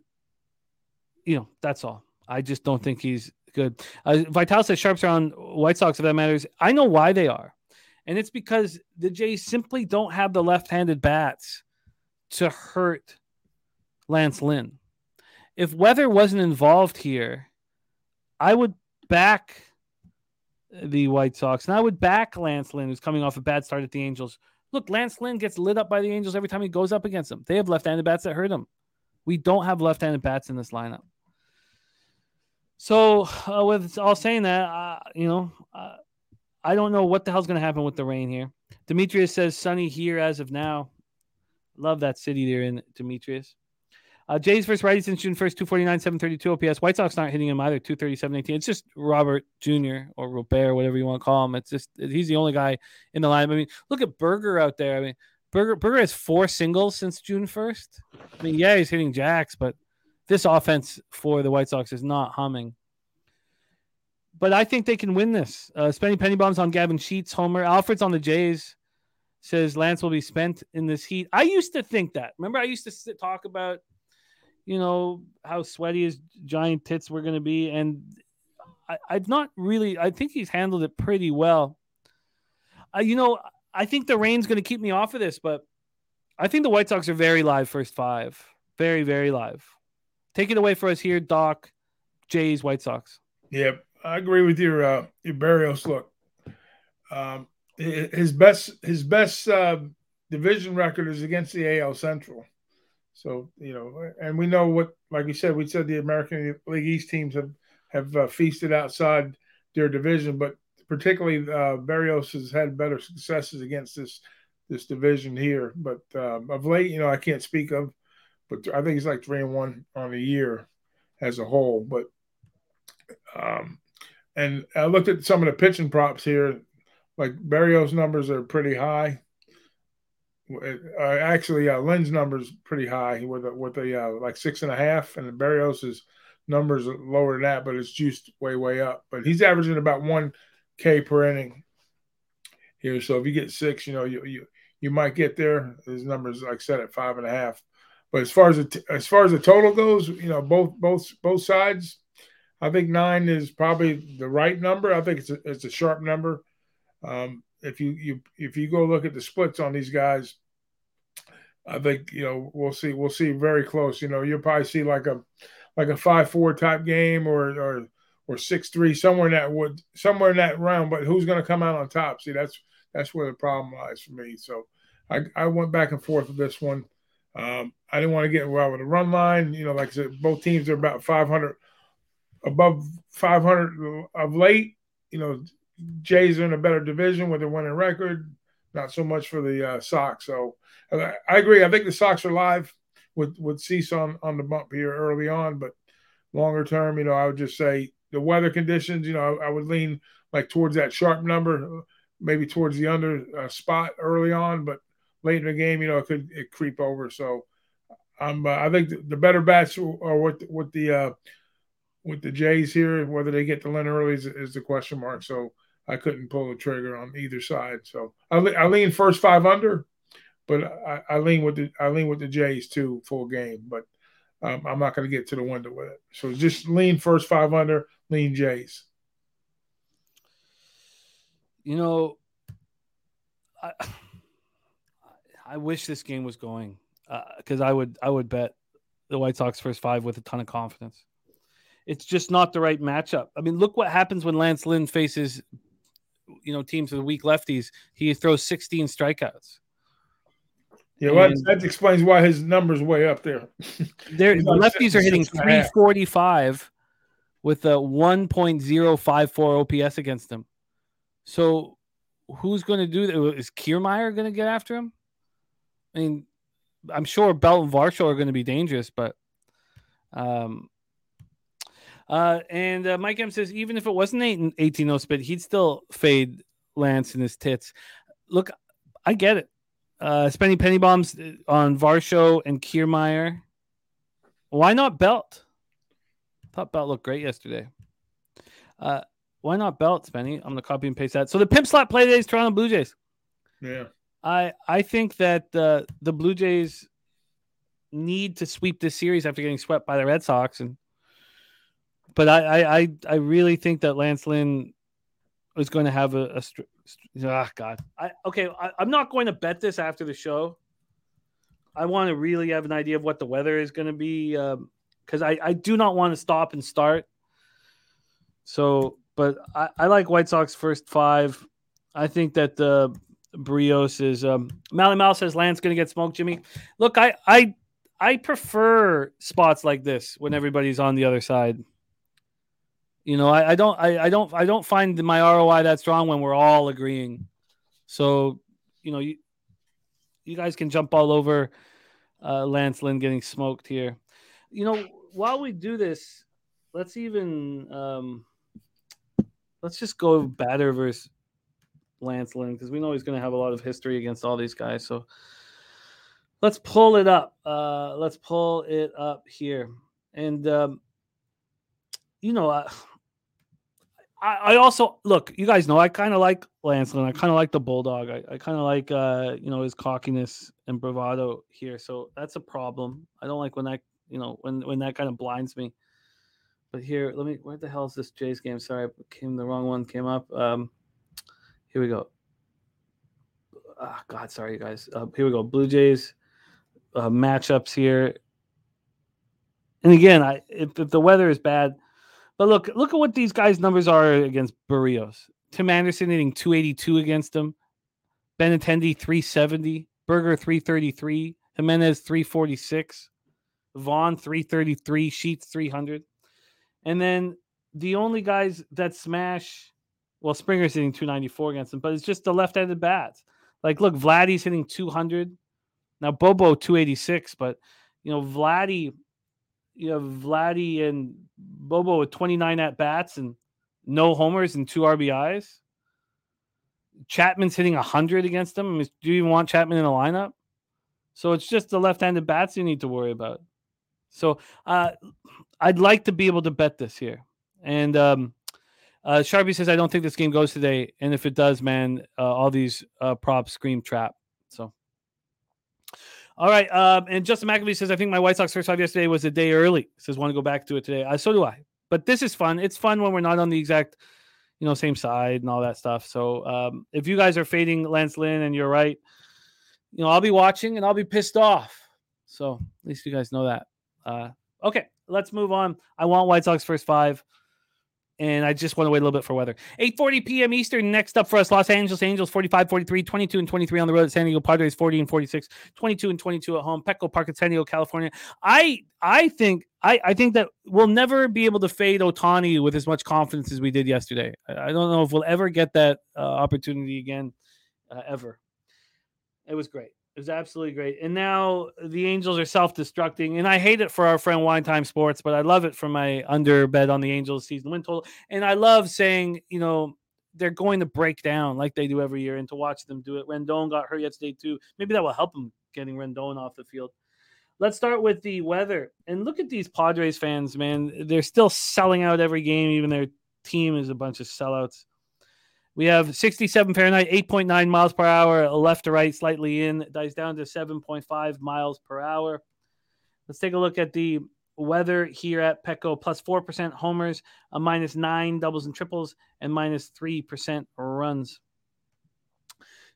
you know, that's all. I just don't think he's good. Uh, Vital says sharps are on White Sox, if that matters. I know why they are. And it's because the Jays simply don't have the left-handed bats to hurt Lance Lynn. If weather wasn't involved here, I would back the White Sox, and I would back Lance Lynn, who's coming off a bad start at the Angels. Look, Lance Lynn gets lit up by the Angels every time he goes up against them. They have left-handed bats that hurt him. We don't have left-handed bats in this lineup. So uh, with all saying that, uh, you know, uh, I don't know what the hell's going to happen with the rain here. Demetrius says sunny here as of now. Love that city there in Demetrius. Uh, Jays versus righty since June first, two forty-nine, seven thirty-two O P S. White Sox not hitting him either, two thirty-seven, eighteen. It's just Robert Junior or Robert, whatever you want to call him. It's just he's the only guy in the lineup. I mean, look at Berger out there. I mean, Berger Berger has four singles since June first. I mean, yeah, he's hitting jacks, but this offense for the White Sox is not humming. But I think they can win this. Uh, spending penny bombs on Gavin Sheets, homer. Alfred's on the Jays. Says Lance will be spent in this heat. I used to think that. Remember, I used to sit, talk about, you know, how sweaty his giant tits were going to be. And I, I've not really, I think he's handled it pretty well. Uh, you know, I think the rain's going to keep me off of this, but I think the White Sox are very live first five. Very, very live. Take it away for us here, Doc. Jays, White Sox. Yep. I agree with your, uh, your Berríos look. Um, his best, his best uh, division record is against the A L Central. So, you know, and we know what, like you said, we said the American League East teams have, have uh, feasted outside their division, but particularly uh, Berríos has had better successes against this this division here. But uh, of late, you know, I can't speak of, but I think he's like three and one on the year as a whole. But, um, and I looked at some of the pitching props here, like Berríos' numbers are pretty high. Uh, actually, uh, Lynn's numbers pretty high with a, with a uh, like six and a half, and Berríos' numbers are lower than that, but it's juiced way way up. But he's averaging about one K per inning here. So if you get six, you know you you, you might get there. His numbers, like I said, at five and a half. But as far as the t- as far as the total goes, you know both both both sides. I think nine is probably the right number. I think it's a, it's a sharp number. Um, If you, you if you go look at the splits on these guys, I think you know we'll see we'll see very close. You know you'll probably see like a like a five four type game or or or six three somewhere in that would somewhere in that round. But who's going to come out on top? See, that's that's where the problem lies for me. So I, I went back and forth with this one. Um, I didn't want to get involved with the run line. You know, like I said, both teams are about five hundred above five hundred of late. You know. Jays are in a better division with a winning record, not so much for the uh, Sox. So I, I agree. I think the Sox are live with, with Cease on, on the bump here early on, but longer term, you know, I would just say the weather conditions, you know, I, I would lean like towards that sharp number, maybe towards the under uh, spot early on, but late in the game, you know, it could it creep over. So I'm, uh, I think the, the better bats are what, what the, uh, with the Jays here. Whether they get to Lynn early is, is the question mark. So I couldn't pull the trigger on either side. So I, I lean first five under, but I, I lean with the I lean with the Jays too, full game. But um, I'm not going to get to the window with it. So just lean first five under, lean Jays. You know, I I wish this game was going because uh, I would I would bet the White Sox first five with a ton of confidence. It's just not the right matchup. I mean, look what happens when Lance Lynn faces, you know, teams with weak lefties. He throws sixteen strikeouts. Yeah, well, and that explains why his numbers way up there. There, the lefties are hitting three forty-five with a one point oh five four O P S against them. So who's going to do that? Is Kiermaier going to get after him? I mean, I'm sure Belt and Varsho are going to be dangerous, but um, uh, and uh, Mike M says even if it wasn't an eighteen oh spit, he'd still fade Lance in his tits. Look, I get it. Uh, spending penny bombs on Varsho and Kiermaier. Why not Belt? I thought Belt looked great yesterday. Uh, Why not Belt, Spenny? I'm going to copy and paste that. So the pimp slot play today is Toronto Blue Jays. Yeah. I I think that uh, the Blue Jays need to sweep this series after getting swept by the Red Sox. And But I I, I, I really think that Lance Lynn is going to have a... a str- str- ah, God. I, okay, I, I'm not going to bet this after the show. I want to really have an idea of what the weather is going to be because um, I, I do not want to stop and start. So... But I, I like White Sox first five. I think that uh, Brios is um, – Mally Mal says Lance going to get smoked, Jimmy. Look, I, I I prefer spots like this when everybody's on the other side. You know, I, I don't I, I don't I don't find my R O I that strong when we're all agreeing. So, you know, you, you guys can jump all over uh, Lance Lynn getting smoked here. You know, while we do this, let's even um, – Let's just go batter versus Lance Lynn because we know he's going to have a lot of history against all these guys. So let's pull it up. Uh, let's pull it up here. And, um, you know, I, I also – look, you guys know I kind of like Lance Lynn. I kind of like the Bulldog. I, I kind of like, uh, you know, his cockiness and bravado here. So that's a problem. I don't like when that, you know, when, when that kind of blinds me. But here, let me. Where the hell is this Jays game? Sorry, came the wrong one. Came up. Um, here we go. Oh, God, sorry, you guys. Uh, here we go. Blue Jays uh, matchups here. And again, I if, if the weather is bad, but look, look at what these guys' numbers are against Berríos. Tim Anderson hitting two eighty-two against him. Benintendi three seventy. Berger three thirty-three. Jimenez three forty-six. Vaughn three thirty-three. Sheets three hundred. And then the only guys that smash, well, Springer's hitting two ninety-four against him, but it's just the left-handed bats. Like, look, Vladdy's hitting two hundred. Now, Bobo, two eighty-six, but, you know, Vladdy, you have Vladdy and Bobo with twenty-nine at-bats and no homers and two R B Is. Chapman's hitting one hundred against him. I mean, do you even want Chapman in the lineup? So it's just the left-handed bats you need to worry about. So uh, I'd like to be able to bet this here. And um, uh, Sharpie says, I don't think this game goes today. And if it does, man, uh, all these uh, props scream trap. So, all right. Um, and Justin McAfee says, I think my White Sox first five yesterday was a day early. Says, want to go back to it today. Uh, so do I. But this is fun. It's fun when we're not on the exact, you know, same side and all that stuff. So um, if you guys are fading Lance Lynn and you're right, you know, I'll be watching and I'll be pissed off. So at least you guys know that. Uh, okay, let's move on. I want White Sox first five, and I just want to wait a little bit for weather. eight forty p.m. Eastern. Next up for us, Los Angeles Angels forty-five forty-three, twenty-two and twenty-three on the road at San Diego Padres, forty and forty-six, twenty-two and twenty-two at home, Petco Park at San Diego, California. I I think I, I think that we'll never be able to fade Ohtani with as much confidence as we did yesterday. I, I don't know if we'll ever get that uh, opportunity again, uh, ever. It was great. It was absolutely great. And now the Angels are self-destructing. And I hate it for our friend Wine Time Sports, but I love it for my under bet on the Angels season win total. And I love saying, you know, they're going to break down like they do every year and to watch them do it. Rendon got hurt yesterday too. Maybe that will help them getting Rendon off the field. Let's start with the weather. And look at these Padres fans, man. They're still selling out every game. Even their team is a bunch of sellouts. We have sixty-seven Fahrenheit, eight point nine miles per hour, left to right, slightly in. Dives down to seven point five miles per hour. Let's take a look at the weather here at Petco. Plus four percent homers, a minus nine doubles and triples, and minus three percent runs.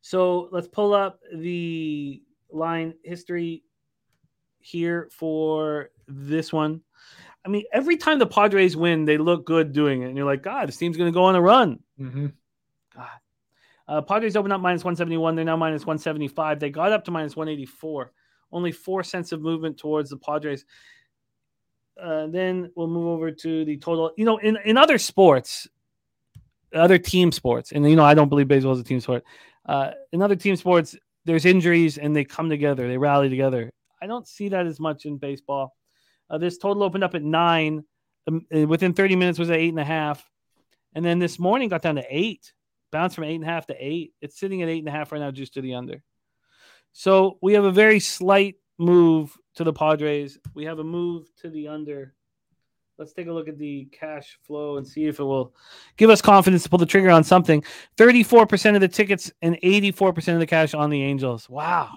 So let's pull up the line history here for this one. I mean, every time the Padres win, they look good doing it. And you're like, God, this team's going to go on a run. Mm-hmm. God. Uh, Padres opened up minus one seventy-one. They're now minus one seventy-five. They got up to minus one eighty-four. Only four cents of movement towards the Padres. Uh, then we'll move over to the total. You know, in, in other sports, other team sports, and, you know, I don't believe baseball is a team sport. Uh, in other team sports, there's injuries and they come together. They rally together. I don't see that as much in baseball. Uh, this total opened up at nine. Um, within thirty minutes was at eight and a half. And then this morning got down to eight. Bounced from eight and a half to eight. It's sitting at eight and a half right now, just to the under. So we have a very slight move to the Padres. We have a move to the under. Let's take a look at the cash flow and see if it will give us confidence to pull the trigger on something. thirty-four percent of the tickets and eighty-four percent of the cash on the Angels. Wow.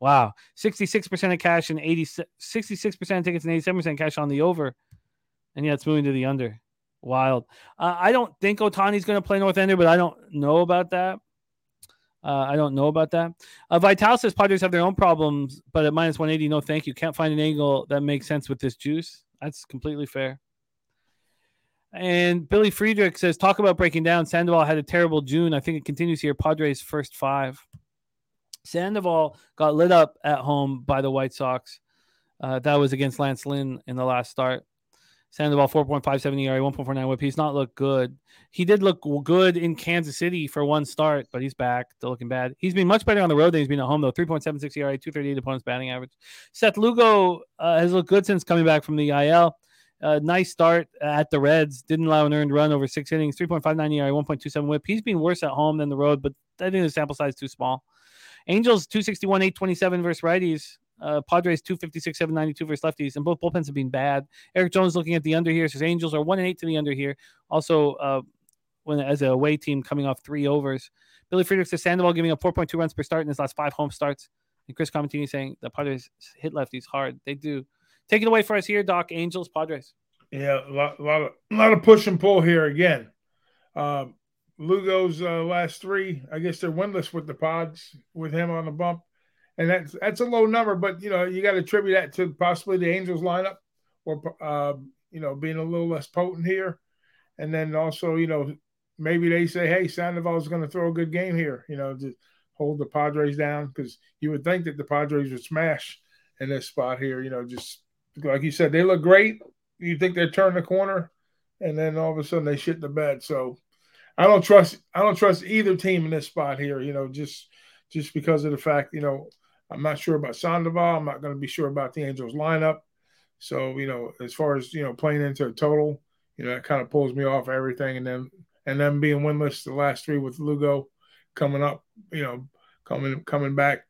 Wow. sixty-six percent of cash and eighty sixty-six percent of tickets and eighty-seven percent cash on the over. And yeah, it's moving to the under. Wild. Uh, I don't think Otani's going to play North Ender, but I don't know about that. Uh, I don't know about that. Uh, Vital says Padres have their own problems, but at minus one eighty, no thank you. Can't find an angle that makes sense with this juice. That's completely fair. And Billy Friedrich says, talk about breaking down. Sandoval had a terrible June. I think it continues here. Padres first five. Sandoval got lit up at home by the White Sox. Uh, that was against Lance Lynn in the last start. Sandoval, four point five seven E R A, one point four nine whip. He's not looked good. He did look good in Kansas City for one start, but he's back to looking bad. He's been much better on the road than he's been at home, though. three point seven six E R A, two thirty-eight opponent's batting average. Seth Lugo uh, has looked good since coming back from the I L. Uh, nice start at the Reds. Didn't allow an earned run over six innings. three point five nine E R A, one point two seven whip. He's been worse at home than the road, but I think the sample size is too small. Angels, two sixty-one, eight twenty-seven versus righties. Uh, Padres two fifty-six, seven ninety-two versus lefties, and both bullpens have been bad. Eric Jones looking at the under here says Angels are one and eight to the under here. Also, uh, when as a away team coming off three overs, Billy Friedrich says Sandoval giving up four point two runs per start in his last five home starts. And Chris Comentini saying the Padres hit lefties hard. They do. Take it away for us here, Doc. Angels, Padres. Yeah, a lot, a lot of a lot of push and pull here again. Um, Lugo's uh, last three, I guess they're winless with the Pods with him on the bump. And that's that's a low number, but, you know, you got to attribute that to possibly the Angels lineup or, uh, you know, being a little less potent here. And then also, you know, maybe they say, hey, Sandoval's going to throw a good game here, you know, to hold the Padres down, because you would think that the Padres would smash in this spot here, you know, just like you said, they look great. You think they turn the corner, and then all of a sudden they shit the bed. So I don't trust I don't trust either team in this spot here, you know, just just because of the fact, you know, I'm not sure about Sandoval. I'm not going to be sure about the Angels lineup. So, you know, as far as, you know, playing into a total, you know, that kind of pulls me off everything. And then and then being winless the last three with Lugo coming up, you know, coming coming back.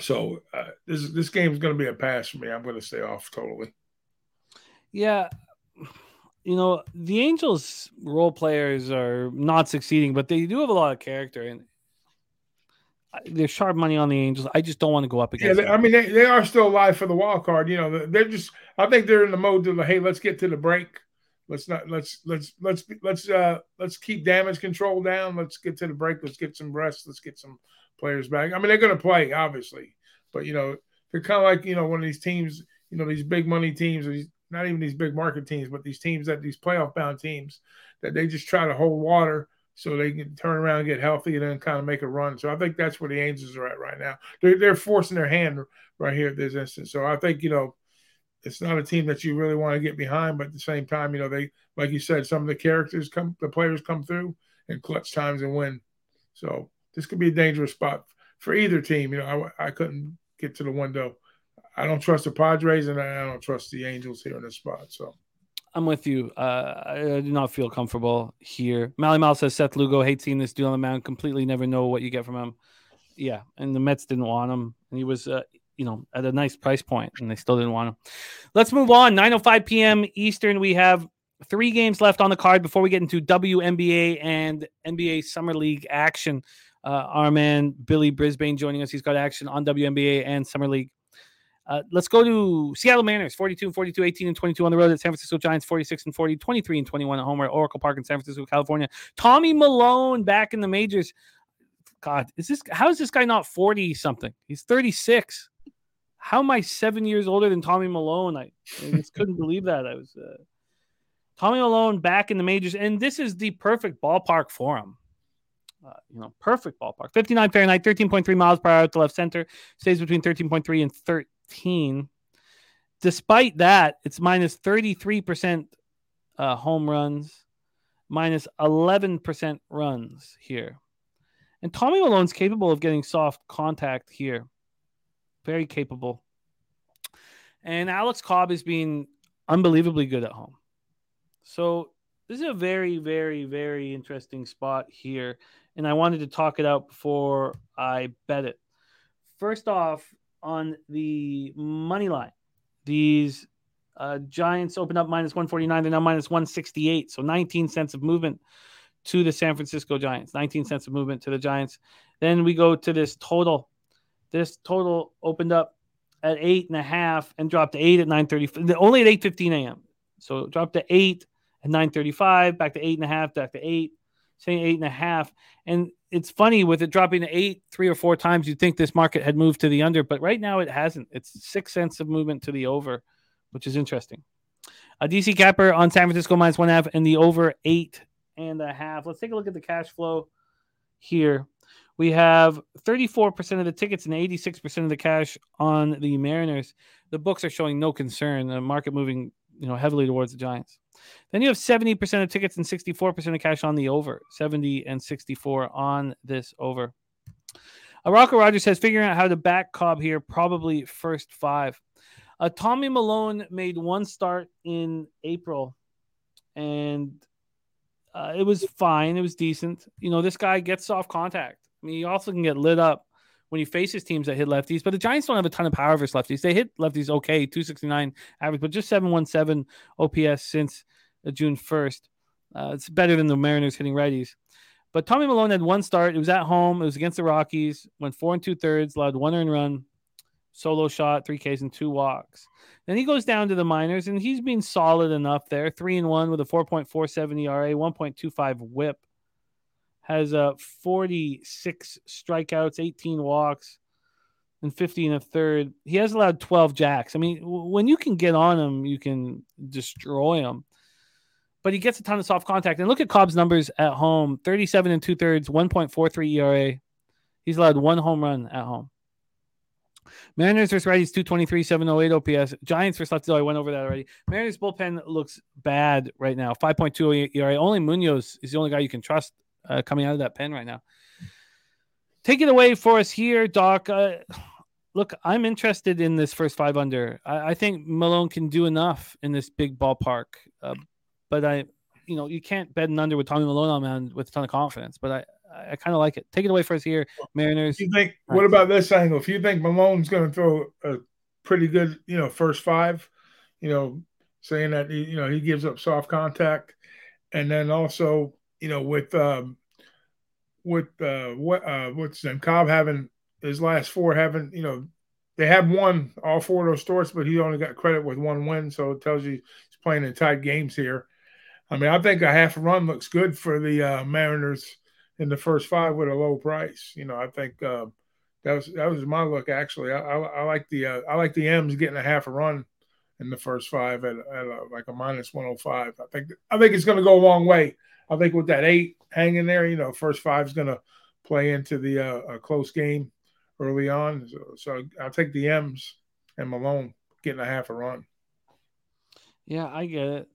So uh, this this game is going to be a pass for me. I'm going to stay off totally. Yeah. You know, the Angels role players are not succeeding, but they do have a lot of character, and there's sharp money on the Angels. I just don't want to go up against. Yeah, they, I mean, they, they are still alive for the wild card. You know, they're just. I think they're in the mode to like, hey, let's get to the break. Let's not. Let's let's let's let's uh let's keep damage control down. Let's get to the break. Let's get some rest. Let's get some players back. I mean, they're going to play obviously, but you know, they're kind of like you know one of these teams. You know, these big money teams, or these, not even these big market teams, but these teams that these playoff bound teams that they just try to hold water. So they can turn around and get healthy and then kind of make a run. So I think that's where the Angels are at right now. They're, they're forcing their hand right here at this instance. So I think, you know, it's not a team that you really want to get behind, but at the same time, you know, they, like you said, some of the characters come, the players come through and clutch times and win. So this could be a dangerous spot for either team. You know, I, I couldn't get to the window. I don't trust the Padres and I don't trust the Angels here in this spot. So. I'm with you. Uh, I do not feel comfortable here. Mally Mal says Seth Lugo hates seeing this dude on the mound. Completely never know what you get from him. Yeah, and the Mets didn't want him. And he was uh, you know, at a nice price point, and they still didn't want him. Let's move on. nine oh five p.m. Eastern. We have three games left on the card before we get into W N B A and N B A Summer League action. Uh, our man Billy Brisbane joining us. He's got action on W N B A and Summer League. Uh, let's go to Seattle Mariners, forty-two and forty-two, eighteen and twenty-two on the road at San Francisco Giants, forty-six and forty, twenty-three and twenty-one at home at Oracle Park in San Francisco, California. Tommy Malone back in the majors. God, is this how is this guy not forty something? He's thirty-six. How am I seven years older than Tommy Malone? I, I just couldn't believe that. I was uh, Tommy Malone back in the majors, and this is the perfect ballpark for him. Uh, you know, perfect ballpark. fifty-nine Fahrenheit, thirteen point three miles per hour to left center. Stays between thirteen point three and thirteen. Despite that, it's minus thirty-three percent uh, home runs, minus eleven percent runs here. And Tommy Malone's capable of getting soft contact here. Very capable. And Alex Cobb is being unbelievably good at home. So this is a very, very, very interesting spot here. And I wanted to talk it out before I bet it. First off, on the money line, these uh, Giants opened up minus one forty-nine. They're now minus one sixty-eight. So nineteen cents of movement to the San Francisco Giants. nineteen cents of movement to the Giants. Then we go to this total. This total opened up at eight and a half and dropped to eight at nine thirty. Only at eight fifteen a.m. So it dropped to eight at nine thirty-five. Back to eight and a half. Back to eight. Saying eight and a half. And it's funny with it dropping to eight, three or four times, you'd think this market had moved to the under, but right now it hasn't. It's six cents of movement to the over, which is interesting. A D C capper on San Francisco minus one half and the over eight and a half. Let's take a look at the cash flow here. We have thirty-four percent of the tickets and eighty-six percent of the cash on the Mariners. The books are showing no concern. The market moving, you know, heavily towards the Giants. Then you have seventy percent of tickets and sixty-four percent of cash on the over. seventy and sixty-four on this over. Uh, Rocco Rogers says, figuring out how to back Cobb here, probably first five. Uh, Tommy Malone made one start in April, and uh, it was fine. It was decent. You know, this guy gets soft contact. I mean, he also can get lit up when he faces teams that hit lefties, but the Giants don't have a ton of power versus lefties. They hit lefties okay, two sixty-nine average, but just seven seventeen O P S since June first. Uh, it's better than the Mariners hitting righties. But Tommy Malone had one start. It was at home. It was against the Rockies. Went four and two thirds, allowed one earned run, solo shot, three Ks and two walks. Then he goes down to the minors, and he's been solid enough there. Three and one with a four point four seven E R A, one point two five whip. Has uh, forty-six strikeouts, eighteen walks, and fifty and a third. He has allowed twelve jacks. I mean, w- when you can get on him, you can destroy him. But he gets a ton of soft contact. And look at Cobb's numbers at home. thirty-seven and two-thirds, one point four three E R A. He's allowed one home run at home. Mariners versus righties, two twenty-three, seven oh eight O P S. Giants versus lefties, oh, I went over that already. Mariners bullpen looks bad right now. five point two oh E R A. Only Munoz is the only guy you can trust Uh, coming out of that pen right now. Take it away for us here, Doc. Uh, look, I'm interested in this first five under. I, I think Malone can do enough in this big ballpark, uh, but I, you know, you can't bet an under with Tommy Malone on mound with a ton of confidence. But I, I, I kind of like it. Take it away for us here, Mariners. If you think? What about this angle? If you think Malone's going to throw a pretty good, you know, first five, you know, saying that you know he gives up soft contact, and then also. You know, with um, with uh, what uh, what's his name? Cobb having his last four having you know they have won all four of those starts, but he only got credit with one win, so it tells you he's playing in tight games here. I mean, I think a half a run looks good for the uh, Mariners in the first five with a low price. You know, I think uh, that was that was my look actually. I, I, I like the uh, I like the M's getting a half a run in the first five at, at a, like a minus one hundred five. I think I think it's going to go a long way. I think with that eight hanging there, you know, first five is going to play into the uh, a close game early on. So, so I'll take the M's and Malone getting a half a run. Yeah, I get it.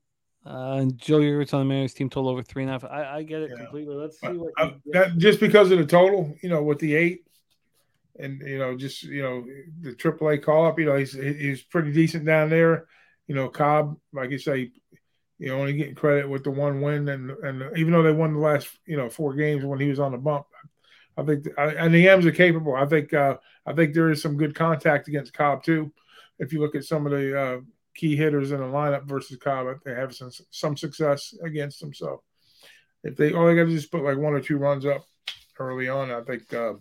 Uh, Joe, you're on the Mariners team total over three and a half. I, I get it yeah. completely. Let's see what I, that, just because of the total, you know, with the eight and, you know, just, you know, the triple A call up, you know, he's, he's pretty decent down there. You know, Cobb, like you say, you know, only getting credit with the one win, and and even though they won the last, you know, four games when he was on the bump, I think, the, and the M's are capable. I think uh, I think there is some good contact against Cobb, too. If you look at some of the uh, key hitters in the lineup versus Cobb, they have some, some success against them. So if they all they got to just put like one or two runs up early on, I think uh,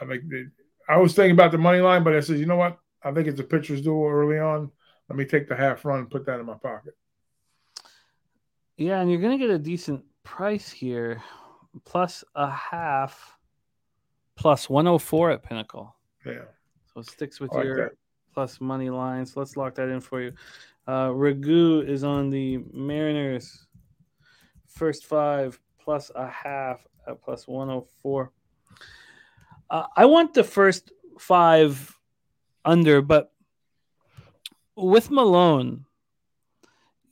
I think they, I was thinking about the money line, but I said, you know what? I think it's a pitcher's duel early on. Let me take the half run and put that in my pocket. Yeah, and you're going to get a decent price here, plus a half, plus one oh four at Pinnacle. Yeah. So it sticks with like your that. Plus money line. So let's lock that in for you. Uh, Ragu is on the Mariners. First five, plus a half at plus one oh four. Uh, I want the first five under, but with Malone,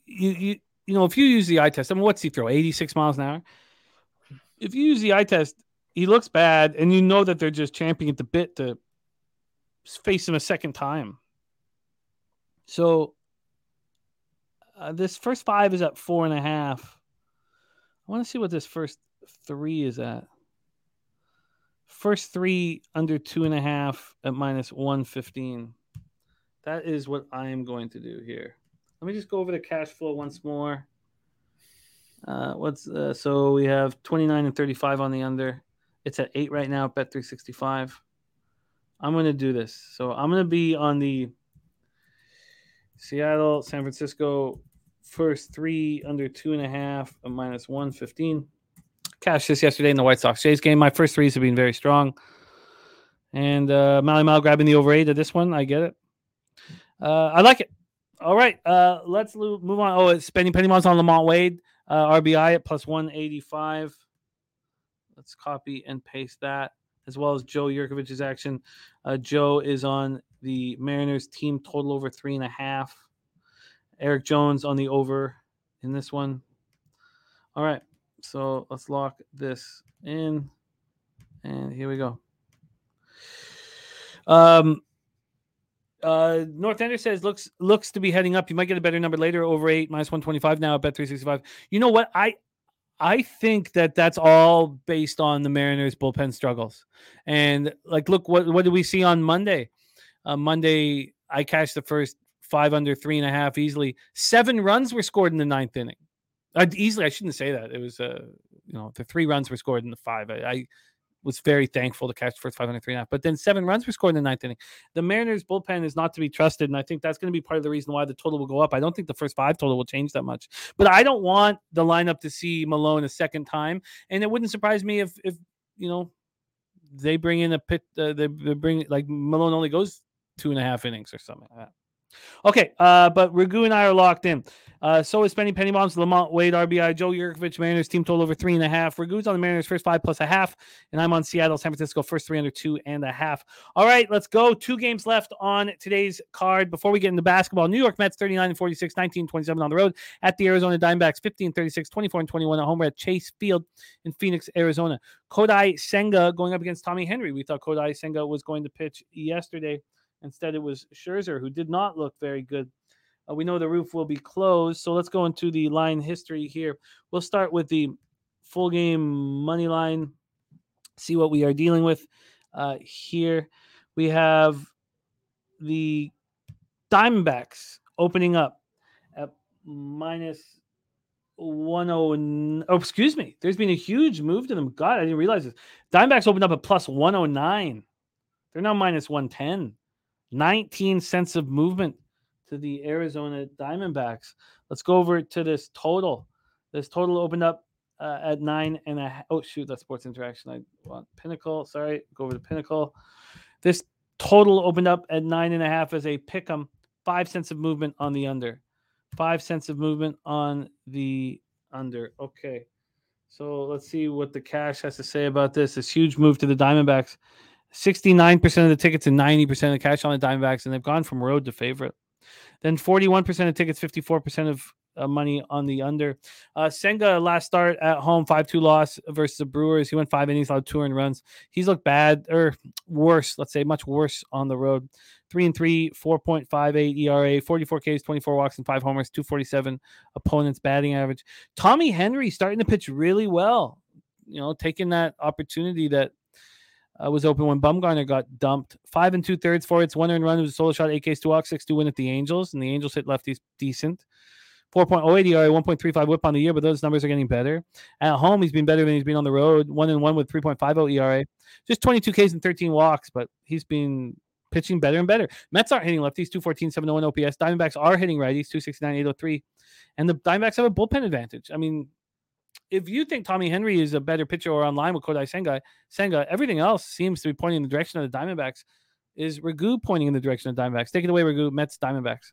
you you you know, if you use the eye test, I mean, what's he throw? eighty-six miles an hour? If you use the eye test, he looks bad, and you know that they're just champing at the bit to face him a second time. So uh, this first five is at four and a half. I want to see what this first three is at. First three under two and a half at minus one fifteen. That is what I am going to do here. Let me just go over the cash flow once more. Uh, what's uh, so we have twenty-nine and thirty-five on the under. It's at eight right now. Bet three sixty-five. I'm going to do this. So I'm going to be on the Seattle, San Francisco first three under two and a half at minus one fifteen. Cash this yesterday in the White Sox Jays game. My first threes have been very strong. And uh, Mally Mal grabbing the over eight of this one. I get it. Uh, I like it. All right, uh, let's lo- move on. Oh, it's Benny Pennymon's on Lamont Wade, uh, R B I at plus one eighty-five. Let's copy and paste that, as well as Joe Yurkovich's action. Uh, Joe is on the Mariners team total over three and a half. Eric Jones on the over in this one. All right, so let's lock this in, and here we go. Um. Uh, Northender says looks looks to be heading up. You might get a better number later. Over eight minus one twenty five now. I bet three sixty five. You know what? I I think that that's all based on the Mariners bullpen struggles. And like, look what what did we see on Monday? Uh, Monday I cashed the first five under three and a half easily. Seven runs were scored in the ninth inning. Uh, easily, I shouldn't say that. It was uh you know the three runs were scored in the five. I. I was very thankful to catch the first five under three and a half, but then seven runs were scored in the ninth inning. The Mariners bullpen is not to be trusted, and I think that's going to be part of the reason why the total will go up. I don't think the first five total will change that much, but I don't want the lineup to see Malone a second time, and it wouldn't surprise me if, if you know, they bring in a pit, uh, they, they bring like Malone only goes two and a half innings or something like that. Okay, uh, but Ragu and I are locked in. Uh, so is Spenny Pennybombs, Lamont Wade, R B I, Joe Yurkovich, Mariners team total over three and a half. Ragu's on the Mariners first five plus a half, and I'm on Seattle, San Francisco first three under two and a half. All right, let's go. Two games left on today's card. Before we get into basketball, New York Mets thirty-nine and forty-six, nineteen twenty-seven on the road at the Arizona Diamondbacks, fifteen and thirty-six, twenty-four and twenty-one at home at Chase Field in Phoenix, Arizona. Kodai Senga going up against Tommy Henry. We thought Kodai Senga was going to pitch yesterday. Instead, it was Scherzer, who did not look very good. Uh, we know the roof will be closed, so let's go into the line history here. We'll start with the full game money line, see what we are dealing with uh, here. We have the Diamondbacks opening up at minus one oh nine. Oh, excuse me. There's been a huge move to them. God, I didn't realize this. Diamondbacks opened up at plus one oh nine. They're now minus one ten. nineteen cents of movement to the Arizona Diamondbacks. Let's go over to this total. This total opened up uh, at nine and a half. Oh, shoot, that's Sports Interaction. I want Pinnacle. Sorry, go over to Pinnacle. This total opened up at nine and a half as a pick'em. Five cents of movement on the under. Five cents of movement on the under. Okay, so let's see what the cash has to say about this. This huge move to the Diamondbacks. sixty-nine percent of the tickets and ninety percent of the cash on the Diamondbacks, and they've gone from road to favorite. Then forty-one percent of tickets, fifty-four percent of uh, money on the under. Uh, Senga, last start at home, five two loss versus the Brewers. He went five innings, allowed two earned runs. He's looked bad, or worse, let's say, much worse on the road. Three and three, four point five eight E R A, forty-four Ks, twenty-four walks, and five homers, two forty-seven opponents batting average. Tommy Henry starting to pitch really well, you know, taking that opportunity that uh, was open when Bumgarner got dumped. Five and two thirds for its one earned run. It was a solo shot, eight Ks, two walks, six to win at the Angels, and the Angels hit lefties decent. four point oh eight E R A, one point three five whip on the year, but those numbers are getting better. At home, he's been better than he's been on the road. One and one with three point five oh E R A. Just twenty-two Ks and thirteen walks, but he's been pitching better and better. Mets aren't hitting lefties, two fourteen, seven oh one O P S. Diamondbacks are hitting righties, two sixty-nine, eight oh three. And the Diamondbacks have a bullpen advantage. I mean, if you think Tommy Henry is a better pitcher or online with Kodai Senga, Senga, everything else seems to be pointing in the direction of the Diamondbacks. Is Ragoo pointing in the direction of the Diamondbacks? Take it away, Ragoo, Mets, Diamondbacks.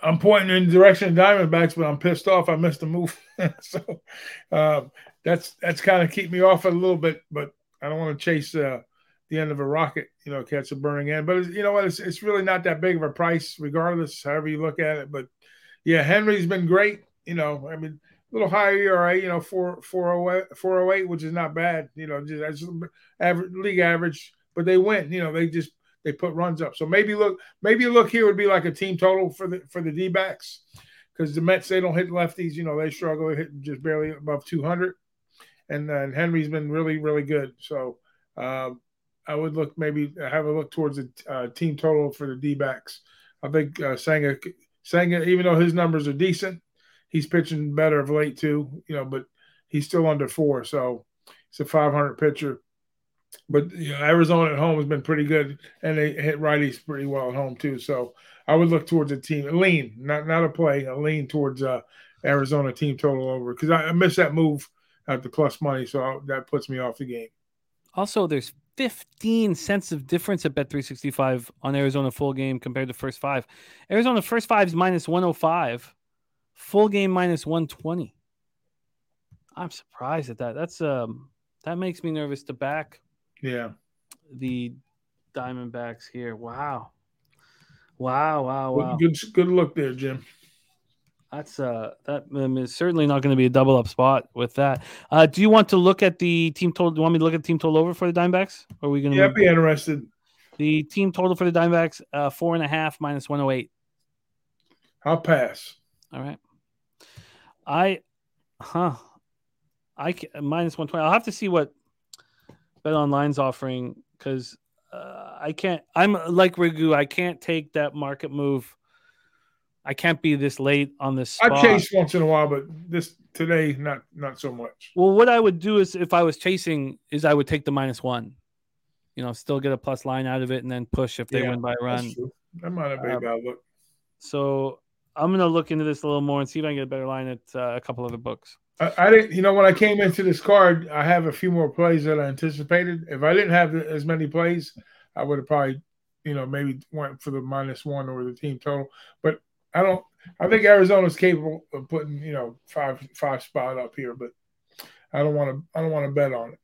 I'm pointing in the direction of Diamondbacks, but I'm pissed off. I missed the move. so um, that's that's kind of keep me off a little bit, but I don't want to chase uh, the end of a rocket, you know, catch a burning end. But it's, you know what? It's, it's really not that big of a price, regardless, however you look at it. But, yeah, Henry's been great. You know, I mean, a little higher E R A, you know, four oh eight, which is not bad. You know, just, that's average, league average. But they win. You know, they just – they put runs up. So maybe look, maybe look here would be like a team total for the for the D-backs, because the Mets, they don't hit lefties. You know, they struggle, hit just barely above two hundred. And then Henry's been really, really good. So um, I would look, maybe have a look towards the uh, team total for the D-backs. I think uh, Senga, Senga, even though his numbers are decent, he's pitching better of late too, you know, but he's still under four. So it's a five hundred pitcher. But you know, Arizona at home has been pretty good, and they hit righties pretty well at home too. So I would look towards a team, a lean, not not a play, a lean towards uh, Arizona team total over, because I, I missed that move at the plus money, so I, that puts me off the game. Also, there's fifteen cents of difference at Bet three sixty-five on Arizona full game compared to first five. Arizona first five is minus one oh five, full game minus one twenty. I'm surprised at that. That's um that makes me nervous to back. Yeah, the Diamondbacks here. Wow, wow, wow, wow. Good, good look there, Jim. That's uh, that um, is certainly not going to be a double up spot with that. Uh, do you want to look at the team total? Do you want me to look at the team total over for the Diamondbacks? Or are we going to? Yeah, I'd be interested. The team total for the Diamondbacks, uh, four and a half minus one hundred eight. I'll pass. All right. I, huh? I minus one twenty. I'll have to see what BetOnline's offering, because uh, I can't. I'm like Ragoo. I can't take that market move. I can't be this late on this spot. I chase once in a while, but this today, not not so much. Well, what I would do is, if I was chasing, is I would take the minus one. You know, still get a plus line out of it, and then push if they yeah, win by a run. That might have been a bad look. So I'm gonna look into this a little more and see if I can get a better line at uh, a couple other books. I didn't, you know, when I came into this card, I have a few more plays that I anticipated. If I didn't have as many plays, I would have probably, you know, maybe went for the minus one or the team total. But I don't, I think Arizona's capable of putting, you know, five, five spot up here, but I don't want to, I don't want to bet on it.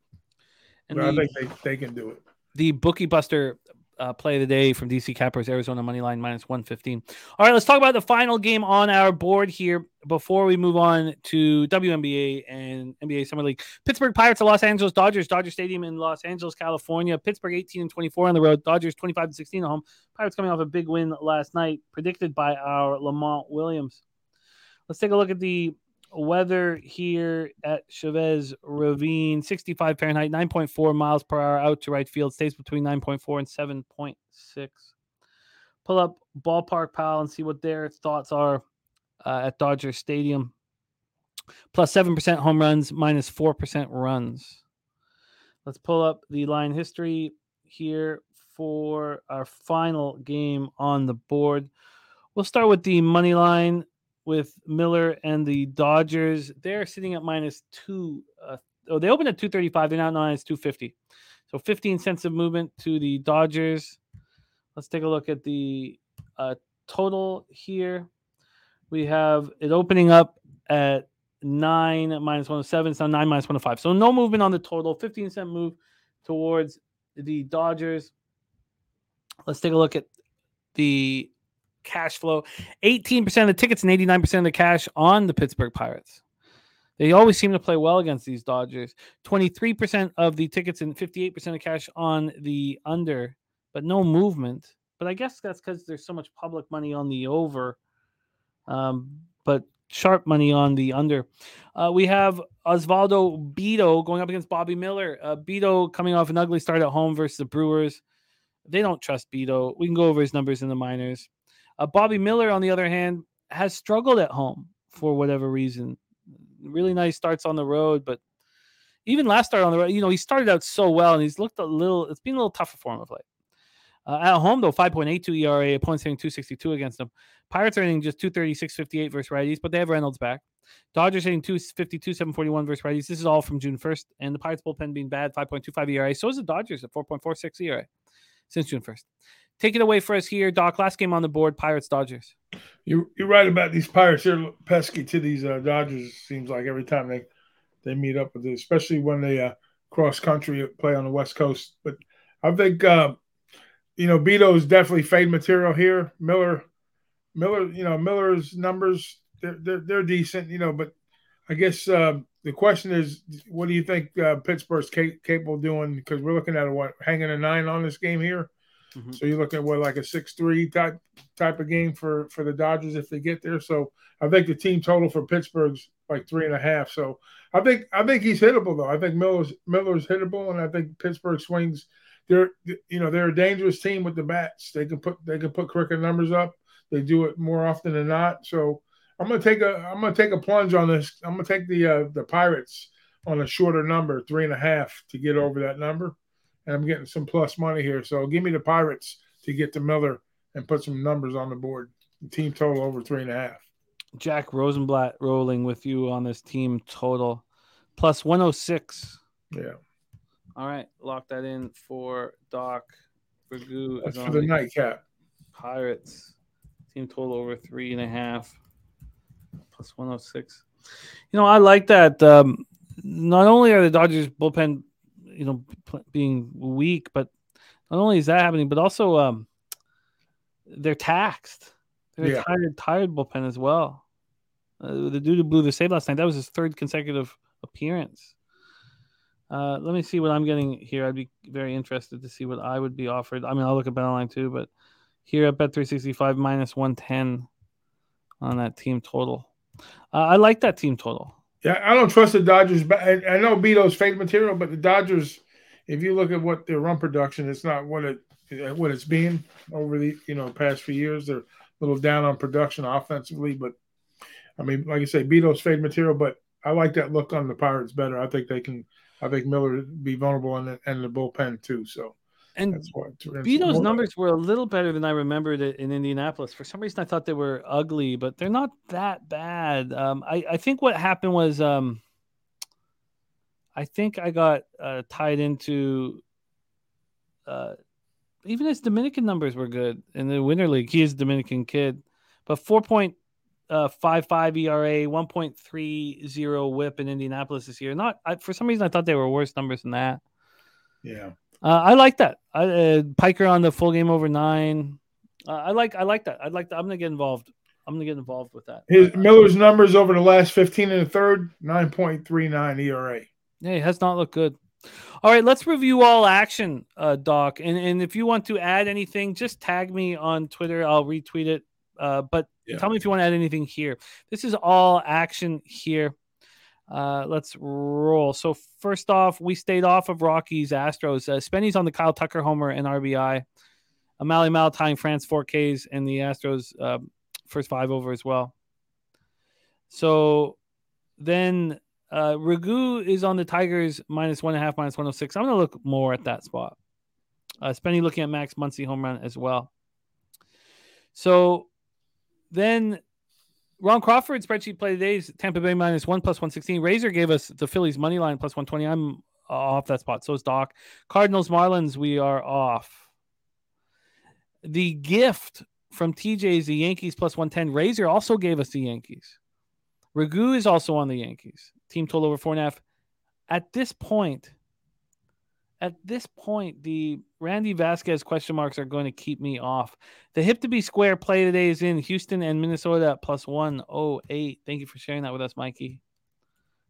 And but the, I think they, they can do it. The Bookie Buster uh, play of the day from D C Cappers, Arizona money line minus one fifteen. All right, let's talk about the final game on our board here before we move on to W N B A and N B A Summer League. Pittsburgh Pirates at Los Angeles Dodgers. Dodger Stadium in Los Angeles, California. Pittsburgh eighteen and twenty-four on the road. Dodgers twenty-five and sixteen at home. Pirates coming off a big win last night, predicted by our Lamont Williams. Let's take a look at the weather here at Chavez Ravine. sixty-five Fahrenheit, nine point four miles per hour out to right field. Stays between nine point four and seven point six. Pull up Ballpark Pal and see what their thoughts are Uh, at Dodger Stadium. Plus seven percent home runs, minus four percent runs. Let's pull up the line history here for our final game on the board. We'll start with the money line with Miller and the Dodgers. They're sitting at minus two. Uh, oh, they opened at two thirty-five. They're now minus two fifty. So fifteen cents of movement to the Dodgers. Let's take a look at the uh, total here. We have it opening up at nine minus one oh seven. It's now nine minus one oh five. So no movement on the total. fifteen cent move towards the Dodgers. Let's take a look at the cash flow. eighteen percent of the tickets and eighty-nine percent of the cash on the Pittsburgh Pirates. They always seem to play well against these Dodgers. twenty-three percent of the tickets and fifty-eight percent of cash on the under, but no movement. But I guess that's because there's so much public money on the over. Um, but sharp money on the under. Uh, we have Osvaldo Beto going up against Bobby Miller. Uh, Beto coming off an ugly start at home versus the Brewers. They don't trust Beto. We can go over his numbers in the minors. Uh, Bobby Miller, on the other hand, has struggled at home for whatever reason. Really nice starts on the road, but even last start on the road, you know, he started out so well, and he's looked a little, it's been a little tougher for him of late. Uh, at home, though, five point eight two E R A, opponents hitting two sixty-two against them. Pirates are hitting just two thirty-six fifty-eight versus righties, but they have Reynolds back. Dodgers hitting two fifty-two seven forty-one versus righties. This is all from June first, and the Pirates bullpen being bad, five point two five E R A. So is the Dodgers at four point four six E R A since June first. Take it away for us here, Doc. Last game on the board, Pirates, Dodgers. You're, you're right about these Pirates. They're pesky to these uh, Dodgers, it seems like, every time they, they meet up with it, especially when they uh, cross-country play on the West Coast. But I think uh, – you know, Beto's definitely fade material here. Miller, Miller, you know, Miller's numbers, they're, they're, they're decent, you know, but I guess uh, the question is, what do you think uh, Pittsburgh's capable of doing? Because we're looking at, what, hanging a nine on this game here? Mm-hmm. So you're looking at, what, like a six three type type of game for, for the Dodgers if they get there. So I think the team total for Pittsburgh's like three and a half. So I think I think he's hittable, though. I think Miller's Miller's hittable, and I think Pittsburgh swings – They're, you know, they're a dangerous team with the bats. They can put, they can put cricket numbers up. They do it more often than not. So I'm gonna take a, I'm gonna take a plunge on this. I'm gonna take the uh, the Pirates on a shorter number, three and a half, to get over that number. And I'm getting some plus money here. So give me the Pirates to get to Miller and put some numbers on the board. The team total over three and a half. Jack Rosenblatt rolling with you on this team total, plus one oh six. Yeah. All right, lock that in for Doc. Ragu That's is on for the nightcap. Pirates. Team total over three and a half, plus one oh six. You know, I like that. Um, not only are the Dodgers bullpen, you know, being weak, but not only is that happening, but also um, they're taxed. They're yeah. a tired, tired bullpen as well. Uh, the dude who blew the save last night, that was his third consecutive appearance. Uh, let me see what I'm getting here. I'd be very interested to see what I would be offered. I mean, I'll look at BetOnline too, but here at Bet three sixty-five, minus one ten on that team total. Uh, I like that team total. Yeah, I don't trust the Dodgers. I, I know Beto's fake material, but the Dodgers, if you look at what their run production, it's not what it what it's been over the you know past few years. They're a little down on production offensively, but I mean, like I say, Beto's fake material, but I like that look on the Pirates better. I think they can. I think Miller would be vulnerable in the, in the bullpen too. So, and that's what, Beto's numbers were a little better than I remembered in Indianapolis. For some reason, I thought they were ugly, but they're not that bad. Um, I, I think what happened was, um, I think I got uh, tied into. Uh, even his Dominican numbers were good in the Winter League. He is a Dominican kid, but four point. Uh, five point five E R A, one point three oh whip in Indianapolis this year. Not I, for some reason, I thought they were worse numbers than that. Yeah, uh, I like that. I, uh, Piker on the full game over nine. Uh, I like. I like that. I like that. I'm gonna get involved. I'm gonna get involved with that. His, Miller's numbers over the last fifteen and a third, nine point three nine E R A. Yeah, it has not looked good. All right, let's review all action, uh, Doc. And and if you want to add anything, just tag me on Twitter. I'll retweet it. Uh, but yeah. Tell me if you want to add anything here. This is all action here. Uh, let's roll. So first off, we stayed off of Rockies Astros. Uh, Spenny's on the Kyle Tucker homer and R B I. Amali Mal tying France four Ks and the Astros uh, first five over as well. So then uh, Ragu is on the Tigers minus one and a half, minus one oh six. I'm going to look more at that spot. Uh, Spenny looking at Max Muncy home run as well. So. Then Ron Crawford spreadsheet play today is Tampa Bay minus one plus one sixteen. Razor gave us the Phillies money line plus one twenty. I'm off that spot. So is Doc. Cardinals Marlins, we are off. The gift from T J is the Yankees plus one ten. Razor also gave us the Yankees. Ragu is also on the Yankees. Team total over four and a half. At this point, at this point, the Randy Vasquez question marks are going to keep me off. The hip to be square play today is in Houston and Minnesota at plus one oh eight. Thank you for sharing that with us, Mikey.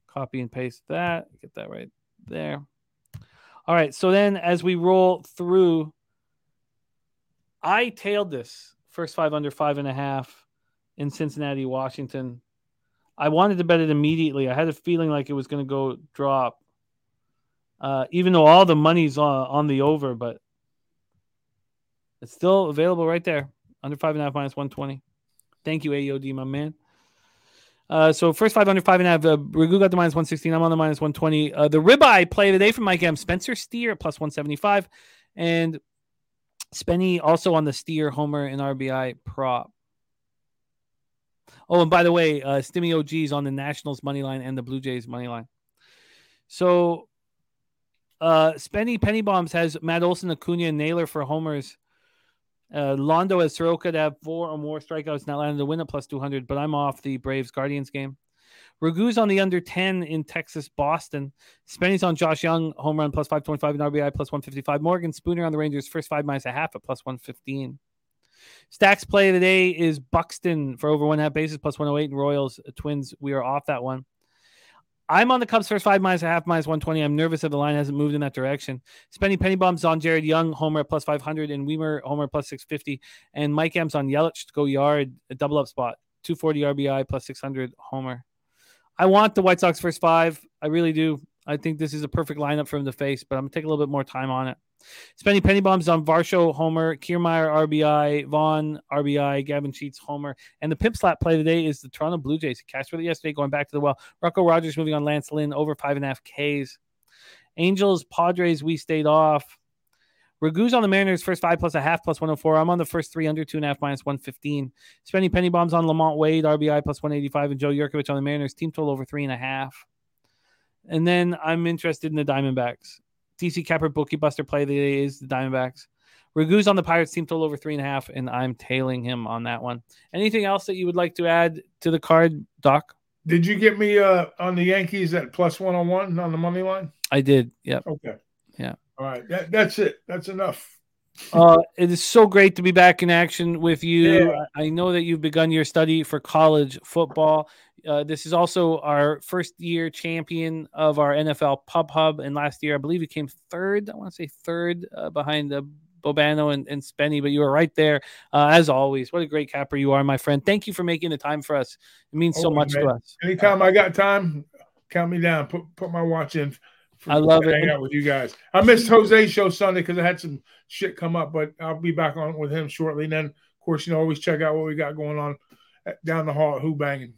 Copy and paste that. Get that right there. All right. So then as we roll through, I tailed this first five under five and a half in Cincinnati, Washington. I wanted to bet it immediately. I had a feeling like it was going to go drop, uh, even though all the money's on, on the over, but it's still available right there. Under five and a half minus one twenty. Thank you, A O D, my man. Uh, so first five under five and a half. Uh, Ragu got the minus one sixteen. I'm on the minus one twenty. Uh, the ribeye play today from Mike M. Spencer Steer at plus one seventy-five. And Spenny also on the Steer, Homer, and R B I prop. Oh, and by the way, uh, Stimmy O G's on the Nationals money line and the Blue Jays money line. So uh, Spenny Penny Bombs has Matt Olson, Acuna, and Naylor for homers. Uh, Londo has Soroka to have four or more strikeouts in Atlanta to win at plus two hundred, but I'm off the Braves-Guardians game. Ragu's on the under ten in Texas-Boston. Spenny's on Josh Young, home run plus five twenty-five and R B I plus one fifty-five. Morgan Spooner on the Rangers, first five minus a half at plus one fifteen. Stacks play today is Buxton for over one half bases plus one oh eight and Royals Twins. We are off that one. I'm on the Cubs first five minus a half minus one twenty. I'm nervous if the line hasn't moved in that direction. Spenny Penny Bombs on Jared Young, homer at plus five hundred, and Weimer homer plus six fifty. And Mike M's on Yelich to go yard, a double up spot, two forty R B I plus six hundred homer. I want the White Sox first five. I really do. I think this is a perfect lineup for him to face, but I'm going to take a little bit more time on it. Spenny Penny Bombs on Varsho, homer, Kiermaier, R B I, Vaughn, R B I, Gavin Sheets, homer. And the pimp slap play today is the Toronto Blue Jays. Cashed with it yesterday, going back to the well. Rocco Rogers moving on Lance Lynn, over five and a half Ks. Angels, Padres, we stayed off. Ragu's on the Mariners, first five plus a half, plus one oh four. I'm on the first three under two and a half, minus one fifteen. Spenny Penny Bombs on Lamont Wade, R B I, plus one eighty-five. And Joe Yurkovich on the Mariners, team total over three and a half. And then I'm interested in the Diamondbacks. T C Capper Bookie Buster play today is the Diamondbacks. Ragu's on the Pirates, team total over three and a half, and I'm tailing him on that one. Anything else that you would like to add to the card, Doc? Did you get me uh, on the Yankees at plus one oh one on the money line? I did, yeah. Okay. Yeah. All right, that, that's it. That's enough. uh, it is so great to be back in action with you. Yeah. I know that you've begun your study for college football. Uh, this is also our first year champion of our N F L Pub Hub. And last year, I believe you came third. I want to say third uh, behind uh, Bobano and, and Spenny, but you were right there. Uh, as always, what a great capper you are, my friend. Thank you for making the time for us. It means oh, so much man. to us. Anytime uh, I got time, count me down. Put put my watch in. I love it. Hang out with you guys. I missed Jose's show Sunday because I had some shit come up, but I'll be back on with him shortly. And then, of course, you know, always check out what we got going on down the hall at Who Bangin'.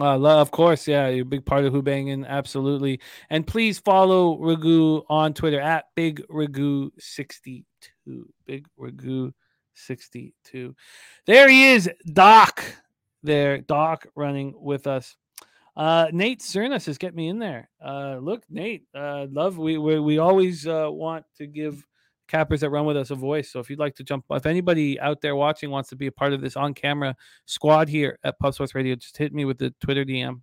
Uh, of course, yeah, you're a big part of Who Bangin', absolutely. And please follow Ragu on Twitter at Big Ragu sixty-two. Big Ragu sixty-two. There he is, Doc. There, Doc running with us. Uh, Nate Cernas has get me in there. Uh, look, Nate, uh, love, we we, we always uh, want to give cappers that run with us a voice. So if you'd like to jump, if anybody out there watching wants to be a part of this on-camera squad here at Pub Source Radio, just hit me with the Twitter D M.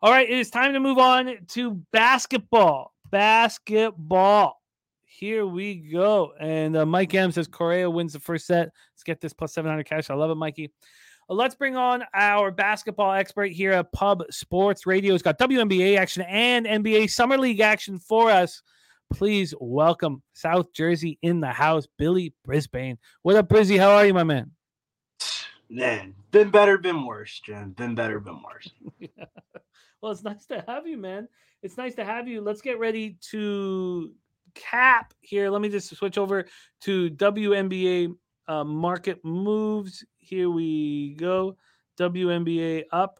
All right, it is time to move on to basketball. Basketball. Here we go. And uh, Mike M says Correa wins the first set. Let's get this plus seven hundred cash. I love it, Mikey. Let's bring on our basketball expert here at Pub Sports Radio. He's got W N B A action and N B A Summer League action for us. Please welcome South Jersey in the house, Billy Brisbane. What up, Brizzy? How are you, my man? Man, been better, been worse, Jen. Been better, been worse. Yeah. Well, it's nice to have you, man. It's nice to have you. Let's get ready to cap here. Let me just switch over to W N B A uh, market moves. Here we go. W N B A up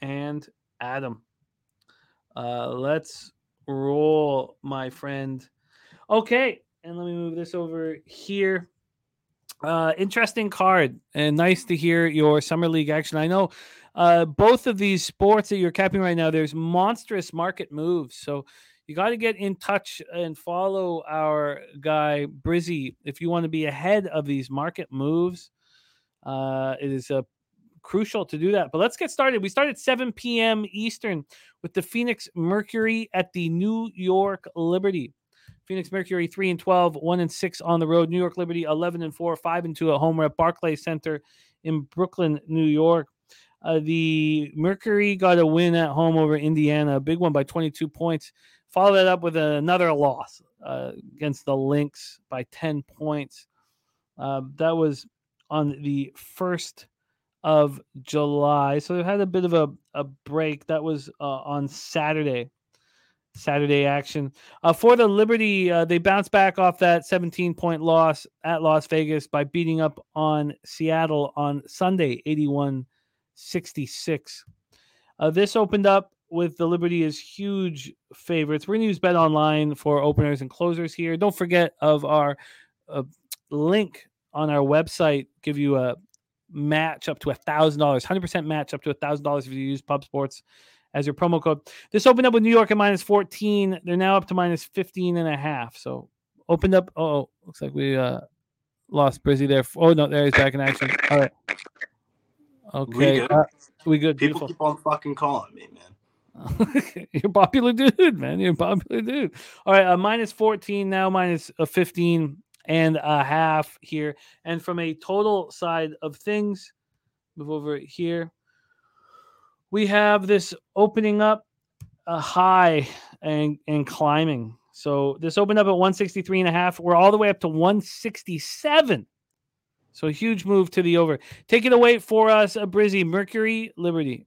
and Adam. Uh, let's roll, my friend. Okay, and let me move this over here. Uh, interesting card, and nice to hear your summer league action. I know uh, both of these sports that you're capping right now, there's monstrous market moves. So you got to get in touch and follow our guy, Brizzy, if you want to be ahead of these market moves. Uh, it is uh, crucial to do that. But let's get started. We start at seven p.m. Eastern with the Phoenix Mercury at the New York Liberty. Phoenix Mercury three and twelve, one and six on the road. New York Liberty eleven and four, five and two at home. We're at Barclays Center in Brooklyn, New York. Uh, the Mercury got a win at home over Indiana, a big one by twenty-two points. Follow that up with another loss uh, against the Lynx by ten points. Uh, that was on the first of July. So it had a bit of a, a break. That was uh, on Saturday. Saturday action. Uh, for the Liberty, uh, they bounced back off that seventeen-point loss at Las Vegas by beating up on Seattle on Sunday, eighty-one sixty-six. Uh, this opened up with the Liberty as huge favorites. We're going to use Bet Online for openers and closers here. Don't forget of our uh, link on our website. Give you a match up to one thousand dollars, one hundred percent match up to one thousand dollars if you use Pub Sports as your promo code. This opened up with New York at minus fourteen. They're now up to minus fifteen and a half. So opened up. Oh, looks like we uh, lost Brizzy there. Oh, no, there he's back in action. All right. Okay. We good. Uh, we good. People Beautiful. Keep on fucking calling me, man. You're a popular dude, man. You're a popular dude. All right. Uh, minus fourteen now, minus fifteen and a half here. And from a total side of things, move over here. We have this opening up a high and, and climbing. So this opened up at one sixty-three and a half. We're all the way up to one sixty-seven. So a huge move to the over. Take it away for us, Brizzy. Mercury, Liberty.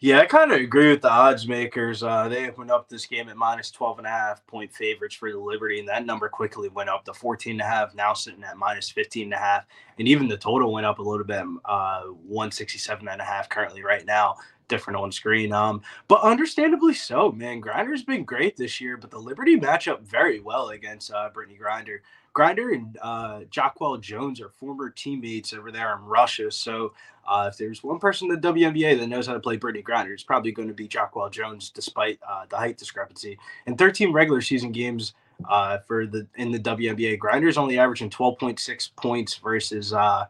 Yeah, I kind of agree with the odds makers. Uh, they opened up this game at minus twelve and a half point favorites for the Liberty, and that number quickly went up to fourteen and a half, now sitting at minus fifteen and a half. And even the total went up a little bit, uh, one sixty-seven and a half currently right now. Different on screen. Um, but understandably so, man. Grinder's been great this year, but the Liberty match up very well against uh, Brittany Griner. Griner and uh, Jonquel Jones are former teammates over there in Russia. So uh, if there's one person in the W N B A that knows how to play Brittany Griner, it's probably going to be Jonquel Jones, despite uh, the height discrepancy. In thirteen regular season games uh, for the in the W N B A, Grinder's only averaging twelve point six points versus uh,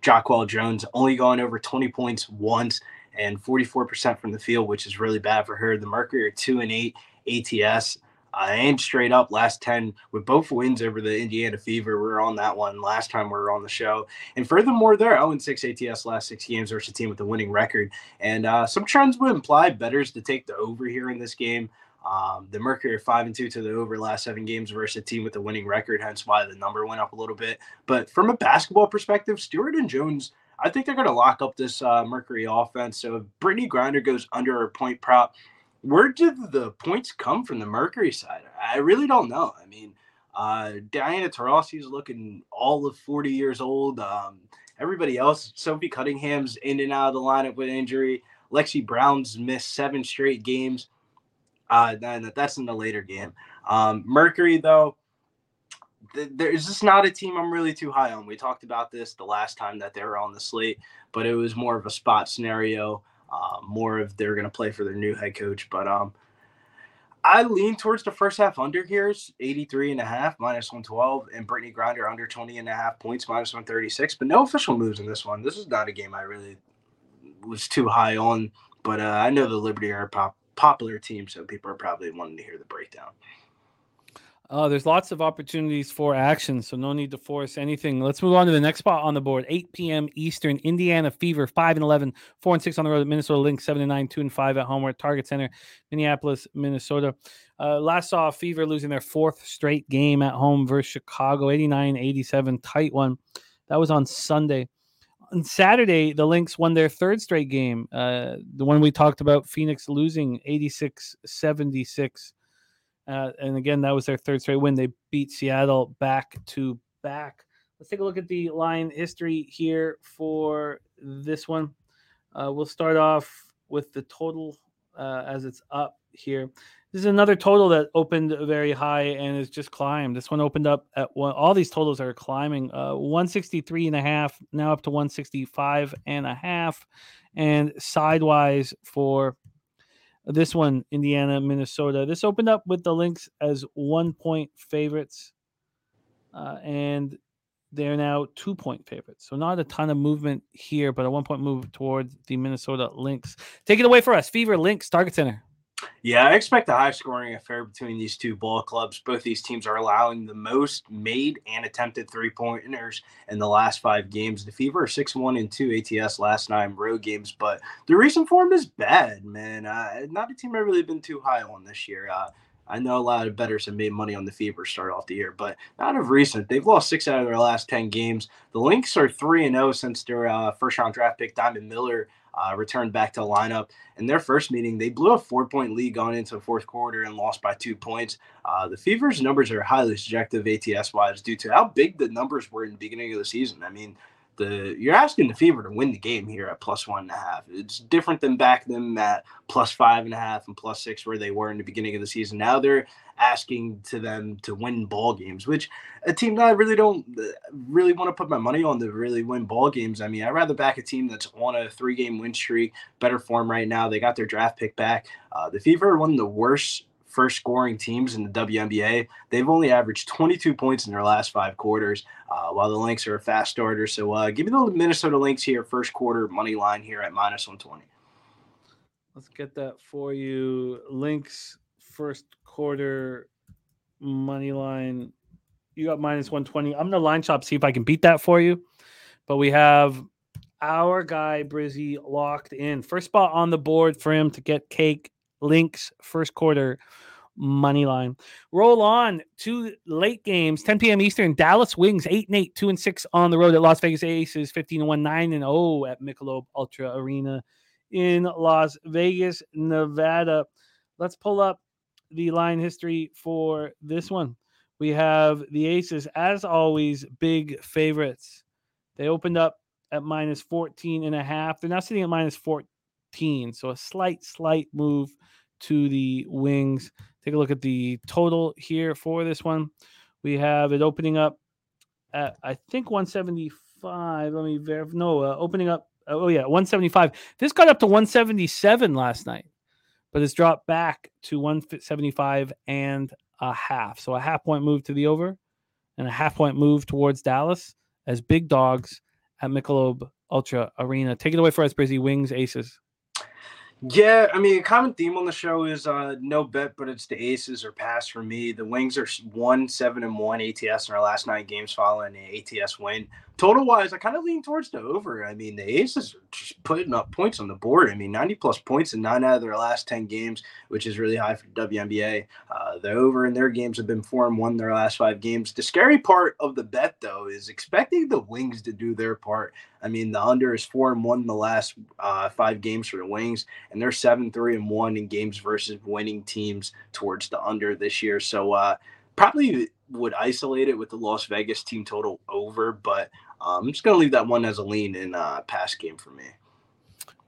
Jonquel Jones, only going over twenty points once, and forty-four percent from the field, which is really bad for her. The Mercury are two and eight A T S. Uh, and straight up last ten with both wins over the Indiana Fever. We were on that one last time we were on the show. And furthermore, they're oh and six A T S last six games versus a team with a winning record. And uh, some trends would imply bettors to take the over here in this game. Um, the Mercury are five and two to the over last seven games versus a team with a winning record, hence why the number went up a little bit. But from a basketball perspective, Stewart and Jones, I think they're going to lock up this uh, Mercury offense. So if Brittany Griner goes under her point prop, where did the points come from the Mercury side? I really don't know. I mean, uh, Diana Taurasi is looking all of forty years old. Um, everybody else, Sophie Cunningham's in and out of the lineup with injury. Lexi Brown's missed seven straight games. Uh, that's in the later game. Um, Mercury, though, there's just not a team I'm really too high on. We talked about this the last time that they were on the slate, but it was more of a spot scenario. Uh, more of they're going to play for their new head coach. But um, I lean towards the first half under here. It's eighty-three and a half, minus one twelve, and Brittany Griner under twenty and a half points, minus one thirty-six. But no official moves in this one. This is not a game I really was too high on. But uh, I know the Liberty are a pop- popular team, so people are probably wanting to hear the breakdown. Uh, there's lots of opportunities for action, so no need to force anything. Let's move on to the next spot on the board. eight p.m. Eastern, Indiana Fever, five and eleven, four and six on the road at Minnesota Lynx, seven and nine, two and five at home. We're at Target Center, Minneapolis, Minnesota. Uh, last saw Fever losing their fourth straight game at home versus Chicago, eighty-nine eighty-seven, tight one. That was on Sunday. On Saturday, the Lynx won their third straight game, uh, the one we talked about, Phoenix losing eighty-six seventy-six. Uh, and again, that was their third straight win. They beat Seattle back to back. Let's take a look at the line history here for this one. Uh, we'll start off with the total uh, as it's up here. This is another total that opened very high and has just climbed. This one opened up at one. All these totals are climbing. Uh, one sixty-three and a half, now up to one sixty-five and a half. And sidewise for this one, Indiana, Minnesota. This opened up with the Lynx as one-point favorites, uh, and they're now two-point favorites. So not a ton of movement here, but a one-point move toward the Minnesota Lynx. Take it away for us, Fever, Lynx, Target Center. Yeah, I expect a high-scoring affair between these two ball clubs. Both these teams are allowing the most made and attempted three-pointers in the last five games. The Fever are six and one and two A T S last nine road games, but the recent form is bad, man. Uh, not a team I've really been too high on this year. Uh, I know a lot of bettors have made money on the Fever start off the year, but not of recent. They've lost six out of their last ten games. The Lynx are three and oh since their uh, first-round draft pick, Diamond Miller, uh, returned back to the lineup. In their first meeting, they blew a four-point lead going into the fourth quarter and lost by two points. Uh, the Fever's numbers are highly subjective A T S-wise due to how big the numbers were in the beginning of the season. I mean, The, you're asking the Fever to win the game here at plus one and a half. It's different than back then at plus five and a half and plus six where they were in the beginning of the season. Now they're asking to them to win ball games, which a team that I really don't really want to put my money on to really win ball games. I mean, I'd rather back a team that's on a three-game win streak, better form right now. They got their draft pick back. Uh, the Fever are one of the worst first scoring teams in the W N B A. They've only averaged twenty-two points in their last five quarters, uh, while the Lynx are a fast starter. So uh, give me the Minnesota Lynx here, first quarter money line here at minus one twenty. Let's get that for you. Lynx first quarter money line. You got minus one twenty. I'm going to line shop, see if I can beat that for you. But we have our guy, Brizzy, locked in. First spot on the board for him to get cake. Lynx first quarter money line. Roll on to late games, ten p.m. Eastern. Dallas Wings eight and eight, two and six on the road at Las Vegas Aces, fifteen and one, nine and zero at Michelob Ultra Arena in Las Vegas, Nevada. Let's pull up the line history for this one. We have the Aces, as always, big favorites. They opened up at minus fourteen and a half. They're now sitting at minus fourteen. So a slight, slight move to the Wings. Take a look at the total here for this one. We have it opening up at, I think, one seventy-five. Let me verify. No, uh, opening up. Oh, yeah, one seventy-five. This got up to one seventy-seven last night, but it's dropped back to one seventy-five and a half. So a half point move to the over and a half point move towards Dallas as big dogs at Michelob Ultra Arena. Take it away for us, Brizzy. Wings, Aces. Yeah, I mean, a common theme on the show is uh, no bet, but it's the Aces or pass for me. The Wings are one seven and one A T S in our last nine games following an A T S win. Total-wise, I kind of lean towards the over. I mean, the Aces are just putting up points on the board. I mean, ninety-plus points in nine out of their last ten games, which is really high for the W N B A. Uh, the over in their games have been four and one in their last five games. The scary part of the bet, though, is expecting the Wings to do their part. I mean, the under is four and one in the last uh, five games for the Wings, and they're seven three and one in games versus winning teams towards the under this year. So uh, probably would isolate it with the Las Vegas team total over, but – Um, I'm just going to leave that one as a lean in uh, pass game for me.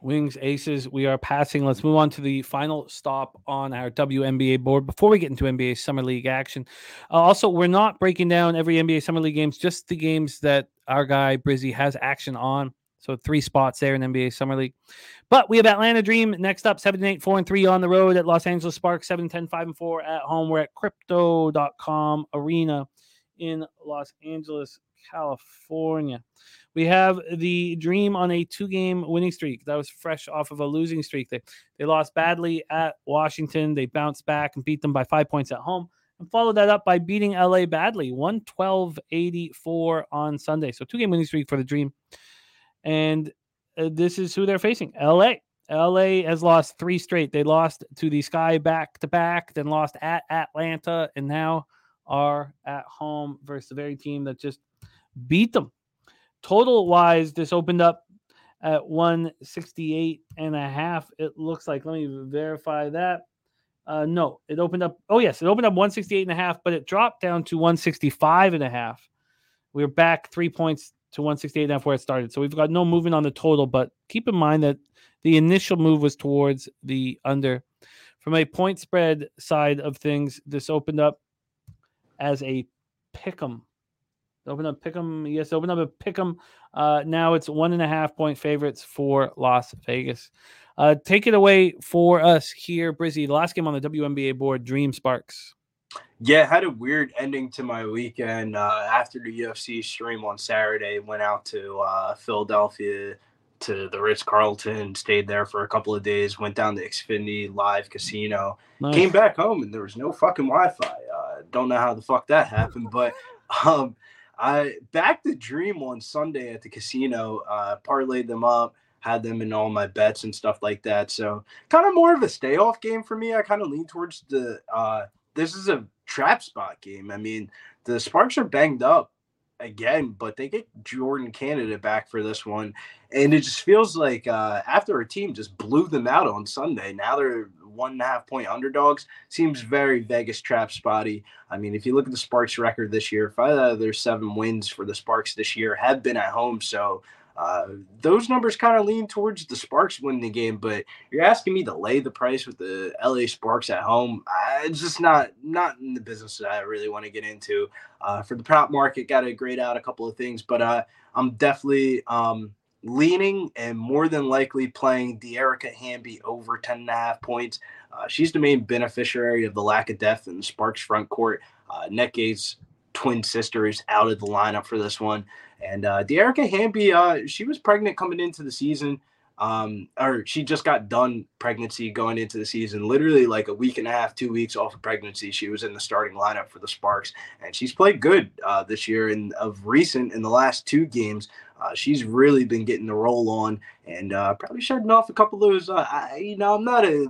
Wings, Aces, we are passing. Let's move on to the final stop on our W N B A board before we get into N B A Summer League action. Uh, also, we're not breaking down every N B A Summer League games, just the games that our guy Brizzy has action on. So three spots there in N B A Summer League. But we have Atlanta Dream next up, seven and eight, four and three on the road at Los Angeles Sparks, seven ten, five and four at home. We're at Crypto dot com Arena in Los Angeles, California. We have the Dream on a two-game winning streak. That was fresh off of a losing streak. They, they lost badly at Washington. They bounced back and beat them by five points at home and followed that up by beating L A badly, one twelve eighty-four on Sunday. So two-game winning streak for the Dream. And uh, this is who they're facing, L A. L A has lost three straight. They lost to the Sky back-to-back, then lost at Atlanta, and now are at home versus the very team that just beat them. Total wise, this opened up at one sixty-eight and a half. It looks like, let me verify that. Uh, no, it opened up. Oh, yes, it opened up one sixty-eight and a half, but it dropped down to one sixty-five and a half. We're back three points to one sixty-eight and a half where it started. So we've got no movement on the total, but keep in mind that the initial move was towards the under. From a point spread side of things, this opened up as a pick 'em. Open up Pick'em. Yes, open up a Pick'em. Uh, now it's one and a half point favorites for Las Vegas. Uh, take it away for us here, Brizzy. The last game on the W N B A board, Dream Sparks. Yeah, had a weird ending to my weekend. Uh, after the U F C stream on Saturday, went out to uh, Philadelphia to the Ritz-Carlton, stayed there for a couple of days, went down to Xfinity Live Casino, nice. Came back home, and there was no fucking Wi-Fi. Uh, don't know how the fuck that happened, but um. I backed the Dream on Sunday at the casino, uh, parlayed them up, had them in all my bets and stuff like that. So kind of more of a stay off game for me. I kind of lean towards the uh, this is a trap spot game. I mean, the Sparks are banged up again, but they get Jordan Canada back for this one. And it just feels like uh, after a team just blew them out on Sunday, now they're one and a half point underdogs. Seems very Vegas trap spotty. I mean, if you look at the Sparks record this year, five out of their seven wins for the Sparks this year have been at home. So uh, those numbers kind of lean towards the Sparks winning the game, but you're asking me to lay the price with the L A Sparks at home. I, it's just not, not in the business that I really want to get into. Uh, for the prop market, got to grade out a couple of things, but uh, I'm definitely um, leaning and more than likely playing De'Erica Hamby over ten and a half points. Uh, she's the main beneficiary of the lack of depth in the Sparks front court. Uh, Net Gates' twin sister is out of the lineup for this one. And uh, De'Erica Hamby, uh, she was pregnant coming into the season, um, or she just got done pregnancy going into the season. Literally like a week and a half, two weeks off of pregnancy, she was in the starting lineup for the Sparks. And she's played good uh, this year, and of recent in the last two games. Uh, she's really been getting the roll on and uh, probably shedding off a couple of those. Uh, I, you know, I'm not a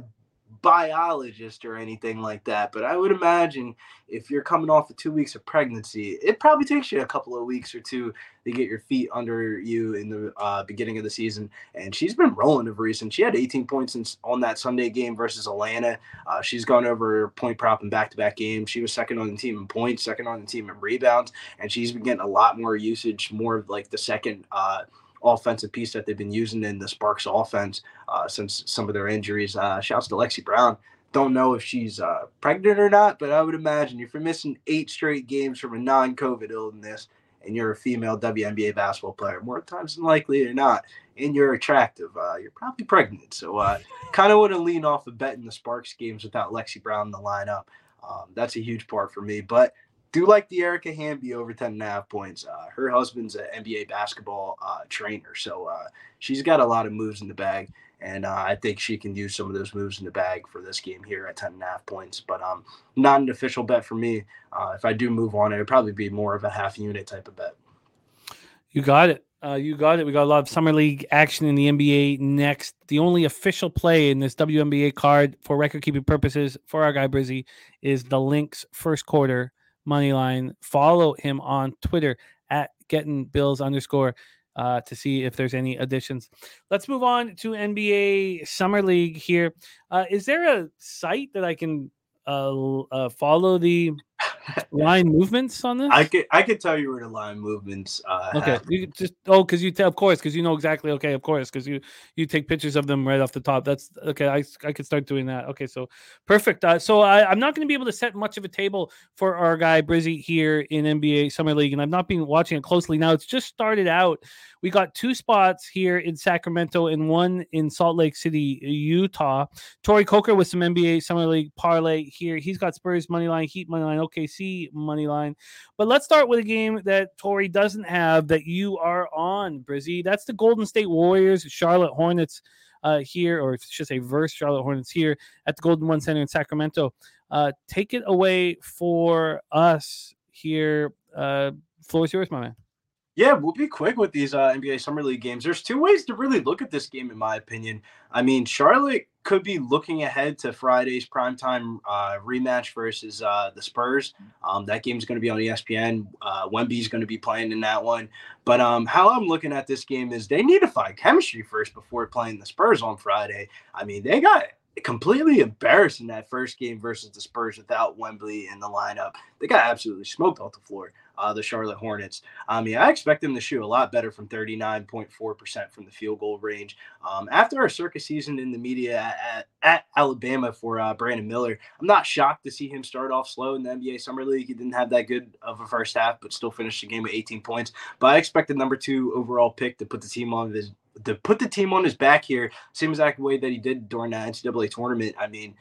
biologist or anything like that, but I would imagine if you're coming off of two weeks of pregnancy, it probably takes you a couple of weeks or two to get your feet under you in the uh, beginning of the season. And she's been rolling of recent. She had eighteen points in, on that Sunday game versus Atlanta. Uh, she's gone over point prop in back-to-back games. She was second on the team in points, second on the team in rebounds, and she's been getting a lot more usage, more of like the second uh, offensive piece that they've been using in the Sparks offense uh, since some of their injuries. Uh, shouts to Lexi Brown. Don't know if she's uh, pregnant or not, but I would imagine if you're missing eight straight games from a non-COVID illness and you're a female W N B A basketball player, more times than likely or not, and you're attractive, uh, you're probably pregnant. So uh, kind of want to lean off of betting the Sparks games without Lexi Brown in the lineup. Um, that's a huge part for me, but do like De'Erica Hamby over ten and a half points. Uh, her husband's an N B A basketball uh, trainer, so uh, she's got a lot of moves in the bag, and uh, I think she can use some of those moves in the bag for this game here at ten and a half points. But um, not an official bet for me. Uh, if I do move on, it would probably be more of a half-unit type of bet. You got it. Uh, you got it. We got a lot of summer league action in the N B A next. The only official play in this W N B A card for record-keeping purposes for our guy Brizzy is the Lynx first quarter Moneyline. Follow him on Twitter at getting bills underscore uh, to see if there's any additions. Let's move on to N B A Summer League here. Uh, is there a site that I can uh, uh, follow the line movements on this? I could I could tell you where the line movements. Uh, okay, happen. You just oh, because you tell of course because you know exactly. Okay, of course because you you take pictures of them right off the top. That's okay. I I could start doing that. Okay, so perfect. Uh, so I, I'm not going to be able to set much of a table for our guy Brizzy here in N B A Summer League, and I've not been watching it closely. Now it's just started out. We got two spots here in Sacramento and one in Salt Lake City, Utah. Torrey Coker with some N B A Summer League parlay here. He's got Spurs money line, Heat money line, O K C money line. But let's start with a game that Torrey doesn't have that you are on, Brizzy. That's the Golden State Warriors, Charlotte Hornets uh, here, or I should say versus Charlotte Hornets here at the Golden One Center in Sacramento. Uh, take it away for us here. Uh, floor is yours, my man. Yeah, we'll be quick with these uh, N B A Summer League games. There's two ways to really look at this game, in my opinion. I mean, Charlotte could be looking ahead to Friday's primetime uh, rematch versus uh, the Spurs. Um, that game's going to be on E S P N. Uh, Wemby's going to be playing in that one. But um, how I'm looking at this game is they need to find chemistry first before playing the Spurs on Friday. I mean, they got it. Completely embarrassing that first game versus the Spurs without Wemby in the lineup. They got absolutely smoked off the floor, uh, the Charlotte Hornets. I mean, I expect them to shoot a lot better from thirty-nine point four percent from the field goal range. Um, after our circus season in the media at, at Alabama for uh, Brandon Miller, I'm not shocked to see him start off slow in the N B A Summer League. He didn't have that good of a first half, but still finished the game with eighteen points. But I expect the number two overall pick to put the team on his to put the team on his back here, same exact way that he did during the N C double A tournament. I mean,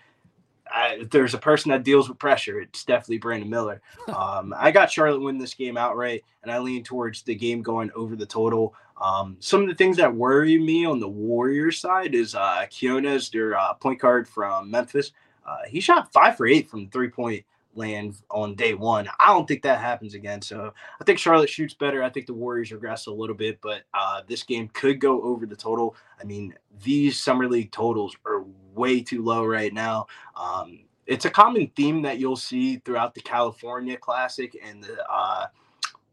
I, if there's a person that deals with pressure, it's definitely Brandon Miller. Um, I got Charlotte win this game outright, and I lean towards the game going over the total. Um, some of the things that worry me on the Warriors side is uh, Quinones, their uh, point guard from Memphis. Uh, he shot five for eight from the three-point land on day one. I don't think that happens again. So I think Charlotte shoots better. I think the Warriors regress a little bit, but uh, this game could go over the total. I mean, these Summer League totals are way too low right now. Um, it's a common theme that you'll see throughout the California Classic and the uh,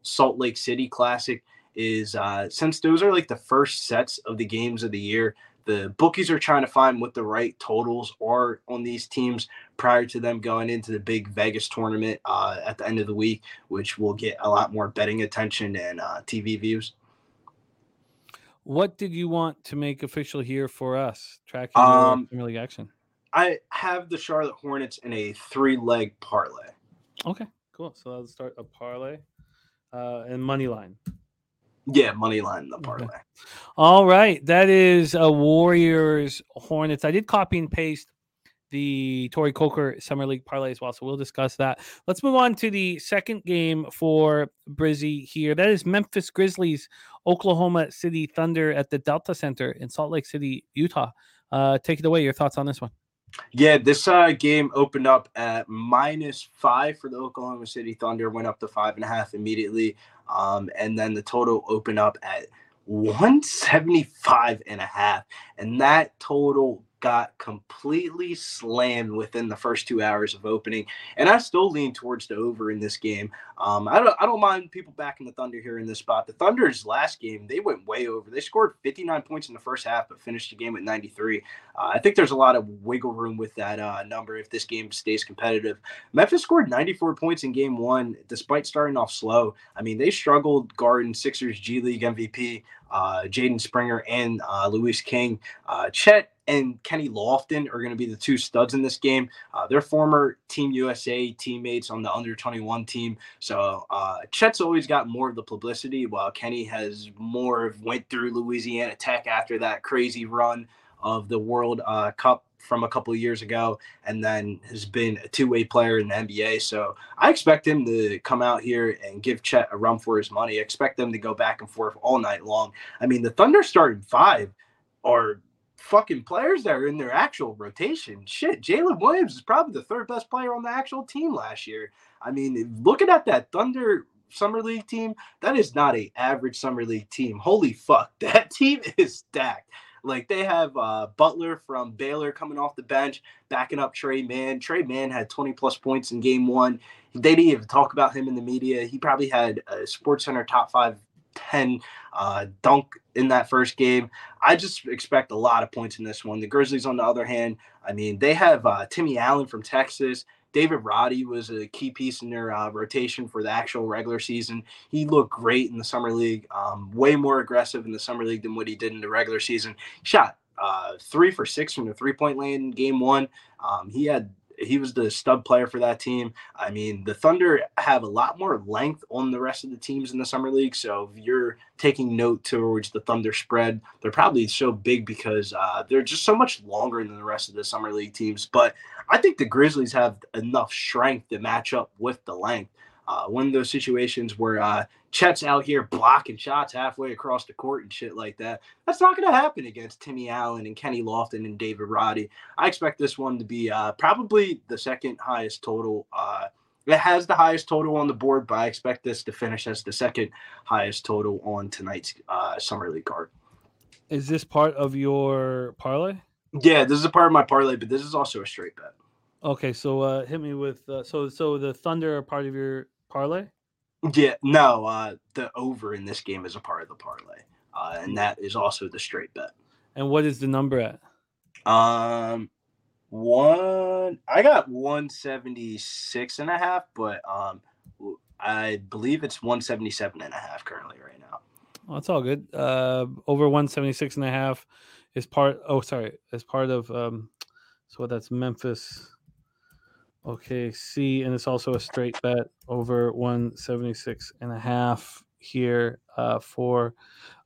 Salt Lake City Classic is uh, since those are like the first sets of the games of the year, the bookies are trying to find what the right totals are on these teams prior to them going into the big Vegas tournament uh, at the end of the week, which will get a lot more betting attention and uh, T V views. What did you want to make official here for us? Tracking um, Premier League action. I have the Charlotte Hornets in a three-leg parlay. Okay, cool. So I'll start a parlay uh, and money line. Yeah, money line, the parlay. Okay. All right. That is a Warriors Hornets. I did copy and paste the Torrey Coker Summer League parlay as well, so we'll discuss that. Let's move on to the second game for Brizzy here. That is Memphis Grizzlies, Oklahoma City Thunder at the Delta Center in Salt Lake City, Utah. Uh, take it away. Your thoughts on this one? Yeah, this uh, game opened up at minus five for the Oklahoma City Thunder, went up to five and a half immediately, um, and then the total opened up at one seventy-five and a half, and that total got completely slammed within the first two hours of opening, and I still lean towards the over in this game. Um, I don't, I don't mind people backing the Thunder here in this spot. The Thunder's last game, they went way over. They scored fifty-nine points in the first half, but finished the game at ninety-three. Uh, I think there's a lot of wiggle room with that uh, number if this game stays competitive. Memphis scored ninety-four points in game one, despite starting off slow. I mean, they struggled guarding Sixers G League M V P uh, Jaden Springer and uh, Luis King. Uh, Chet and Kenny Lofton are going to be the two studs in this game. Uh, they're former Team U S A teammates on the under twenty-one team. So uh, Chet's always got more of the publicity, while Kenny has more of went through Louisiana Tech after that crazy run of the World uh, Cup from a couple of years ago, and then has been a two-way player in the N B A. So I expect him to come out here and give Chet a run for his money. I expect them to go back and forth all night long. I mean, the Thunder starting five are – fucking players that are in their actual rotation. Shit, Jalen Williams is probably the third best player on the actual team last year. I mean, looking at that Thunder Summer League team, that is not an average Summer League team. Holy fuck, that team is stacked. Like, they have uh, Butler from Baylor coming off the bench, backing up Trey Mann. Trey Mann had twenty-plus points in game one. They didn't even talk about him in the media. He probably had a SportsCenter top five ten uh, dunk in that first game. I just expect a lot of points in this one. The Grizzlies, on the other hand, I mean, they have uh, Timmy Allen from Texas. David Roddy was a key piece in their uh, rotation for the actual regular season. He looked great in the Summer League, um, way more aggressive in the Summer League than what he did in the regular season. Shot uh, three for six from the three-point lane in game one. Um, he had He was the stud player for that team. I mean, the Thunder have a lot more length on the rest of the teams in the Summer League. So if you're taking note towards the Thunder spread, they're probably so big because uh, they're just so much longer than the rest of the Summer League teams. But I think the Grizzlies have enough strength to match up with the length. Uh, one of those situations where uh, Chet's out here blocking shots halfway across the court and shit like that. That's not going to happen against Timmy Allen and Kenny Lofton and David Roddy. I expect this one to be uh, probably the second highest total. Uh, it has the highest total on the board, but I expect this to finish as the second highest total on tonight's uh, Summer League card. Is this part of your parlay? Yeah, this is a part of my parlay, but this is also a straight bet. Okay, so uh, hit me with uh, – so so the Thunder are part of your – parlay? Yeah, no, uh, the over in this game is a part of the parlay, uh, and that is also the straight bet. And what is the number at? Um, one. I got one seventy-six and a half, but um, I believe it's one seventy-seven and a half currently right now. Well, that's all good. Uh, over one seventy-six and a half is part. Oh, sorry, is part of. Um, so that's Memphis. Okay, see, and it's also a straight bet over one seventy-six and a half here uh, for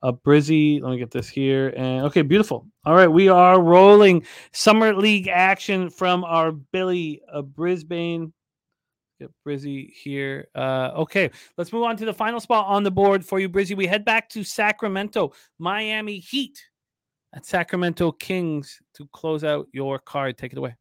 uh, Brizzy. Let me get this here. And okay, beautiful. All right, we are rolling Summer League action from our Billy uh, Brisbane. Get Brizzy here. Uh, okay, let's move on to the final spot on the board for you, Brizzy. We head back to Sacramento, Miami Heat at Sacramento Kings to close out your card. Take it away.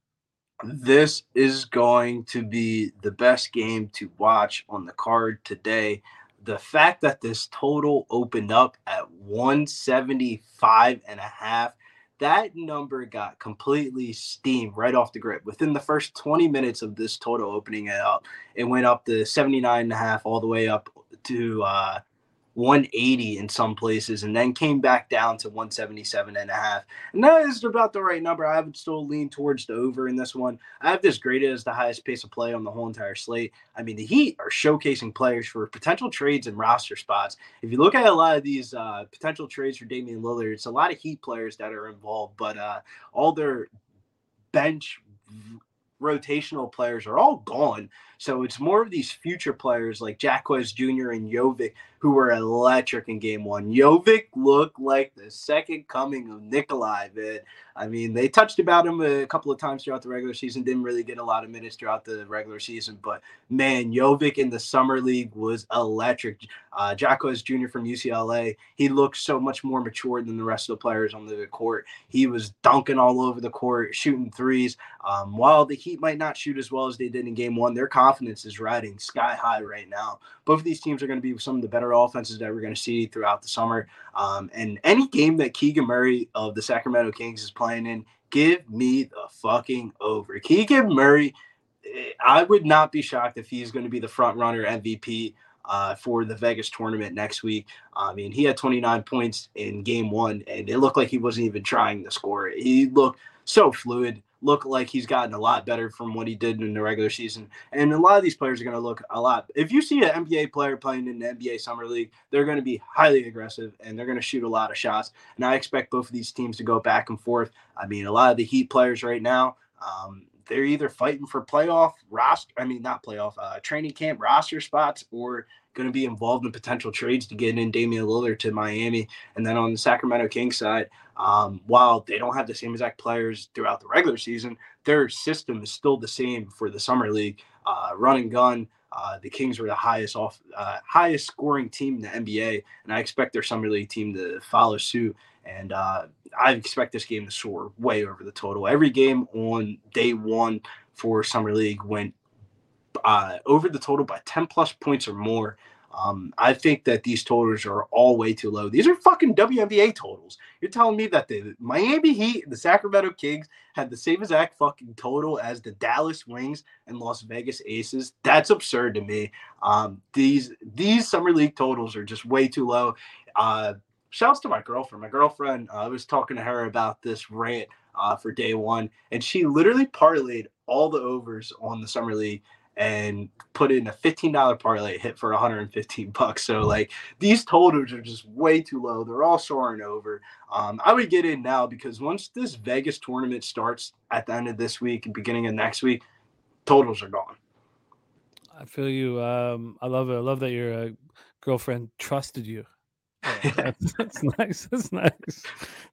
This is going to be the best game to watch on the card today. The fact that this total opened up at one seventy-five and a half, that number got completely steamed right off the grip. Within the first twenty minutes of this total opening out, it went up to seventy-nine and a half all the way up to uh, one eighty in some places, and then came back down to one seventy-seven and a half. And that is about the right number. I would still lean towards the over in this one. I have this graded as the highest pace of play on the whole entire slate. I mean, the Heat are showcasing players for potential trades and roster spots. If you look at a lot of these uh, potential trades for Damian Lillard, it's a lot of Heat players that are involved, but uh, all their bench rotational players are all gone. So it's more of these future players like Jacquez Junior and Jovic, who were electric in game one. Jovic looked like the second coming of Nikolaj, man. I mean, they touched about him a couple of times throughout the regular season, didn't really get a lot of minutes throughout the regular season, but man, Jovic in the summer league was electric. Uh, Jacquez Junior from U C L A, he looked so much more mature than the rest of the players on the court. He was dunking all over the court, shooting threes. Um, while the Heat might not shoot as well as they did in game one, their confidence is riding sky high right now. Both of these teams are going to be some of the better offenses that we're going to see throughout the summer. Um, and any game that Keegan Murray of the Sacramento Kings is playing in, give me the fucking over. Keegan Murray, I would not be shocked if he's going to be the front-runner M V P Uh, for the Vegas tournament next week. I mean, he had twenty-nine points in game one, and it looked like he wasn't even trying to score. He looked so fluid, looked like he's gotten a lot better from what he did in the regular season. And a lot of these players are going to look a lot. If you see an N B A player playing in the N B A Summer League, they're going to be highly aggressive, and they're going to shoot a lot of shots. And I expect both of these teams to go back and forth. I mean, a lot of the Heat players right now, um, they're either fighting for playoff roster, I mean, not playoff, uh, training camp roster spots, or going to be involved in potential trades to get in Damian Lillard to Miami. And then on the Sacramento Kings side, um, while they don't have the same exact players throughout the regular season, their system is still the same for the Summer League. Uh, run and gun, uh, the Kings were the highest off, uh, highest scoring team in the N B A, and I expect their Summer League team to follow suit. And uh, I expect this game to soar way over the total. Every game on day one for Summer League went uh, over the total by ten plus points or more. Um, I think that these totals are all way too low. These are fucking W N B A totals. You're telling me that the Miami Heat and the Sacramento Kings had the same exact fucking total as the Dallas Wings and Las Vegas Aces? That's absurd to me. Um, these these Summer League totals are just way too low. Uh, shouts to my girlfriend. My girlfriend, uh, I was talking to her about this rant uh, for day one, and she literally parlayed all the overs on the Summer League and put in a fifteen dollar parlay hit for one hundred fifteen bucks. So like, these totals are just way too low. They're all soaring over. Um, I would get in now, because once this Vegas tournament starts at the end of this week and beginning of next week, totals are gone. I feel you. Um, I love it. I love that your uh, girlfriend trusted you. Yeah, that's, that's nice. That's nice.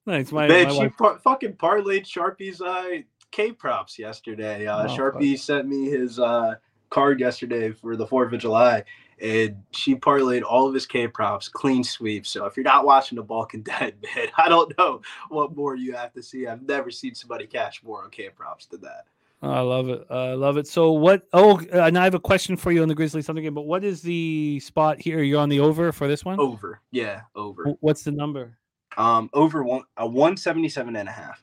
Nice. My, Man, my she wife... par- fucking parlayed Sharpie's uh, K props yesterday. Uh, oh, Sharpie fuck. sent me his uh, card yesterday for the fourth of July, and she parlayed all of his K props, clean sweep. So if you're not watching the Balkan Dead, man, I don't know what more you have to see. I've never seen somebody cash more on K props than that. Oh, I love it. I uh, love it. So what? Oh, and I have a question for you on the Grizzlies Thunder game. But what is the spot here? You're on the over for this one. Over, yeah, over. What's the number? Um, over one a one seventy seven and a half.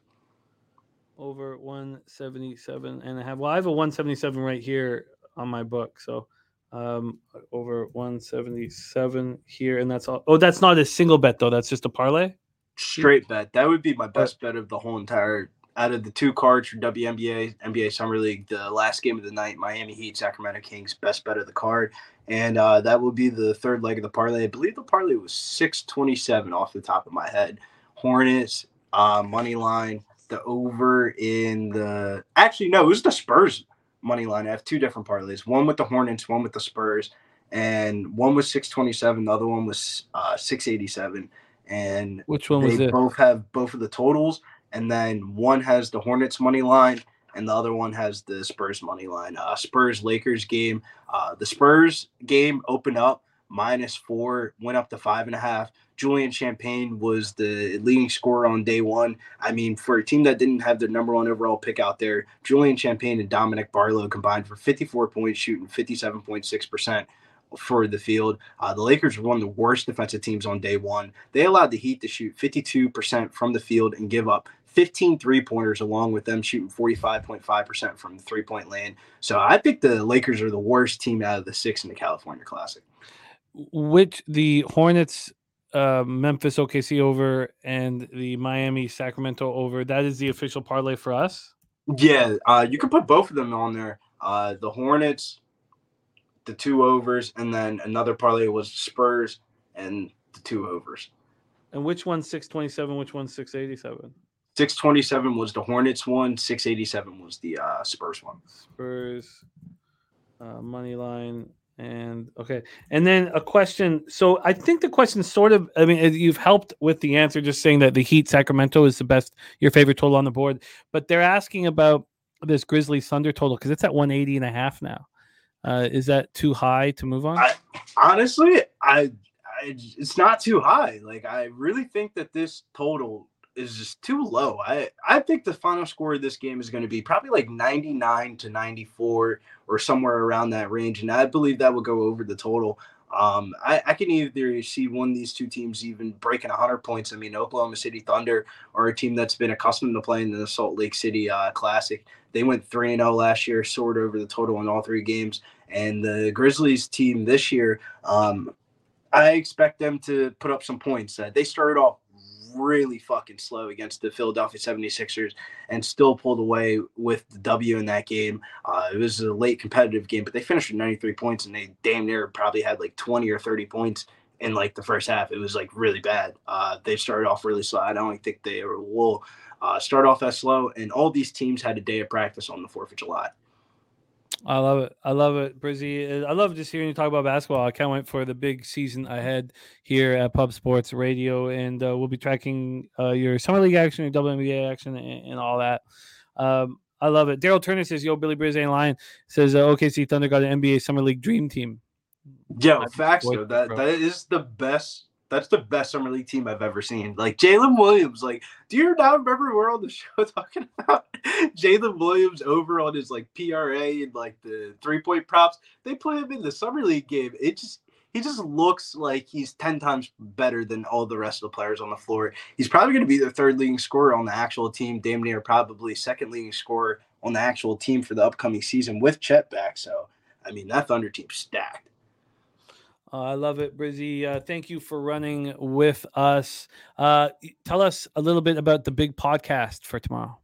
Over one seventy seven and a half. Well, I have a one seventy seven right here on my book. So um, over one seventy seven here, and that's all. Oh, that's not a single bet though. That's just a parlay. Straight bet. That would be my best bet of the whole entire. Out of the two cards for W N B A, N B A Summer League, the last game of the night, Miami Heat, Sacramento Kings, best bet of the card. And uh, that will be the third leg of the parlay. I believe the parlay was six twenty-seven off the top of my head. Hornets, uh, money line, the over in the – actually, no, it was the Spurs money line. I have two different parlays, one with the Hornets, one with the Spurs. And one was six twenty-seven, the other one was uh, six eighty-seven. And which one was it? They both have both of the totals. And then one has the Hornets money line, and the other one has the Spurs money line. Uh, Spurs-Lakers game. Uh, the Spurs game opened up minus four, went up to five and a half. Julian Champagne was the leading scorer on day one. I mean, for a team that didn't have their number one overall pick out there, Julian Champagne and Dominic Barlow combined for fifty-four points, shooting fifty-seven point six percent. for the field. Uh, the Lakers were one of the worst defensive teams on day one. They allowed the Heat to shoot fifty-two percent from the field and give up fifteen three-pointers along with them shooting forty-five point five percent from three-point land. So I think the Lakers are the worst team out of the six in the California Classic. Which the Hornets, uh, Memphis O K C over, and the Miami Sacramento over, that is the official parlay for us? Yeah, uh, you can put both of them on there. Uh, the Hornets, the two overs, and then another parlay was Spurs and the two overs. And which one's six twenty-seven, which one's six eighty-seven? six twenty-seven was the Hornets one, six eighty-seven was the uh, Spurs one. Spurs, uh, money line, and okay. And then a question. So I think the question sort of, I mean, you've helped with the answer, just saying that the Heat Sacramento is the best, your favorite total on the board. But they're asking about this Grizzlies Thunder total because it's at one eighty and a half now. Uh, is that too high to move on? I, honestly, I, I it's not too high. Like, I really think that this total is just too low. I, I think the final score of this game is going to be probably like ninety-nine to ninety-four or somewhere around that range, and I believe that will go over the total. Um, I, I can either see one of these two teams even breaking one hundred points. I mean, Oklahoma City Thunder are a team that's been accustomed to playing in the Salt Lake City uh, Classic. They went three and oh last year, soared over the total in all three games. And the Grizzlies team this year, um, I expect them to put up some points. Uh, they started off really fucking slow against the Philadelphia seventy-sixers and still pulled away with the W in that game. Uh, it was a late competitive game, but they finished with ninety-three points, and they damn near probably had like twenty or thirty points in like the first half. It was like really bad. Uh, they started off really slow. I don't think they will uh, start off that slow, and all these teams had a day of practice on the fourth of July. I love it. I love it, Brizzy. I love just hearing you talk about basketball. I can't wait for the big season ahead here at Pub Sports Radio, and uh, we'll be tracking uh, your summer league action, your W N B A action, and, and all that. Um, I love it. Daryl Turner says, "Yo, Billy Brizzy ain't lying." Says uh, O K C Thunder got an N B A summer league dream team. Yo, I facts though. That bro. That is the best. That's the best summer league team I've ever seen. Like Jalen Williams, like, do you not remember we're on the show talking about Jalen Williams over on his like P R A and like the three point props? They play him in the summer league game. It just he just looks like he's ten times better than all the rest of the players on the floor. He's probably going to be the third leading scorer on the actual team. Damn near probably second leading scorer on the actual team for the upcoming season with Chet back. So I mean that Thunder team's stacked. Uh, I love it, Brizzy. Uh, thank you for running with us. Uh, tell us a little bit about the big podcast for tomorrow.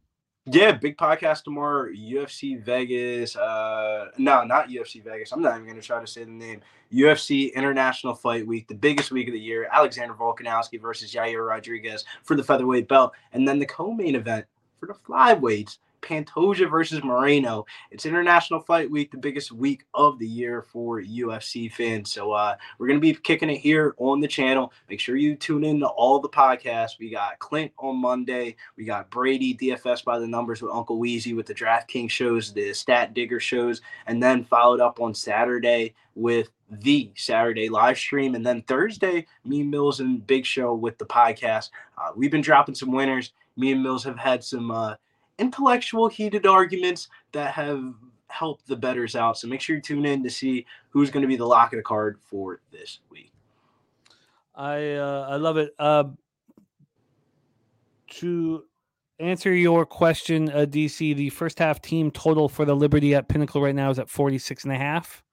Yeah, big podcast tomorrow, U F C Vegas. Uh, no, not U F C Vegas. I'm not even going to try to say the name. U F C International Fight Week, the biggest week of the year. Alexander Volkanovski versus Yair Rodriguez for the featherweight belt. And then the co-main event for the flyweights, Pantoja versus Moreno. It's International Fight Week, the biggest week of the year for U F C fans. So uh, we're going to be kicking it here on the channel. Make sure you tune in to all the podcasts. We got Clint on Monday. We got Brady, D F S by the numbers with Uncle Weezy with the DraftKings shows, the Stat Digger shows, and then followed up on Saturday with the Saturday live stream. And then Thursday, me, Mills, and Big Show with the podcast. Uh, we've been dropping some winners. Me and Mills have had some uh, – intellectual heated arguments that have helped the bettors out. So make sure you tune in to see who's going to be the lock of the card for this week. I uh, I love it. Uh, to answer your question, uh, D C, the first half team total for the Liberty at Pinnacle right now is at forty-six and a half.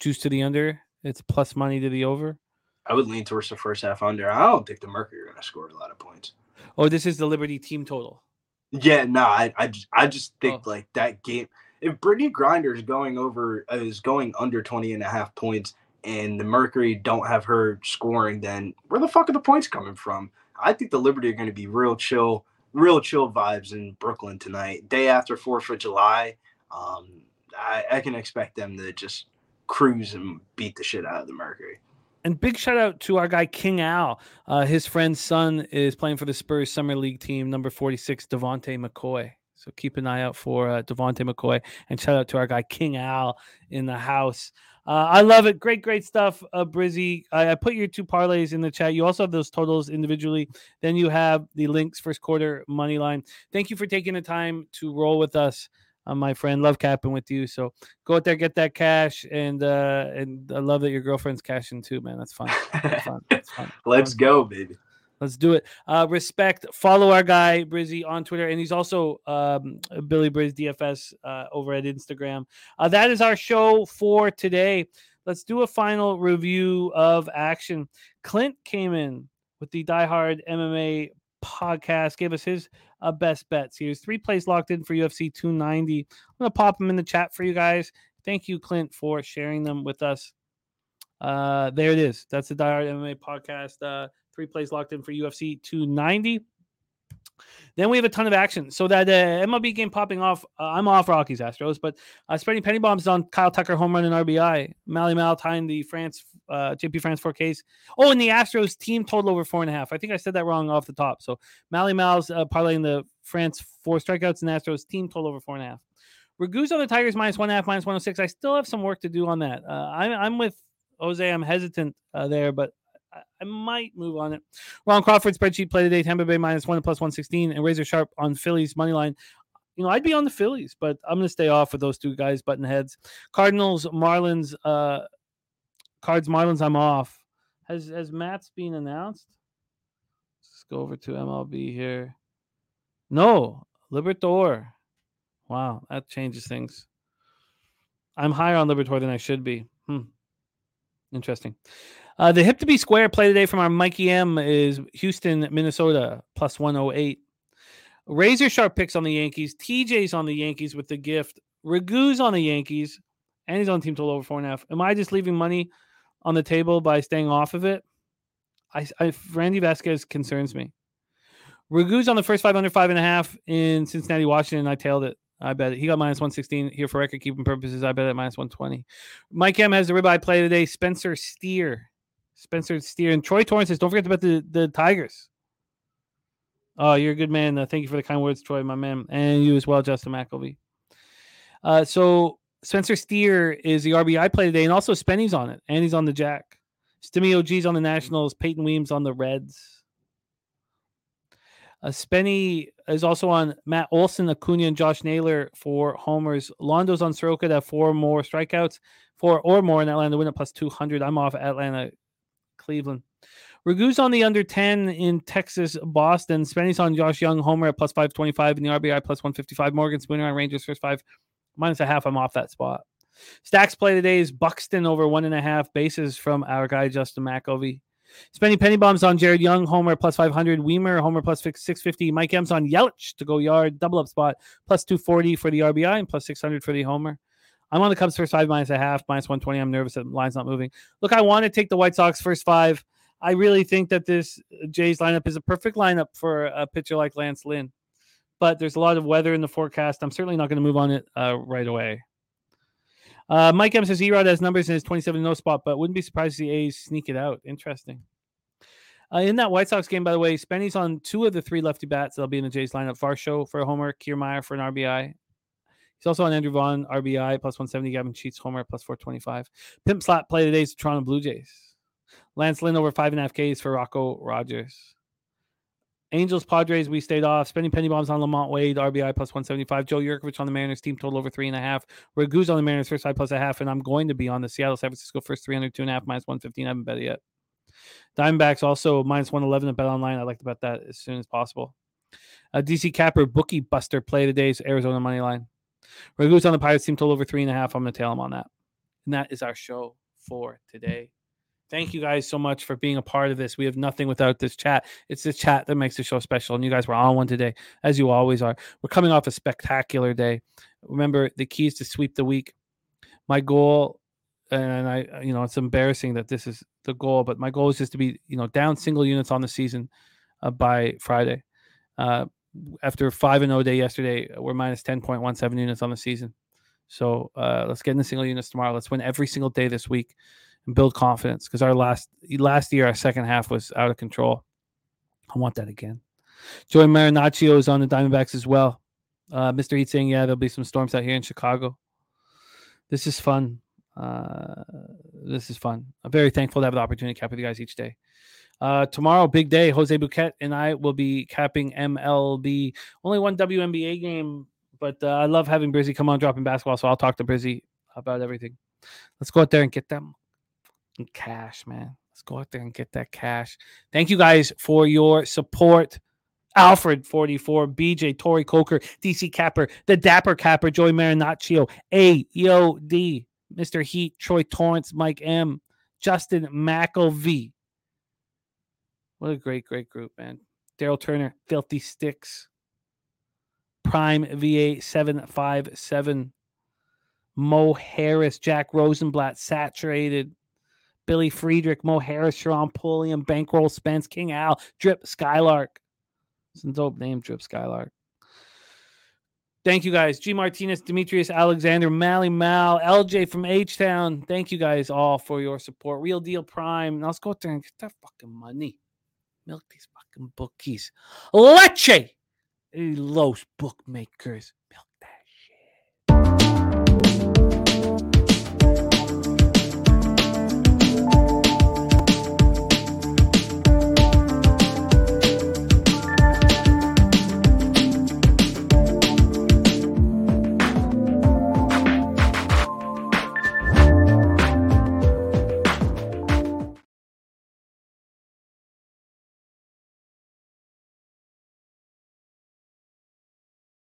Juice to the under. It's plus money to the over. I would lean towards the first half under. I don't think the Mercury are going to score a lot of points. Oh, this is the Liberty team total. Yeah, no, I, I, I just think oh. like that game. If Brittany Griner is going over is going under twenty and a half points, and the Mercury don't have her scoring, then where the fuck are the points coming from? I think the Liberty are going to be real chill, real chill vibes in Brooklyn tonight, day after Fourth of July. Um, I, I can expect them to just cruise and beat the shit out of the Mercury. And big shout out to our guy, King Al. Uh, his friend's son is playing for the Spurs Summer League team, number forty-six, Devontae McCoy. So keep an eye out for uh, Devontae McCoy. And shout out to our guy, King Al, in the house. Uh, I love it. Great, great stuff, uh, Brizzy. I, I put your two parlays in the chat. You also have those totals individually. Then you have the links, first quarter, money line. Thank you for taking the time to roll with us. Uh, my friend, love capping with you. So go out there, get that cash, and uh, and I love that your girlfriend's cashing too, man. That's fun. That's fun. That's fun. Let's go, baby. Let's do it. Uh, respect. Follow our guy Brizzy on Twitter, and he's also um, Billy Brizz D F S uh, over at Instagram. Uh, that is our show for today. Let's do a final review of action. Clint came in with the Die Hard M M A podcast, gave us his uh, best bets. Here's three plays locked in for U F C two ninety. I'm gonna pop them in the chat for you guys. Thank you, Clint, for sharing them with us. Uh, there it is. That's the Die Hard M M A podcast. Uh, Three plays locked in for U F C two ninety. Then we have a ton of action. So that uh, M L B game popping off. Uh, I'm off Rockies Astros, but uh, spreading penny bombs on Kyle Tucker home run and R B I. Mally Mal tying the France uh, J P France four Ks. Oh, and the Astros team total over four and a half. I think I said that wrong off the top. So Mally Mal's uh, parlaying the France four strikeouts and Astros team total over four and a half. Raguzo the Tigers minus one and a half, minus one oh six. I still have some work to do on that. Uh, I'm, I'm with Jose. I'm hesitant uh, there, but I might move on it. Ron Crawford spreadsheet play today: Tampa Bay minus one and plus one sixteen, and Razor Sharp on Phillies money line. You know, I'd be on the Phillies, but I'm going to stay off with those two guys button heads. Cardinals, Marlins, uh, Cards, Marlins. I'm off. Has has Matt's been announced? Let's go over to M L B here. No, Liberatore. Wow, that changes things. I'm higher on Liberatore than I should be. Hmm. Interesting. Uh, the hip to be square play today from our Mikey M is Houston, Minnesota, plus one oh eight. Razor Sharp picks on the Yankees. T J's on the Yankees with the gift. Ragu's on the Yankees, and he's on team total over four and a half. Am I just leaving money on the table by staying off of it? I, I Randy Vasquez concerns me. Ragu's on the first five under five and a half in Cincinnati, Washington. I tailed it. I bet it. He got minus one sixteen here for record keeping purposes. I bet at minus one twenty. Mike M has the ribeye play today. Spencer Steer. Spencer Steer. And Troy Torrance says, don't forget about the, the Tigers. Oh, you're a good man. Uh, thank you for the kind words, Troy, my man. And you as well, Justin McElvey. Uh, so Spencer Steer is the R B I play today. And also Spenny's on it. And he's on the Jack. Stimmy O G's on the Nationals. Peyton Weems on the Reds. Uh, Spenny is also on Matt Olson, Acuna, and Josh Naylor for homers. Londo's on Soroka at four more strikeouts, four or more in Atlanta win at plus two hundred. I'm off Atlanta, Cleveland. Ragu's on the under ten in Texas, Boston. Spenny's on Josh Young, homer at plus five twenty-five, and the R B I plus one fifty-five. Morgan Spooner on Rangers first five, minus a half. I'm off that spot. Stacks play today is Buxton over one and a half bases from our guy, Justin McElvey. Spenny penny bombs on Jared Young, homer plus five hundred. Weimer, homer plus six fifty. Mike M's on Yelich to go yard, double up spot, plus two forty for the R B I and plus six hundred for the homer. I'm on the Cubs first five minus a half, minus one twenty. I'm nervous that the line's not moving. Look, I want to take the White Sox first five. I really think that this Jays lineup is a perfect lineup for a pitcher like Lance Lynn, but there's a lot of weather in the forecast. I'm certainly not going to move on it uh, right away. Uh, Mike M says E-Rod has numbers in his twenty-seven oh spot, but wouldn't be surprised if the A's sneak it out. Interesting. Uh, in that White Sox game, by the way, Spenny's on two of the three lefty bats that'll be in the Jays lineup. Varsho for a homer, Kiermaier for an R B I. He's also on Andrew Vaughn, R B I, plus one seventy. Gavin Sheets, homer, plus four twenty-five. Pimp slot play today's Toronto Blue Jays. Lance Lynn over five and a half Ks for Rocco Rogers. Angels, Padres, we stayed off. Spenny penny bombs on Lamont Wade, R B I plus one seventy-five. Joe Yurkovich on the Mariners team total over three and a half. Ragu's on the Mariners first side plus a half, and I'm going to be on the Seattle San Francisco first three hundred, two and a half, minus one fifteen. I haven't bet it yet. Diamondbacks also minus one eleven at BetOnline. I'd like to bet that as soon as possible. Uh, D C Capper, Bookie Buster play today's Arizona money line. Ragu's on the Pirates team total over three and a half. I'm going to tail him on that. And that is our show for today. Thank you guys so much for being a part of this. We have nothing without this chat. It's the chat that makes the show special, and you guys were on one today, as you always are. We're coming off a spectacular day. Remember, the key is to sweep the week. My goal, and I, you know, it's embarrassing that this is the goal, but my goal is just to be, you know, down single units on the season uh, by Friday. Uh, after five and zero day yesterday, we're minus ten point one seven units on the season. So uh, let's get in the single units tomorrow. Let's win every single day this week. Build confidence, because our last last year, our second half was out of control. I want that again. Joey Marinaccio is on the Diamondbacks as well. Uh, Mister Heat saying, yeah, there'll be some storms out here in Chicago. This is fun. Uh, this is fun. I'm very thankful to have the opportunity to cap with you guys each day. Uh, tomorrow, big day. Jose Buquet and I will be capping M L B. Only one W N B A game, but uh, I love having Brizzy come on dropping basketball, so I'll talk to Brizzy about everything. Let's go out there and get them. Cash, man. Let's go out there and get that cash. Thank you guys for your support. Alfred forty-four, B J, Tori Coker, D C Capper, the Dapper Capper, Joey Marinaccio, A O D, Mister Heat, Troy Torrance, Mike M, Justin McElvey. What a great, great group, man. Daryl Turner, Filthy Sticks, Prime V A seven five seven, Mo Harris, Jack Rosenblatt, Saturated, Billy Friedrich, Mo Harris, Sharon Pulliam, Bankroll Spence, King Al, Drip Skylark. Some dope name, Drip Skylark. Thank you guys. G Martinez, Demetrius Alexander, Mally Mal, L J from H Town. Thank you guys all for your support. Real Deal Prime. Now let's go out there and get that fucking money. Milk these fucking bookies. Leche. Los bookmakers. Milk